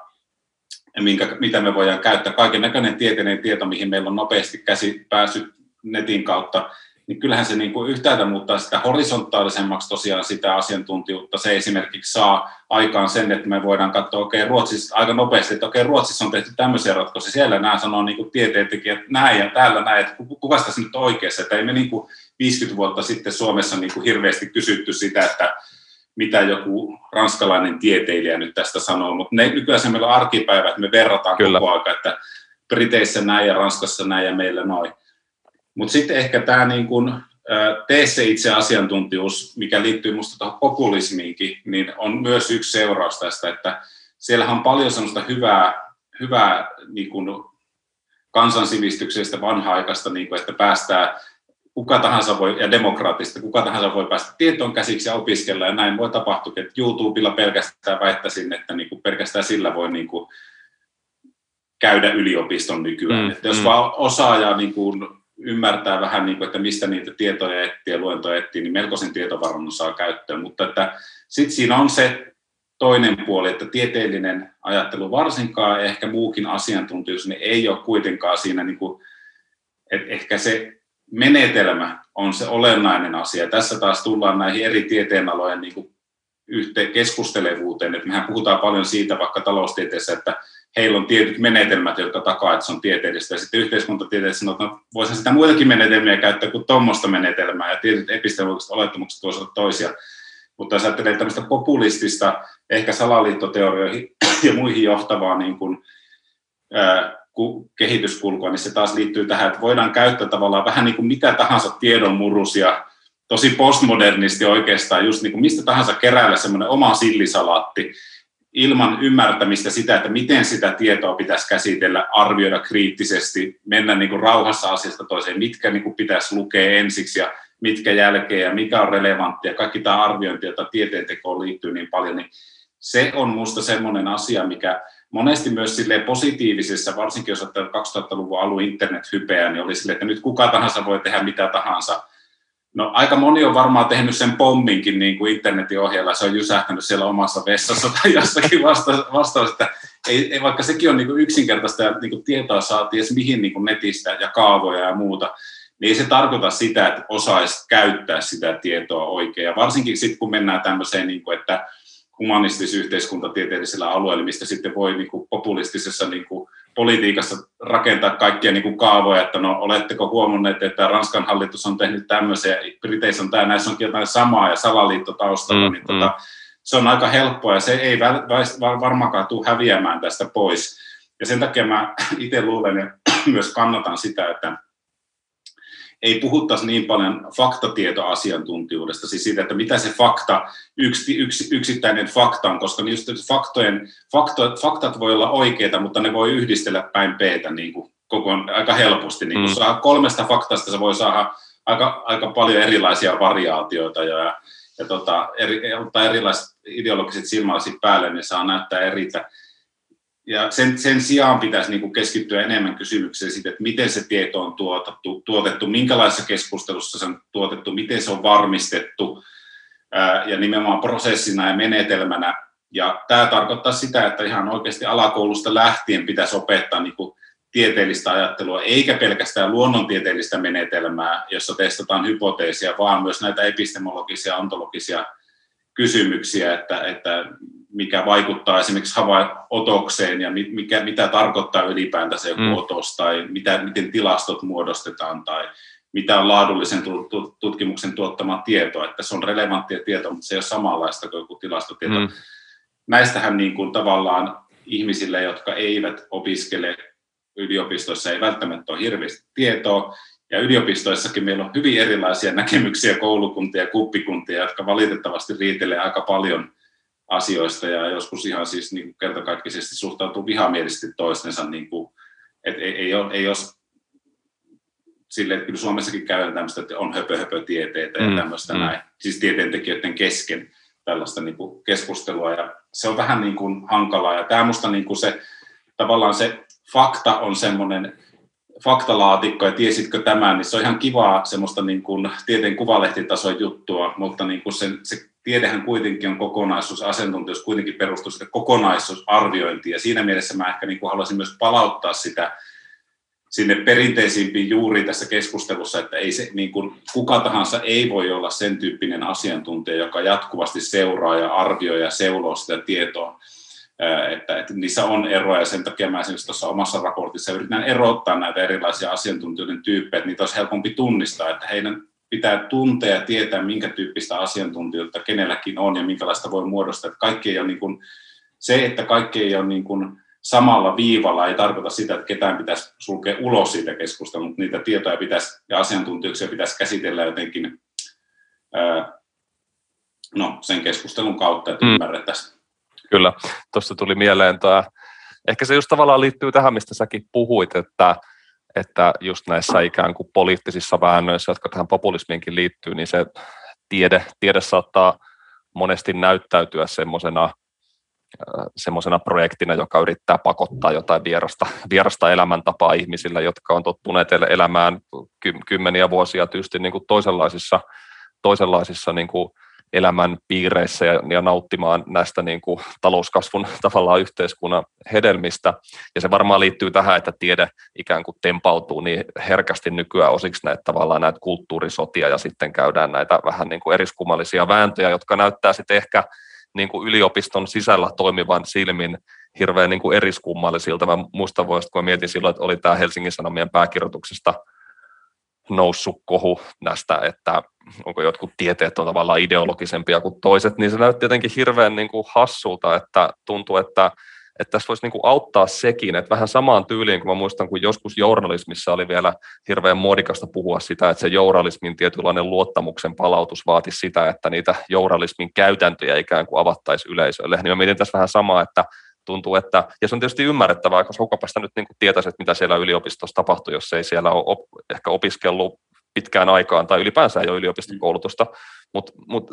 minkä, mitä me voidaan käyttää, kaiken näköinen tieteellinen tieto, mihin meillä on nopeasti käsi päässyt netin kautta, niin kyllähän se niin kuin yhtäältä muuttaa sitä horisontaalisemmaksi tosiaan sitä asiantuntijuutta. Se esimerkiksi saa aikaan sen, että me voidaan katsoa okay, Ruotsissa, aika nopeasti, että okay, Ruotsissa on tehty tämmöisiä ratkaisuja. Siellä nämä sanoo niin kuin tieteentekijät näin ja täällä näin, että kuka sitä nyt on oikeassa. Että ei me niin kuin viisikymmentä vuotta sitten Suomessa niin kuin hirveästi kysytty sitä, että mitä joku ranskalainen tieteilijä nyt tästä sanoo. Mutta ne, nykyään se meillä on arkipäivä, että me verrataan Kyllä. koko ajan, että Briteissä näin ja Ranskassa näin ja meillä noin. Mutta sitten ehkä tämä niin kun, tee se itse asiantuntijuus, mikä liittyy minusta tuohon populismiinkin, niin on myös yksi seuraus tästä, että siellähän on paljon sellaista hyvää, hyvää niin kun kansansivistyksestä vanha-aikaista, niin kun, että päästään kuka tahansa voi, ja demokraattista, kuka tahansa voi päästä tietoon käsiksi ja opiskella, ja näin voi tapahtua, että YouTubella pelkästään väittäisin, että niin kun pelkästään sillä voi niin kun käydä yliopiston nykyään. Mm, että jos mm. vaan osaa ja niin kun ymmärtää vähän, niin kuin, että mistä niitä tietoja etsii ja luentoja etsii, niin melkoisen tietovarannon saa käyttöön. Mutta sitten siinä on se toinen puoli, että tieteellinen ajattelu varsinkaan, ehkä muukin asiantuntijuus, niin ei ole kuitenkaan siinä, niin kuin, että ehkä se menetelmä on se olennainen asia. Tässä taas tullaan näihin eri tieteenalojen niin kuin yhteen keskustelevuuteen. Että mehän puhutaan paljon siitä vaikka taloustieteessä, että heillä on tietyt menetelmät, jotka takaa, että se on tieteellistä. Ja sitten yhteiskuntatieteessä sanoo, että no, voisihan sitä muitakin menetelmiä käyttää kuin tuommoista menetelmää. Ja tietyt epistemologiset olettamukset voisivat olla toisia. Mutta jos ajattelee tämmöistä populistista, ehkä salaliittoteorioihin ja muihin johtavaa niin kuin, ää, kehityskulkua, niin se taas liittyy tähän, että voidaan käyttää tavallaan vähän niin kuin mitä tahansa tiedonmurusia, tosi postmodernisti oikeastaan, just niin kuin mistä tahansa keräillä semmoinen oma sillisalaatti, ilman ymmärtämistä sitä, että miten sitä tietoa pitäisi käsitellä, arvioida kriittisesti, mennä niin kuin rauhassa asiasta toiseen, mitkä niin kuin pitäisi lukea ensiksi ja mitkä jälkeen ja mikä on relevanttia. Kaikki tämä arviointi, jota tieteentekoon liittyy niin paljon, niin se on minusta semmoinen asia, mikä monesti myös silleen positiivisessa, varsinkin jos ajattelee kaksituhattaluvun alun internet-hypeä, niin oli silleen, että nyt kuka tahansa voi tehdä mitä tahansa. No aika moni on varmaan tehnyt sen pomminkin niin kuin internetin ohjeella, se on jysähtänyt siellä omassa vessassa tai jossakin vastaus, että ei, ei, vaikka sekin on niin kuin yksinkertaista ja niin kuin tietoa saatiin edes mihin niin kuin netistä ja kaavoja ja muuta, niin ei se tarkoita sitä, että osaisi käyttää sitä tietoa oikein. Ja varsinkin sitten kun mennään tämmöiseen, niin kuin, että humanistis-yhteiskuntatieteellisellä alueella, mistä sitten voi niin kuin populistisessa niin kuin politiikassa rakentaa kaikkia niin kuin kaavoja, että no oletteko huomanneet, että Ranskan hallitus on tehnyt tämmöisen, ja Briteissä on tämä, näissä onkin jotain samaa ja salaliittotaustalla, mm-hmm. niin tota, se on aika helppoa ja se ei varmaankaan tule häviämään tästä pois. Ja sen takia mä itse luulen ja myös kannatan sitä, että ei puhuttaisi niin paljon faktatietoasiantuntijuudesta, siis siitä, että mitä se fakta, yks, yks, yksittäinen fakta on, koska just faktojen, fakto, faktat voi olla oikeita, mutta ne voi yhdistellä päin peetä niin kuin koko aika helposti. Niin kuin mm. saa, kolmesta faktasta se voi saada aika, aika paljon erilaisia variaatioita ja, ja tota, eri, ottaa erilaiset ideologiset silmälasit päälle, niin saa näyttää eritä. Ja sen, sen sijaan pitäisi niin kuin keskittyä enemmän kysymykseen siitä, että miten se tieto on tuotettu, tuotettu, minkälaisessa keskustelussa se on tuotettu, miten se on varmistettu ää, ja nimenomaan prosessina ja menetelmänä. Ja tämä tarkoittaa sitä, että ihan oikeasti alakoulusta lähtien pitäisi opettaa niin kuin tieteellistä ajattelua, eikä pelkästään luonnontieteellistä menetelmää, jossa testataan hypoteesia, vaan myös näitä epistemologisia, ontologisia kysymyksiä, että, että mikä vaikuttaa esimerkiksi havainnotokseen ja mikä, mitä tarkoittaa ylipäätänsä joku mm. otos tai mitä, miten tilastot muodostetaan tai mitä on laadullisen tutkimuksen tuottamaa tietoa, että se on relevanttia tietoa, mutta se ei ole samanlaista kuin joku tilastotieto. Mm. Näistähän niin kuin tavallaan ihmisille, jotka eivät opiskele yliopistoissa, ei välttämättä ole hirveästi tietoa. Ja yliopistoissakin meillä on hyvin erilaisia näkemyksiä koulukuntia ja kuppikuntia, jotka valitettavasti riitelee aika paljon asioista ja joskus ihan siis niin kertakaikkisesti suhtautuu vihamielisesti toistensa. Niin kuin, et ei, ei ole, ei ole sille, että kyllä Suomessakin käydään tämmöistä, että on höpö-höpö-tieteitä ja tämmöistä mm. näin, siis tieteentekijöiden kesken tällaista niin kuin keskustelua. Ja se on vähän niin kuin hankalaa ja tämä musta niin kuin se, tavallaan se fakta on semmoinen, faktalaatikko ja tiesitkö tämän, niin se on ihan kivaa semmoista niin kuin tieteen kuvalehtitason juttua, mutta niin kuin se, se tiedehän kuitenkin on kokonaisuus, asiantuntijuus kuitenkin perustuu sitä kokonaisuusarviointiin ja siinä mielessä mä ehkä niin kuin haluaisin myös palauttaa sitä sinne perinteisimpiin juuri tässä keskustelussa, että ei se, niin kuin, kuka tahansa ei voi olla sen tyyppinen asiantuntija, joka jatkuvasti seuraa ja arvioi ja seuloo sitä tietoa. Että, että niissä on eroja ja sen takia mä esimerkiksi tuossa omassa raportissa yritän erottaa näitä erilaisia asiantuntijoiden tyyppejä, että niitä olisi helpompi tunnistaa, että heidän pitää tuntea ja tietää, minkä tyyppistä asiantuntijoita kenelläkin on ja minkälaista voi muodostaa. Että kaikki ei ole niin kuin, se, että kaikki ei ole niin kuin samalla viivalla, ei tarkoita sitä, että ketään pitäisi sulkea ulos siitä keskustelusta, mutta niitä tietoja pitäisi ja asiantuntijoita pitäisi käsitellä jotenkin no, sen keskustelun kautta, että ymmärrettäisiin. Kyllä, tuosta tuli mieleen tämä, ehkä se just tavallaan liittyy tähän, mistä säkin puhuit, että, että just näissä ikään kuin poliittisissa väännöissä, jotka tähän populismiinkin liittyy, niin se tiede, tiede saattaa monesti näyttäytyä semmoisena, semmoisena projektina, joka yrittää pakottaa jotain vierasta, vierasta elämäntapaa ihmisillä, jotka on tottuneet elämään kymmeniä vuosia tietysti niin kuin toisenlaisissa, toisenlaisissa niin kuin elämän piireissä ja, ja nauttimaan näistä niin kuin talouskasvun tavallaan yhteiskunnan hedelmistä. Ja se varmaan liittyy tähän, että tiede ikään kuin tempautuu niin herkästi nykyään osiksi näitä tavallaan näitä kulttuurisotia ja sitten käydään näitä vähän niin kuin eriskummallisia vääntöjä, jotka näyttää sitten ehkä niin kuin yliopiston sisällä toimivan silmin hirveän niin kuin eriskummallisilta. Mä muistan voisin, kun mä mietin silloin, että oli tämä Helsingin Sanomien pääkirjoituksesta noussut kohu näistä, että onko jotkut tieteet on tavallaan ideologisempia kuin toiset, niin se näytti jotenkin hirveän niin kuin hassulta, että tuntuu, että, että tässä voisi niin kuin auttaa sekin, että vähän samaan tyyliin, kun mä muistan, kun joskus journalismissa oli vielä hirveän muodikasta puhua sitä, että se journalismin tietynlainen luottamuksen palautus vaati sitä, että niitä journalismin käytäntöjä ikään kuin avattaisiin yleisölle, niin mä mietin tässä vähän samaa, että tuntuu, että, ja se on tietysti ymmärrettävää, koska kukapa sitä nyt niin kuin tietäisi, että mitä siellä yliopistossa tapahtuu, jos ei siellä ole op, ehkä opiskellut pitkään aikaan, tai ylipäänsä ei ole yliopistokoulutusta, Mutta mut,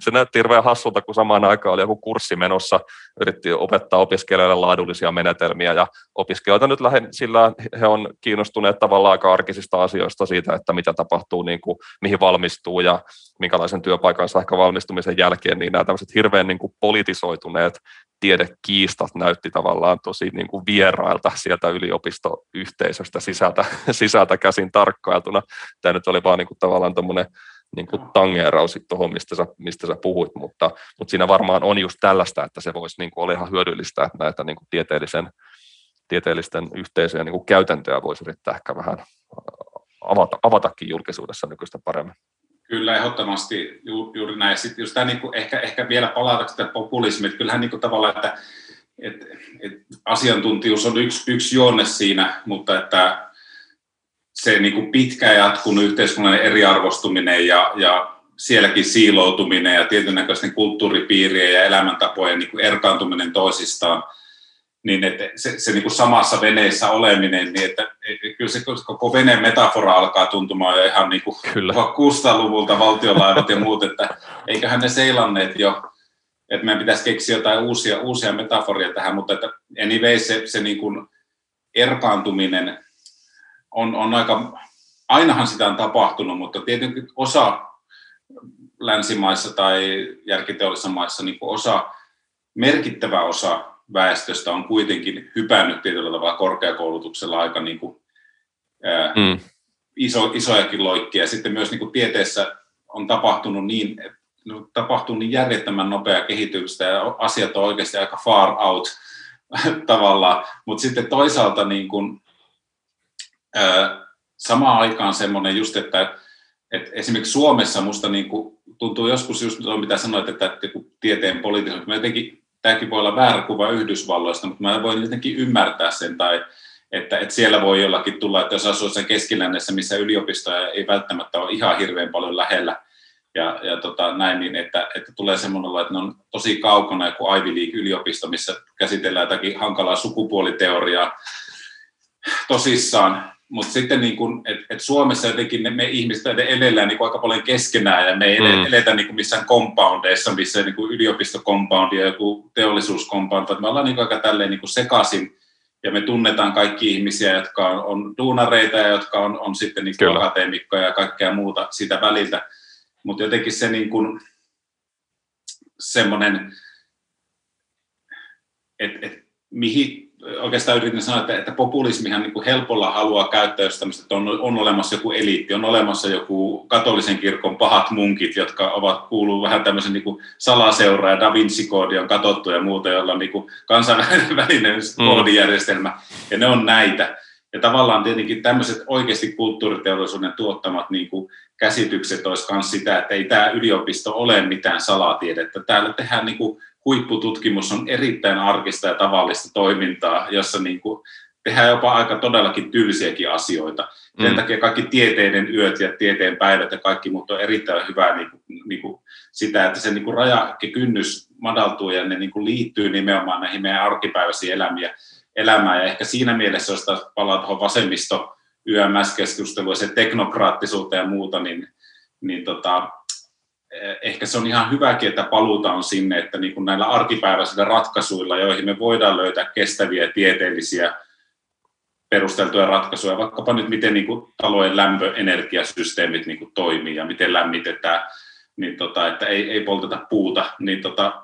se näytti hirveän hassulta, kun samaan aikaan oli joku kurssi menossa, yritti opettaa opiskelijoille laadullisia menetelmiä, ja opiskelijoita nyt lähinnä sillä he on kiinnostuneet tavallaan aika arkisista asioista siitä, että mitä tapahtuu, niin kuin, mihin valmistuu ja minkälaisen työpaikansa ehkä valmistumisen jälkeen, niin nämä tämmöiset hirveän niin kuin politisoituneet tiedekiistat näytti tavallaan tosi niin kuin vierailta sieltä yliopistoyhteisöstä sisältä, sisältä käsin tarkkailtuna. Tämä nyt oli vaan niin kuin tavallaan tuommoinen niin kuin tangeeraus tuohon, mistä sä, mistä sä puhuit, mutta, mutta siinä varmaan on just tällaista, että se voisi niin kuin olla ihan hyödyllistä, että näitä niin kuin tieteellisen, tieteellisten yhteisöjen niin kuin käytäntöjä voisi yrittää ehkä vähän avata, avatakin julkisuudessa nykyistä paremmin. Kyllä, ehdottomasti ju, juuri näin. Sitten just tämä, niin kuin ehkä, ehkä vielä palataanko sitä populismia, että kyllähän niin kuin tavallaan, että et, et asiantuntijuus on yksi, yksi juonne siinä, mutta että se niin kuin pitkään jatkunut yhteiskunnallinen eriarvostuminen ja, ja sielläkin siiloutuminen ja tietynlaisten kulttuuripiirien ja elämäntapojen niin kuin erkaantuminen toisistaan, niin että se, se niin kuin samassa veneessä oleminen, niin että kyllä se koko veneen metafora alkaa tuntumaan jo ihan niin kuin kuusikymmentäluvulta valtionlaivat ja muut, että eiköhän ne seilanneet jo, että meidän pitäisi keksiä jotain uusia, uusia metaforia tähän, mutta että anyway, se, se niin kuin erkaantuminen, On, on aika, ainahan sitä on tapahtunut, mutta tietenkin osa länsimaissa tai järkiteollisissa maissa, niin osa, merkittävä osa väestöstä on kuitenkin hypännyt tietyllä tavalla korkeakoulutuksella aika niin kuin, ää, mm. iso, isojakin loikkia. Sitten myös niin kuin tieteessä on tapahtunut niin, tapahtunut niin järjettömän nopeaa kehitystä ja asiat on oikeasti aika far out tavallaan, mutta sitten toisaalta niin kuin, samaan aikaan semmoinen just, että, että esimerkiksi Suomessa musta niin kuin tuntuu joskus just tuo, mitä sanoit, että tieteen poliittisuus, jotenkin tämäkin voi olla väärä kuva Yhdysvalloista, mutta mä voin jotenkin ymmärtää sen, tai että, että siellä voi jollakin tulla, että jos asuu sen keskilännessä, missä yliopistoja ei välttämättä ole ihan hirveän paljon lähellä, ja, ja tota, näin, niin että, että tulee semmoinen olo, että ne on tosi kaukana joku Ivy League-yliopisto, missä käsitellään jotakin hankalaa sukupuoliteoriaa tosissaan. Mutta sitten niin kun, et, et Suomessa jotenkin me ihmiset edellään niin aika paljon keskenään ja me ei mm. eletä niin missään compoundeissa, missä niin yliopistokompoundi ja joku teollisuuskompoundi. Me ollaan niin aika tälleen niin sekaisin ja me tunnetaan kaikki ihmisiä, jotka on, on duunareita ja jotka on, on sitten niin akateemikkoja ja kaikkea muuta sitä väliltä. Mutta jotenkin se niin kun, semmoinen, että et, mihin... Oikeastaan yritin sanoa, että, että populismihan niin kuin helpolla haluaa käyttää, jos tämmöistä, että on, on olemassa joku eliitti, on olemassa joku katolisen kirkon pahat munkit, jotka ovat kuuluu vähän tämmöisen niin kuin salaseura ja da Vinci-koodi on katsottu ja muuta, jolla on niin kuin kansainvälinen mm. koodijärjestelmä, ja ne on näitä. Ja tavallaan tietenkin tämmöiset oikeasti kulttuuriteollisuuden tuottamat niin kuin käsitykset olisi myös sitä, että ei tämä yliopisto ole mitään salatiedettä. Täällä tehdään niin kuin huippututkimus on erittäin arkista ja tavallista toimintaa, jossa niin kuin tehdään jopa aika todellakin tylsiäkin asioita. Mm. Sen takia kaikki tieteiden yöt ja tieteen päivät ja kaikki muut on erittäin hyvää niin kuin, niin kuin sitä, että se niin kuin raja ja kynnys madaltuu ja ne niin kuin liittyy nimenomaan näihin meidän arkipäiväisiin elämiä, elämään. Ja ehkä siinä mielessä, jos taas palaa tuohon vasemmisto Y M S-keskusteluun ja se teknokraattisuutta ja muuta, niin, niin tota, ehkä se on ihan hyväkin, että palutaan sinne, että niin kuin näillä arkipäiväisillä ratkaisuilla, joihin me voidaan löytää kestäviä tieteellisiä perusteltuja ratkaisuja, vaikkapa nyt miten niin kuin talojen lämpöenergiasysteemit niin kuin toimii ja miten lämmitetään, niin tota, että ei, ei polteta puuta, niin tota,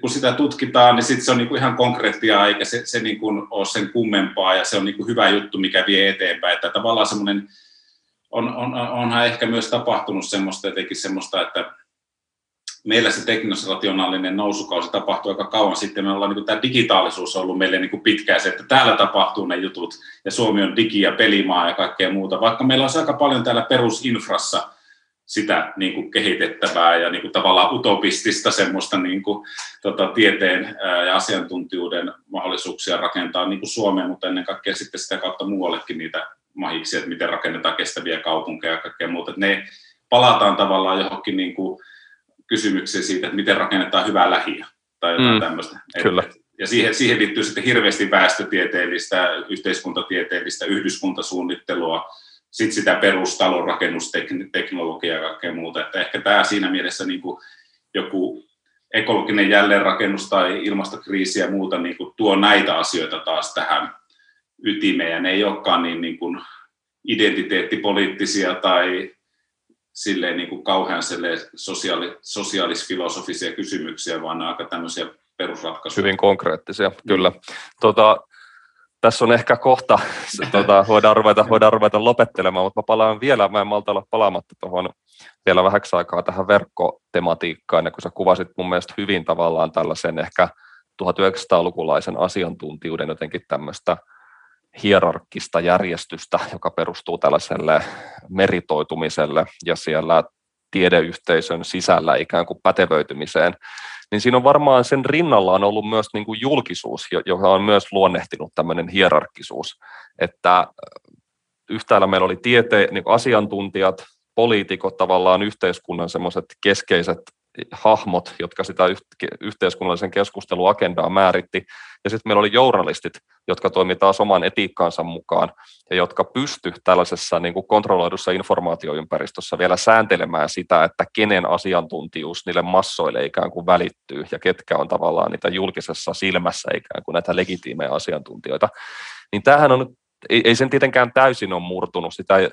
kun sitä tutkitaan, niin sitten se on niin kuin ihan konkreettia, eikä se, se niin kuin ole sen kummempaa ja se on niin kuin hyvä juttu, mikä vie eteenpäin, että tavallaan semmoinen On, on, onhan ehkä myös tapahtunut semmoista, jotenkin semmoista, että meillä se teknosrationaalinen nousukausi tapahtui aika kauan sitten. Me ollaan, niin kuin, tämä digitaalisuus on ollut meille niin kuin pitkään se, että täällä tapahtuu ne jutut ja Suomi on digi- ja pelimaa ja kaikkea muuta. Vaikka meillä on aika paljon täällä perusinfrassa sitä niin kuin kehitettävää ja niin kuin tavallaan utopistista semmoista niin kuin, tota, tieteen ja asiantuntijuuden mahdollisuuksia rakentaa niin kuin Suomeen, mutta ennen kaikkea sitten sitä kautta muuallekin niitä mahiksi, että miten rakennetaan kestäviä kaupunkeja ja kaikkea muuta. Että ne palataan tavallaan johonkin niin kuin kysymykseen siitä, että miten rakennetaan hyvää lähiä tai jotain mm, tämmöistä. Kyllä. Et, ja siihen, siihen liittyy sitten hirveästi väestötieteellistä, yhteiskuntatieteellistä, yhdyskuntasuunnittelua, sitten sitä perustalon rakennusteknologiaa ja kaikkea muuta. Että ehkä tämä siinä mielessä niin kuin joku ekologinen jälleenrakennus tai ilmastokriisi ja muuta niin kuin tuo näitä asioita taas tähän ytimeen. Ja ne ei olekaan niin, niin kuin identiteettipoliittisia tai silleen niin kuin kauhean sosiaali, sosiaalis-filosofisia kysymyksiä, vaan ne aika tämmöisiä perusratkaisuja. Hyvin konkreettisia, kyllä. Tuota, tässä on ehkä kohta, tuota, voidaan, ruveta, voidaan ruveta lopettelemaan, mutta mä palaan vielä, mä en malta olla palaamatta tuohon vielä vähäksi aikaa tähän verkkotematiikkaan, ja kun sä kuvasit mun mielestä hyvin tavallaan tällaisen ehkä tuhatyhdeksänsataalukulaisen asiantuntijuuden jotenkin tämmöistä hierarkkista järjestystä, joka perustuu tällaiselle meritoitumiselle ja siellä tiedeyhteisön sisällä ikään kuin pätevöitymiseen, niin siinä on varmaan sen rinnalla on ollut myös niin kuin julkisuus, joka on myös luonnehtinut tämmöinen hierarkkisuus, että yhtäällä meillä oli tiete, niin kuin asiantuntijat, poliitikot, tavallaan yhteiskunnan semmoiset keskeiset hahmot, jotka sitä yhteiskunnallisen keskusteluagendaa määritti, ja sitten meillä oli journalistit, jotka toimivat taas oman etiikkaansa mukaan, ja jotka pystyivät tällaisessa niin kuin kontrolloidussa informaatioympäristössä vielä sääntelemään sitä, että kenen asiantuntijuus niille massoille ikään kuin välittyy, ja ketkä on tavallaan niitä julkisessa silmässä ikään kuin näitä legitiimejä asiantuntijoita. Niin tämähän on nyt, ei, ei sen tietenkään täysin ole murtunut, sitä ei,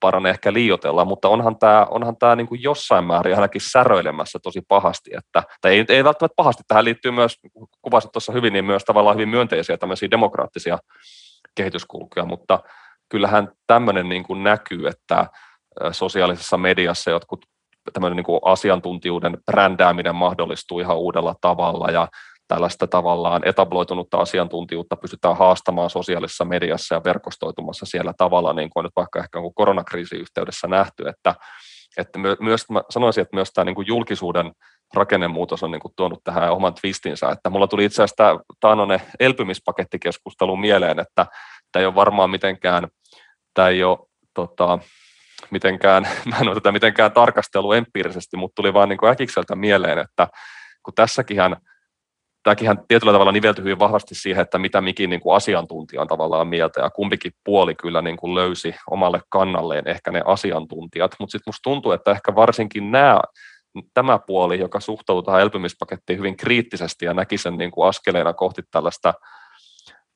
parane ehkä liioitella, mutta onhan tämä, onhan tämä niin kuin jossain määrin ainakin säröilemässä tosi pahasti, että, tai ei, ei välttämättä pahasti, tähän liittyy myös, kuvasit tuossa hyvin, niin myös tavallaan hyvin myönteisiä tämmöisiä demokraattisia kehityskulkuja, mutta kyllähän tämmöinen niin kuin näkyy, että sosiaalisessa mediassa jotkut tämmöinen niin kuin asiantuntijuuden brändääminen mahdollistuu ihan uudella tavalla, ja tällaista tavallaan etabloitunutta asiantuntijuutta pystytään haastamaan sosiaalisessa mediassa ja verkostoitumassa siellä tavalla, niin kuin on nyt vaikka ehkä koronakriisin yhteydessä nähty, että, että myös, mä sanoisin, että myös tämä niin kuin julkisuuden rakennemuutos on niin kuin tuonut tähän oman twistinsä, että mulla tuli itse asiassa tämä Taanonen elpymispakettikeskustelu mieleen, että tämä ei ole varmaan mitenkään, tämä ei ole tota, mitenkään, mä en ole tätä mitenkään tarkastellut empiirisesti, mutta tuli vaan niin kuin äkikseltä mieleen, että kun tässäkinhän tämäkin tietyllä tavalla nivelty hyvin vahvasti siihen, että mitä mikin niin kuin asiantuntija on tavallaan mieltä, ja kumpikin puoli kyllä niin kuin löysi omalle kannalleen ehkä ne asiantuntijat, mutta sitten musta tuntuu, että ehkä varsinkin nämä, tämä puoli, joka suhtautuu tähän elpymispakettiin hyvin kriittisesti ja näki sen niin kuin askeleena kohti tällaista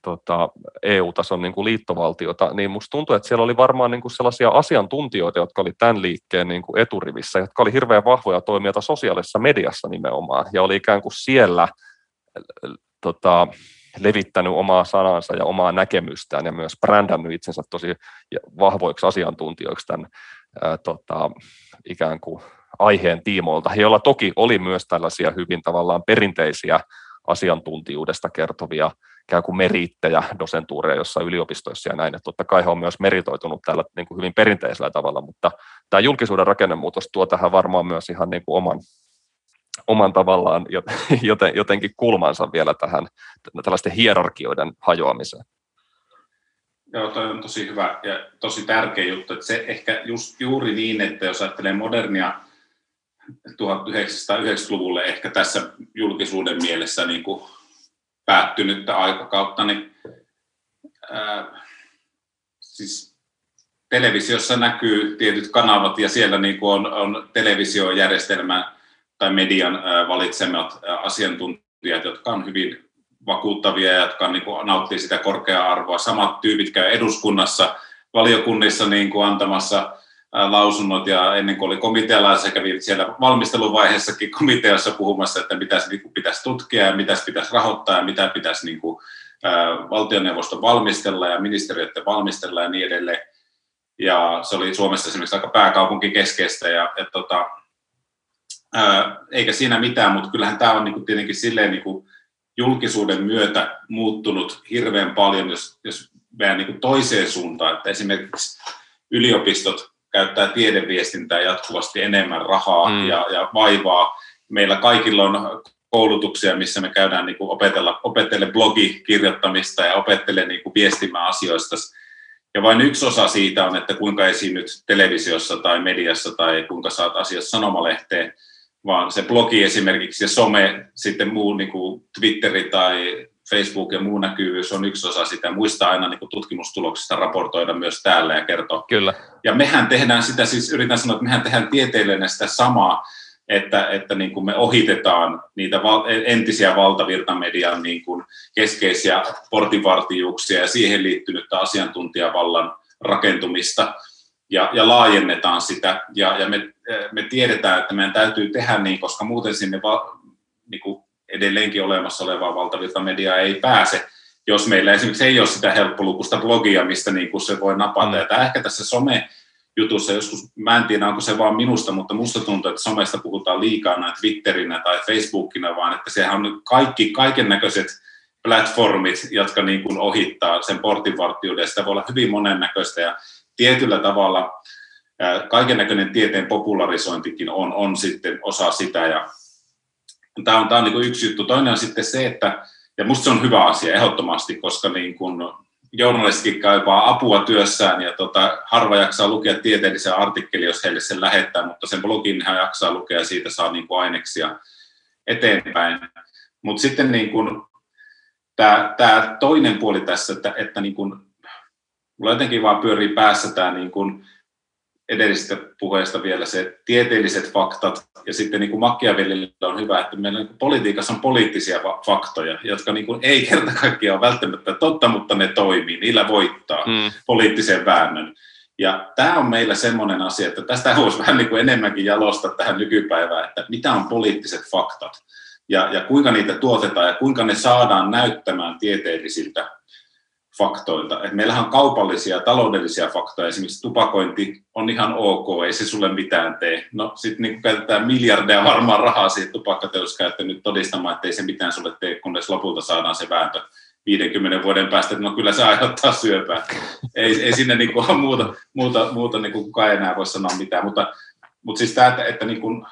tota, E U-tason niin kuin liittovaltiota, niin musta tuntuu, että siellä oli varmaan niin kuin sellaisia asiantuntijoita, jotka oli tämän liikkeen niin kuin eturivissä, jotka oli hirveän vahvoja toimijoita sosiaalisessa mediassa nimenomaan, ja oli ikään kuin siellä Tota, levittänyt omaa sanansa ja omaa näkemystään ja myös brändännyt itsensä tosi vahvoiksi asiantuntijoiksi tämän ää, tota, ikään kuin aiheen tiimoilta, joilla toki oli myös tällaisia hyvin tavallaan perinteisiä asiantuntijuudesta kertovia ikään kuin meriittejä, dosentuureja jossain yliopistoissa ja näin, että totta kai he on myös meritoitunut tällä niin kuin hyvin perinteisellä tavalla, mutta tämä julkisuuden rakennemuutos tuo tähän varmaan myös ihan niin kuin oman oman tavallaan joten, jotenkin kulmansa vielä tähän tällaisten hierarkioiden hajoamiseen. Joo, toi on tosi hyvä ja tosi tärkeä juttu, että se ehkä just juuri niin, että jos ajattelee modernia tuhatyhdeksänsataayhdeksänkymmentäluvulle ehkä tässä julkisuuden mielessä niin kuin päättynyttä aikakautta, niin ää, siis televisiossa näkyy tietyt kanavat ja siellä niin kuin on, on televisiojärjestelmä tai median valitsemat asiantuntijat, jotka on hyvin vakuuttavia ja jotka niin kuin nauttii sitä korkeaa arvoa. Samat tyypit käy eduskunnassa, valiokunnissa niin kuin antamassa lausunnot, ja ennen kuin oli komitealaisia, kävi siellä valmisteluvaiheessakin komiteassa puhumassa, että mitä niin kuin pitäisi tutkia ja mitä pitäisi rahoittaa ja mitä pitäisi niin kuin valtioneuvoston valmistella ja ministeriöiden valmistella ja niin edelleen. Ja se oli Suomessa esimerkiksi aika pääkaupunkikeskeistä ja et, tota, eikä siinä mitään, mutta kyllähän tämä on niinku tietenkin silleen niinku julkisuuden myötä muuttunut hirveän paljon, jos, jos meidän niinku toiseen suuntaan, että esimerkiksi yliopistot käyttää tiedeviestintää jatkuvasti enemmän rahaa mm. ja, ja vaivaa. Meillä kaikilla on koulutuksia, missä me käydään niinku opetella, opettele blogikirjoittamista ja opettele niinku viestimään asioista. Ja vain yksi osa siitä on, että kuinka esiinnyt televisiossa tai mediassa tai kuinka saat asiassa sanomalehteen, vaan se blogi esimerkiksi ja some, sitten muu niin kuin Twitteri tai Facebook ja muu näkyvyys on yksi osa sitä. Muista aina niin kuin tutkimustuloksista raportoida myös täällä ja kertoa. Kyllä. Ja mehän tehdään sitä, siis yritän sanoa, että mehän tehdään tieteellinen sitä samaa, että, että niin kuin me ohitetaan niitä val- entisiä valtavirtamedian niin kuin keskeisiä portinvartijuuksia ja siihen liittynyttä asiantuntijavallan rakentumista ja, ja laajennetaan sitä. Ja, ja me, me tiedetään, että meidän täytyy tehdä niin, koska muuten sinne va- niin kuin edelleenkin olemassa olevaa valtavirtamediaa ei pääse, jos meillä esimerkiksi ei ole sitä helppolukusta blogia, mistä niin kuin se voi napata. Ja tämä ehkä tässä some jutussa joskus, mä en tiedä, onko se vaan minusta, mutta musta tuntuu, että somesta puhutaan liikaa näin Twitterinä tai Facebookina, vaan että sehän on nyt kaikki, kaiken näköiset platformit, jotka niin kuin ohittaa sen portinvartijuuden. Sitä voi olla hyvin monennäköistä ja tietyllä tavalla kaiken näköinen tieteen popularisointikin on, on sitten osa sitä. Ja tämä on, tämä on niin kuin yksi juttu. Toinen on sitten se, että, ja musta se on hyvä asia ehdottomasti, koska niin kuin journalistikin kaipaa apua työssään ja tota, harva jaksaa lukea tieteellisen artikkelin, jos heille sen lähettää, mutta sen blogin hän jaksaa lukea ja siitä saa niin kuin aineksia eteenpäin. Mutta sitten niin kuin tämä, tämä toinen puoli tässä, että, että niin kuin, mulla jotenkin vaan pyörii päässä tämä niin kuin edellisestä puheesta vielä se tieteelliset faktat ja sitten niin kuin Machiavellilla on hyvä, että meillä niin politiikassa on poliittisia faktoja, jotka niin kuin ei kerta kaikkiaan ole välttämättä totta, mutta ne toimii, niillä voittaa hmm. poliittisen väännön. Ja tämä on meillä semmoinen asia, että tästä voisi vähän niin kuin enemmänkin jalostaa tähän nykypäivään, että mitä on poliittiset faktat ja, ja kuinka niitä tuotetaan ja kuinka ne saadaan näyttämään tieteellisiltä faktoilta. Et meillähän on kaupallisia, taloudellisia faktoja. Esimerkiksi tupakointi on ihan ok, ei se sulle mitään tee. No sitten niin käytetään miljardeja varmaan rahaa siihen tupakkateollisuuskäyttöön todistamaan, että ei se mitään sulle tee, kunnes lopulta saadaan se vääntö viidenkymmenen vuoden päästä, että no kyllä se aiheuttaa syöpää. Ei, ei sinne niin kuin muuta, muuta, muuta niin kuin kukaan enää voi sanoa mitään. Mutta, mutta siis tämä, että, että niin kuin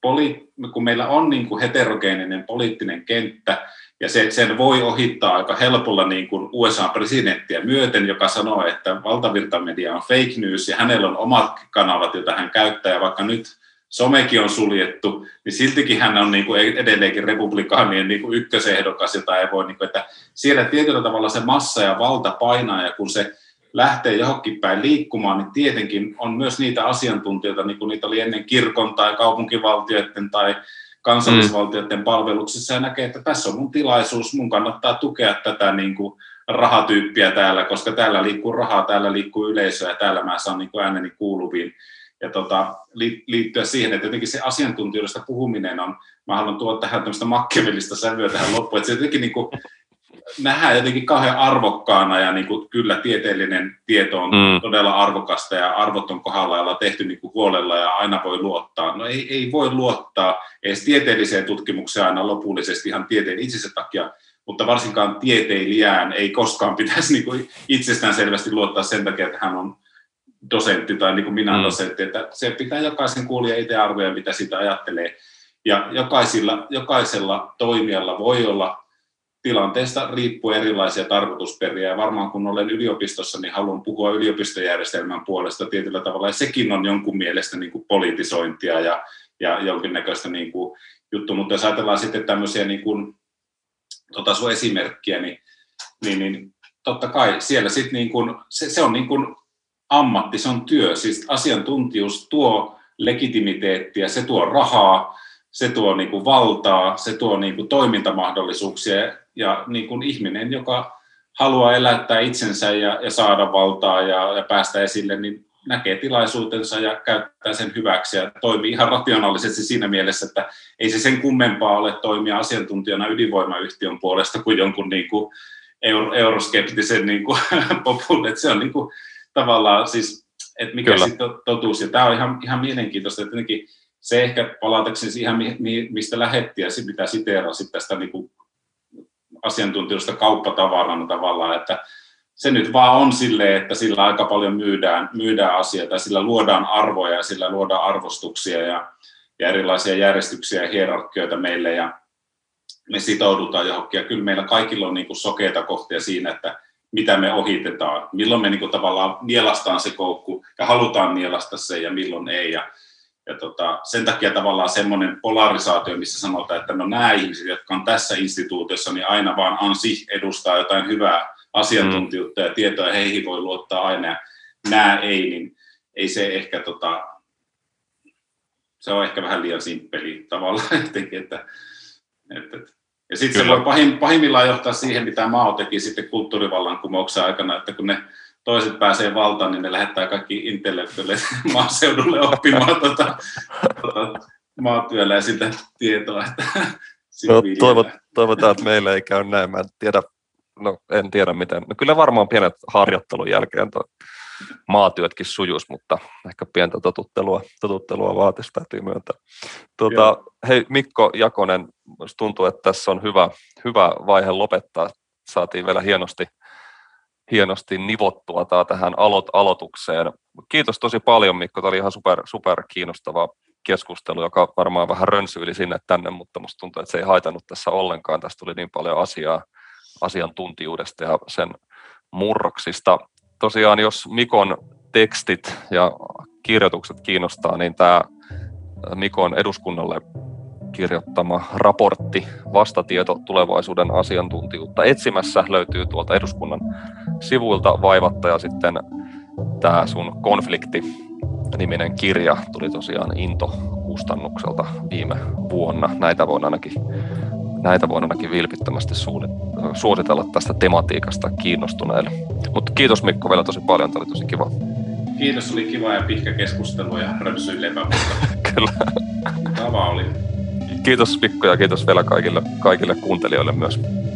poli, kun meillä on niin kuin heterogeeninen poliittinen kenttä, ja se, sen voi ohittaa aika helpolla niin kuin U S A-presidenttiä myöten, joka sanoo, että valtavirtamedia on fake news ja hänellä on omat kanavat, joita hän käyttää. Ja vaikka nyt somekin on suljettu, niin siltikin hän on niin kuin edelleenkin republikaanien niin kuin ykkösehdokas, jota ei voi. Niin kuin, että siellä tietyllä tavalla se massa ja valta painaa ja kun se lähtee johonkin päin liikkumaan, niin tietenkin on myös niitä asiantuntijoita, niin kuin niitä oli ennen kirkon tai kaupunkivaltioiden tai kansallisvaltioiden palveluksessa ja näkee, että tässä on mun tilaisuus, mun kannattaa tukea tätä niin kuin rahatyyppiä täällä, koska täällä liikkuu rahaa, täällä liikkuu yleisöä ja täällä mä saan niin kuin ääneni kuuluviin. Ja tota, liittyä siihen, että jotenkin se asiantuntijoista puhuminen on, mä haluan tuoda tähän tämmöistä makkevellistä sävyä tähän loppuun, että se jotenkin niin kuin nähdään jotenkin kauhean arvokkaana ja niin kuin kyllä tieteellinen tieto on mm. todella arvokasta ja arvot on kohdalla tehty niin kuin huolella ja aina voi luottaa. No ei, ei voi luottaa edes tieteelliseen tutkimukseen aina lopullisesti ihan tieteen itsensä takia, mutta varsinkaan tieteilijään ei koskaan pitäisi niin kuin itsestään selvästi luottaa sen takia, että hän on dosentti tai niin kuin minä mm. dosentti. Että se pitää jokaisen kuulia itse arvoja, mitä siitä ajattelee ja jokaisilla, jokaisella toimijalla voi olla tilanteesta riippuu erilaisia tarkoitusperiä ja varmaan kun olen yliopistossa, niin haluan puhua yliopistojärjestelmän puolesta tietyllä tavalla ja sekin on jonkun mielestä niin kuin politisointia ja, ja jonkinnäköistä niin kuin juttu, mutta jos ajatellaan sitten tämmöisiä niin kuin, tota sun esimerkkiä, niin, niin, niin totta kai siellä sitten niin kuin, se, se on niin kuin ammatti, se on työ, siis asiantuntijuus tuo legitimiteettiä, se tuo rahaa, se tuo niin kuin valtaa, se tuo niin kuin toimintamahdollisuuksia ja niin kuin ihminen, joka haluaa elättää itsensä ja, ja saada valtaa ja, ja päästä esille, niin näkee tilaisuutensa ja käyttää sen hyväksi ja toimii ihan rationaalisesti siinä mielessä, että ei se sen kummempaa ole toimia asiantuntijana ydinvoimayhtiön puolesta kuin jonkun niin kuin euro, euroskeptisen niin kuin populle. Se on niin kuin tavallaan siis, että mikä sitten totuus. Ja tämä on ihan, ihan mielenkiintoista, että tietenkin se ehkä palatakseni siihen, mistä lähettiin ja mitä siteerasit tästä niin kuin asiantuntijuudesta kauppatavarana tavallaan, että se nyt vaan on silleen, että sillä aika paljon myydään, myydään asioita ja sillä luodaan arvoja ja sillä luodaan arvostuksia ja, ja erilaisia järjestyksiä ja hierarkioita meille ja me sitoudutaan johonkin ja kyllä meillä kaikilla on niin kuin sokeita kohtia siinä, että mitä me ohitetaan, milloin me niin kuin tavallaan nielastaan se koukku ja halutaan nielasta se ja milloin ei ja Ja tota, sen takia tavallaan semmoinen polarisaatio, missä sanotaan, että no nämä ihmiset, jotka on tässä instituutiossa, niin aina vaan ansi edustaa jotain hyvää asiantuntijuutta ja tietoa, ja heihin voi luottaa aina, nämä ei, niin ei se ehkä, tota, se on ehkä vähän liian simppeliä tavallaan jotenkin, että, että ja sitten se voi pahim, pahimmillaan johtaa siihen, mitä Mao teki sitten kulttuurivallankumouksen aikana, että kun ne toiset pääsee valtaan, niin ne lähettää kaikki intellektuelle maaseudulle oppimaan tuota, tuota, maatyöllä ja sitä tietoa. Että no, toivotaan, että meillä ei käy näin. Mä en tiedä, no, en tiedä miten. No, kyllä varmaan pienet harjoittelun jälkeen tuo maatyötkin sujuisi, mutta ehkä pientä totuttelua, totuttelua vaatisi, täytyy myöntää. Tuota, hei Mikko Jakonen, tuntuu, että tässä on hyvä, hyvä vaihe lopettaa. Saatiin vielä hienosti. hienosti nivottua tää tähän aloitukseen. Kiitos tosi paljon, Mikko. Tämä oli ihan super, super kiinnostava keskustelu, joka varmaan vähän rönsyili sinne tänne, mutta musta tuntuu, että se ei haitannut tässä ollenkaan. Tässä tuli niin paljon asiaa asiantuntijuudesta ja sen murroksista. Tosiaan, jos Mikon tekstit ja kirjoitukset kiinnostaa, niin tämä Mikon eduskunnalle kirjoittama raportti Vastatieto tulevaisuuden asiantuntijuutta etsimässä löytyy tuolta eduskunnan sivuilta vaivatta, ja sitten tämä sun Konflikti-niminen kirja tuli tosiaan Into Kustannukselta viime vuonna. Näitä voin ainakin, näitä voin ainakin vilpittömästi suositella tästä tematiikasta kiinnostuneille. Mutta kiitos Mikko vielä tosi paljon, tämä oli tosi kiva. Kiitos, oli kiva ja pihkä keskustelu ja röpsyilepä, mutta kyllä. Tava oli. Kiitos Mikko ja kiitos vielä kaikille, kaikille kuuntelijoille myös.